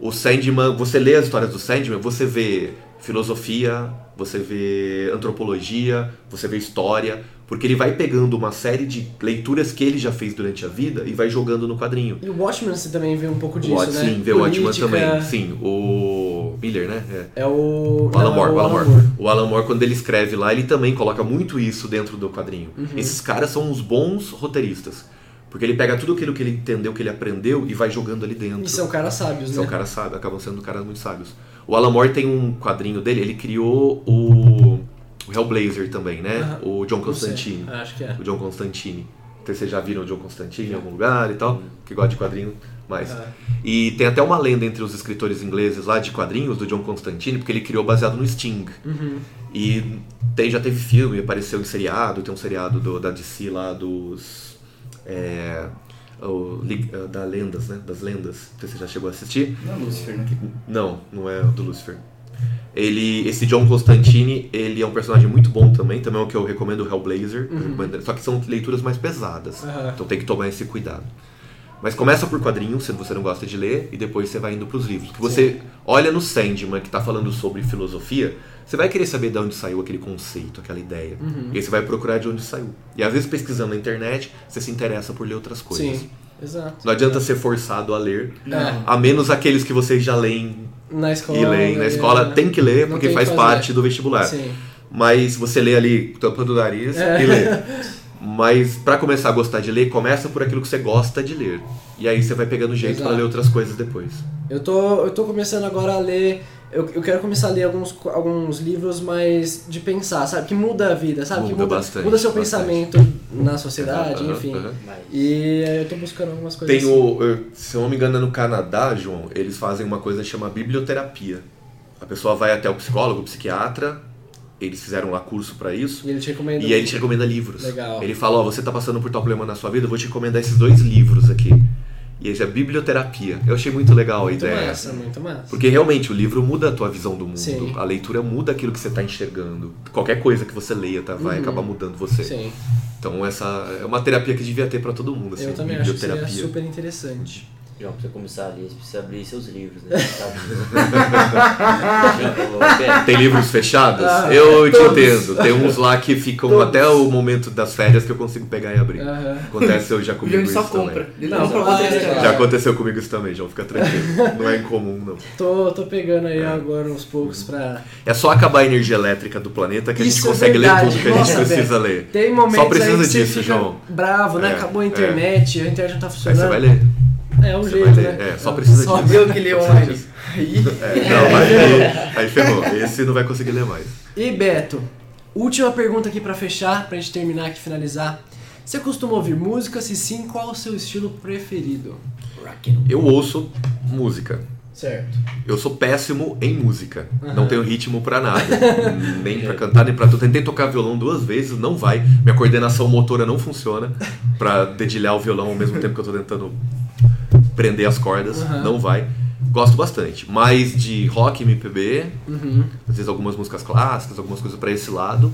O Sandman, você lê as histórias do Sandman, você vê filosofia, você vê antropologia, você vê história, porque ele vai pegando uma série de leituras que ele já fez durante a vida e vai jogando no quadrinho. E o Watchmen você também vê um pouco disso, né? Sim, vê o Watchmen também. Sim, o Miller, né? É o Alan Moore. O Alan Moore, quando ele escreve lá, ele também coloca muito isso dentro do quadrinho. Esses caras são uns bons roteiristas. Porque ele pega tudo aquilo que ele entendeu, que ele aprendeu e vai jogando ali dentro. E são caras sábios, né? São caras sábios, acabam sendo caras muito sábios. O Alan Moore tem um quadrinho dele, ele criou o Hellblazer também, né? O John Constantine. Acho que é. O John Constantine. Então, vocês já viram o John Constantine em algum lugar e tal? Que gosta de quadrinho mais. E tem até uma lenda entre os escritores ingleses lá de quadrinhos do John Constantine, porque ele criou baseado no Sting. E já teve filme, apareceu em seriado, tem um seriado da DC lá dos... das lendas. Não sei se você já chegou a assistir. Não é Lucifer, né? Não é do Lucifer. Esse John Constantine, ele é um personagem muito bom também. Também é o que eu recomendo, o Hellblazer. Só que são leituras mais pesadas. Então tem que tomar esse cuidado. Mas começa por quadrinhos, se você não gosta de ler, e depois você vai indo pros livros. Que você olha no Sandman, que tá falando sobre filosofia, você vai querer saber de onde saiu aquele conceito, aquela ideia. E aí você vai procurar de onde saiu. E às vezes, pesquisando na internet, você se interessa por ler outras coisas. Sim, exato. Não adianta ser forçado a ler, a menos aqueles que vocês já leem na escola. E leem na escola, tem que ler, porque faz parte do vestibular. Sim. Mas você lê ali, tampando o nariz e lê. Mas pra começar a gostar de ler, começa por aquilo que você gosta de ler. E aí você vai pegando jeito pra ler outras coisas depois. Eu tô começando agora a ler... Eu quero começar a ler alguns livros, mas de pensar, sabe? Que muda a vida, sabe? Muda bastante, muda seu pensamento na sociedade, enfim. E eu tô buscando algumas coisas se eu não me engano, no Canadá, João, eles fazem uma coisa que chama biblioterapia. A pessoa vai até o psicólogo, o psiquiatra... Eles fizeram lá curso pra isso. E aí ele te recomenda livros. Legal. Ele fala, você tá passando por tal problema na sua vida, eu vou te recomendar esses 2 livros aqui. E esse é biblioterapia. Eu achei muito legal a ideia. Muito massa, muito massa. Porque realmente o livro muda a tua visão do mundo. Sim. A leitura muda aquilo que você está enxergando. Qualquer coisa que você leia, tá? Vai acabar mudando você. Sim. Então essa é uma terapia que devia ter para todo mundo. Assim, eu também acho que seria super interessante. João, pra você começar a ler, você precisa abrir seus livros, né? Tem livros fechados? Eu te entendo. Tem uns lá que ficam até o momento das férias que eu consigo pegar e abrir. Aconteceu já comigo isso também. Já aconteceu comigo isso também, João. Fica tranquilo. Não é incomum, não. Tô pegando aí agora uns poucos pra... É só acabar a energia elétrica do planeta que isso a gente consegue ler tudo que a gente precisa ler. Tem momentos só precisa aí disso, João. Bravo, né? Acabou a internet não tá funcionando. Aí você vai ler. É um jeito, né? É, só precisa disso. Só viu que leu online. Aí ferrou. Esse não vai conseguir ler mais. E Beto, última pergunta aqui pra fechar, pra gente terminar aqui, finalizar. Você costuma ouvir música? Se sim, qual o seu estilo preferido? Eu ouço música. Certo. Eu sou péssimo em música. Não tenho ritmo pra nada. Nem pra cantar, nem pra tudo. Tentei tocar violão 2 vezes, não vai. Minha coordenação motora não funciona pra dedilhar o violão ao mesmo tempo que eu tô tentando... prender as cordas, não vai. Gosto bastante, mais de rock, MPB, às vezes algumas músicas clássicas, algumas coisas pra esse lado,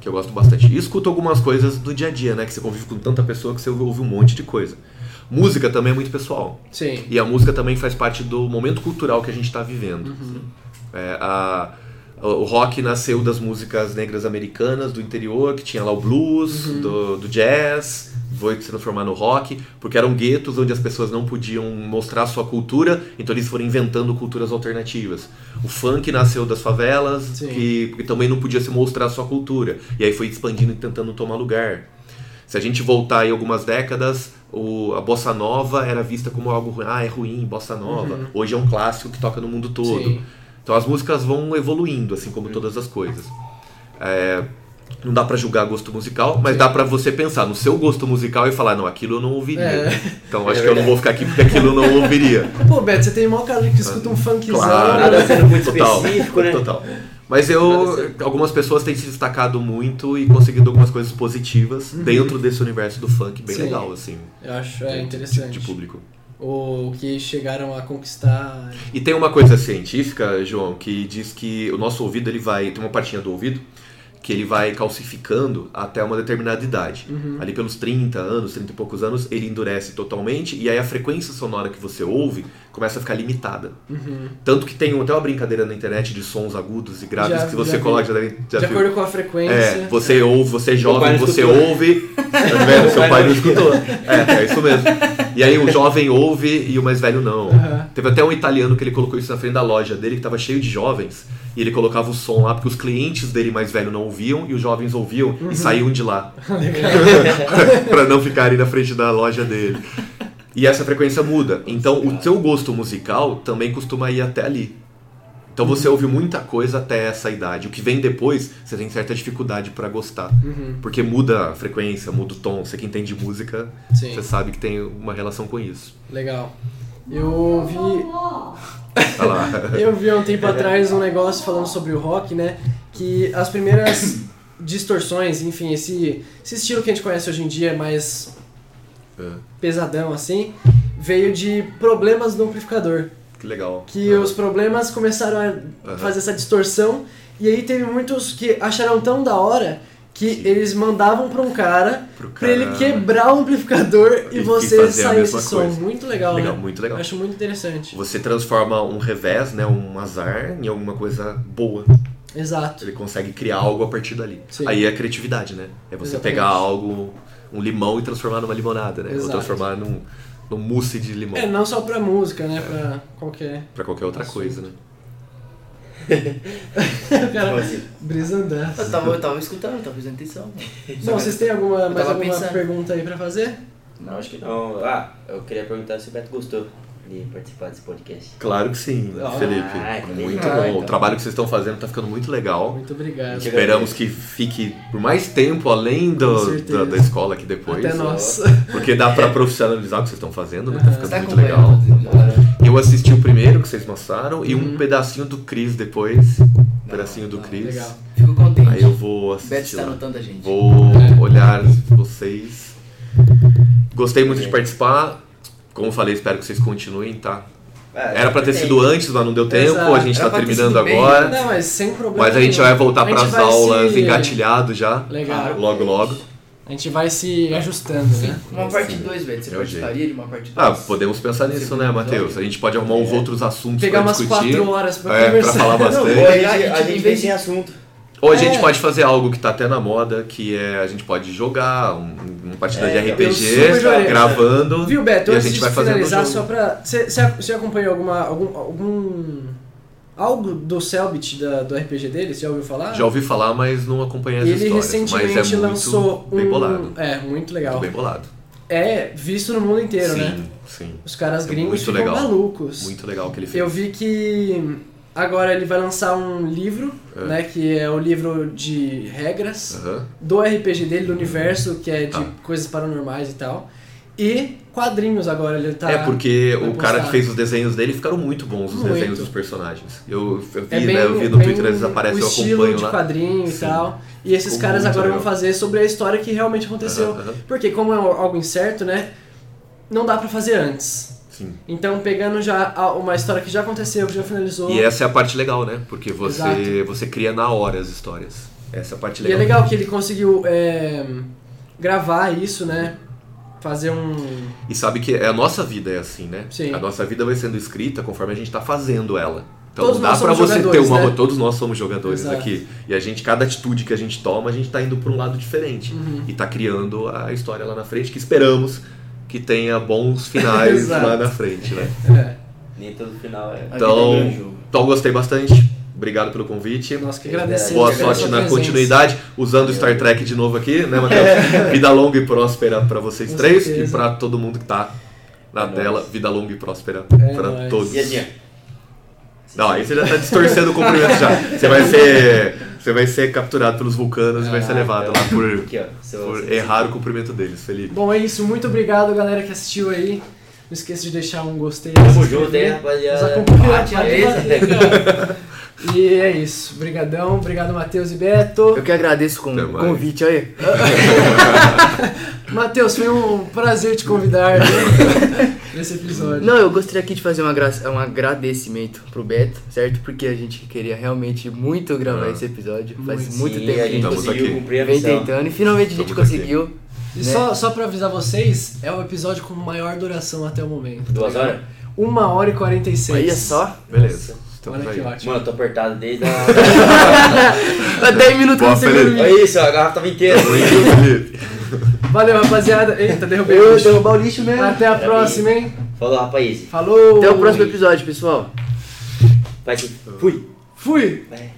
que eu gosto bastante. E escuto algumas coisas do dia a dia, né, que você convive com tanta pessoa que você ouve um monte de coisa. Música também é muito pessoal. Sim. E a música também faz parte do momento cultural que a gente tá vivendo. O rock nasceu das músicas negras americanas do interior, que tinha lá o blues, do jazz, foi se transformar no rock, porque eram guetos onde as pessoas não podiam mostrar sua cultura, então eles foram inventando culturas alternativas. O funk nasceu das favelas, que também não podia se mostrar sua cultura, e aí foi expandindo e tentando tomar lugar. Se a gente voltar aí algumas décadas, a bossa nova era vista como algo é ruim, bossa nova. Hoje é um clássico que toca no mundo todo. Sim. Então as músicas vão evoluindo, assim como todas as coisas. Não dá pra julgar gosto musical, mas dá pra você pensar no seu gosto musical e falar, não, aquilo eu não ouviria. Então acho que eu não vou ficar aqui porque aquilo eu não ouviria. Pô, Beto, você tem o maior caso que escuta um funkzão. Claro, nada sendo muito específico, né? Total. Mas algumas pessoas têm se destacado muito e conseguido algumas coisas positivas dentro desse universo do funk, bem legal, assim. Eu acho interessante. De público. Ou que chegaram a conquistar... E tem uma coisa científica, João, que diz que o nosso ouvido, ele vai... Tem uma partinha do ouvido que ele vai calcificando até uma determinada idade. Ali pelos 30 anos, 30 e poucos anos, ele endurece totalmente e aí a frequência sonora que você ouve começa a ficar limitada. Tanto que tem até uma brincadeira na internet de sons agudos e graves que você coloca... Já de acordo com a frequência... você ouve, você é jovem, você ouve... Seu pai não escutou. É isso mesmo. E aí o jovem ouve e o mais velho não. Teve até um italiano que ele colocou isso na frente da loja dele, que estava cheio de jovens, e ele colocava o som lá, porque os clientes dele mais velho não ouviam, e os jovens ouviam e saíam de lá. Pra não ficarem na frente da loja dele. E essa frequência muda. Então o seu gosto musical também costuma ir até ali. Então você ouve muita coisa até essa idade. O que vem depois, você tem certa dificuldade pra gostar. Porque muda a frequência, muda o tom. Você que entende música, você sabe que tem uma relação com isso. Legal. Eu vi há um tempo atrás um negócio falando sobre o rock, né? Que as primeiras distorções, enfim, esse estilo que a gente conhece hoje em dia é mais pesadão, assim, veio de problemas no amplificador. Que legal. Que os problemas começaram a fazer essa distorção, e aí teve muitos que acharam tão da hora que eles mandavam pra um cara, pra ele quebrar o amplificador e você sair esse som. Coisa. Muito legal, né? Muito legal. Eu acho muito interessante. Você transforma um revés, né, um azar, em alguma coisa boa. Exato. Ele consegue criar algo a partir dali. Sim. Aí é a criatividade, né? É você pegar algo, um limão, e transformar numa limonada, né? Exato. Ou transformar no mousse de limão. Não só pra música, né? Pra qualquer... Pra qualquer outra coisa, né? O cara brisandaço. Eu tava escutando, eu tava prestando atenção. Bom, vocês têm mais alguma pergunta aí pra fazer? Não, acho que não. Eu queria perguntar se o Beto gostou de participar desse podcast. Claro que sim, Felipe. Muito bom. Então. O trabalho que vocês estão fazendo tá ficando muito legal. Muito obrigado. Esperamos que fique por mais tempo, além da escola aqui depois. Até nós. Porque dá pra profissionalizar o que vocês estão fazendo, né? Tá ficando muito legal. Eu assisti o primeiro que vocês lançaram e um pedacinho do Cris depois. Cris. Legal. Fico contente. Aí eu vou assistir. Beto está anotando a gente. Vou olhar vocês. Gostei muito de participar. Como eu falei, espero que vocês continuem, tá? Era pra ter sido antes, mas não deu tempo. Exato. A gente tá terminando agora. Não, mas sem problema. Mas a gente vai voltar pras aulas engatilhado já. Legal. Logo, logo. A gente vai se ajustando, né? Uma parte 2, velho. Você participaria de uma parte 2? Ah, podemos pensar nisso, né, Matheus? A gente pode arrumar uns outros assuntos pra discutir. Pegar umas 4 horas pra conversar. Pra falar bastante. Não, a gente vem sem assunto. Ou a gente pode fazer algo que tá até na moda, que é a gente pode jogar uma partida de RPG, gravando, viu, Beto? E a gente vai fazendo o jogo. Só pra... Você acompanhou algo do Selbit, do RPG dele? Você já ouviu falar? Já ouvi falar, mas não acompanhei as histórias. Ele recentemente lançou muito bem bolado. Muito legal. Muito bem bolado. É visto no mundo inteiro, sim, né? Sim. Os caras gringos ficam malucos. Muito legal o que ele fez. Eu vi que... Agora ele vai lançar um livro, né, que é o livro de regras do RPG dele, do universo, que é de coisas paranormais e tal. E quadrinhos agora ele tá... É, porque o cara que fez os desenhos dele ficaram muito bons, os desenhos dos personagens. Eu vi no Twitter, eles aparecem, eu acompanho lá. O estilo de quadrinho e tal. E esses caras agora vão fazer sobre a história que realmente aconteceu. Porque como é algo incerto, né, não dá pra fazer antes. Sim. Então, pegando já uma história que já aconteceu, que já finalizou... E essa é a parte legal, né? Porque você cria na hora as histórias. Essa é a parte legal. E é legal que ele conseguiu gravar isso, né? Fazer um... E sabe que a nossa vida é assim, né? Sim. A nossa vida vai sendo escrita conforme a gente tá fazendo ela. Então todos dá pra você ter uma... Né? Todos nós somos jogadores aqui. E a gente, cada atitude que a gente toma, a gente tá indo pra um lado diferente. Uhum. E tá criando a história lá na frente que esperamos... que tenha bons finais lá na frente, né? Nem todo final é. Então gostei bastante. Obrigado pelo convite. Nossa, que agradecemos. Boa sorte na continuidade, usando o Star Trek de novo aqui, né, Matheus? Vida longa e próspera pra vocês três e pra todo mundo que tá na tela. Vida longa e próspera pra todos. E adiante. Não, aí você já tá distorcendo o cumprimento já. Você vai ser capturado pelos vulcanos e vai ser levado lá por errar o cumprimento deles, Felipe. Bom, é isso. Muito obrigado, galera que assistiu aí. Não esqueça de deixar um gostei. Tamo junto, hein, rapaziada. E é isso. Obrigadão. Obrigado, Matheus e Beto. Eu que agradeço o convite aí. Matheus, foi um prazer te convidar nesse episódio. Não, eu gostaria aqui de fazer um agradecimento pro Beto, certo? Porque a gente queria realmente muito gravar esse episódio. Faz muito tempo que a gente conseguiu cumprir a missão. E finalmente a gente conseguiu. Aqui. E só pra avisar vocês, é o episódio com maior duração até o momento. 2 horas? 1h46. Olha só. Beleza. Olha que ótimo. Mano, eu tô apertado desde a... Tá 10 minutos no segundo. Olha isso, a garrafa tava inteira. Valeu, rapaziada. Eita, derrubei o lixo. Derrubar o lixo mesmo. Até a próxima, hein? Falou, rapaz. Falou. Até o próximo episódio, pessoal. Fui. Fui.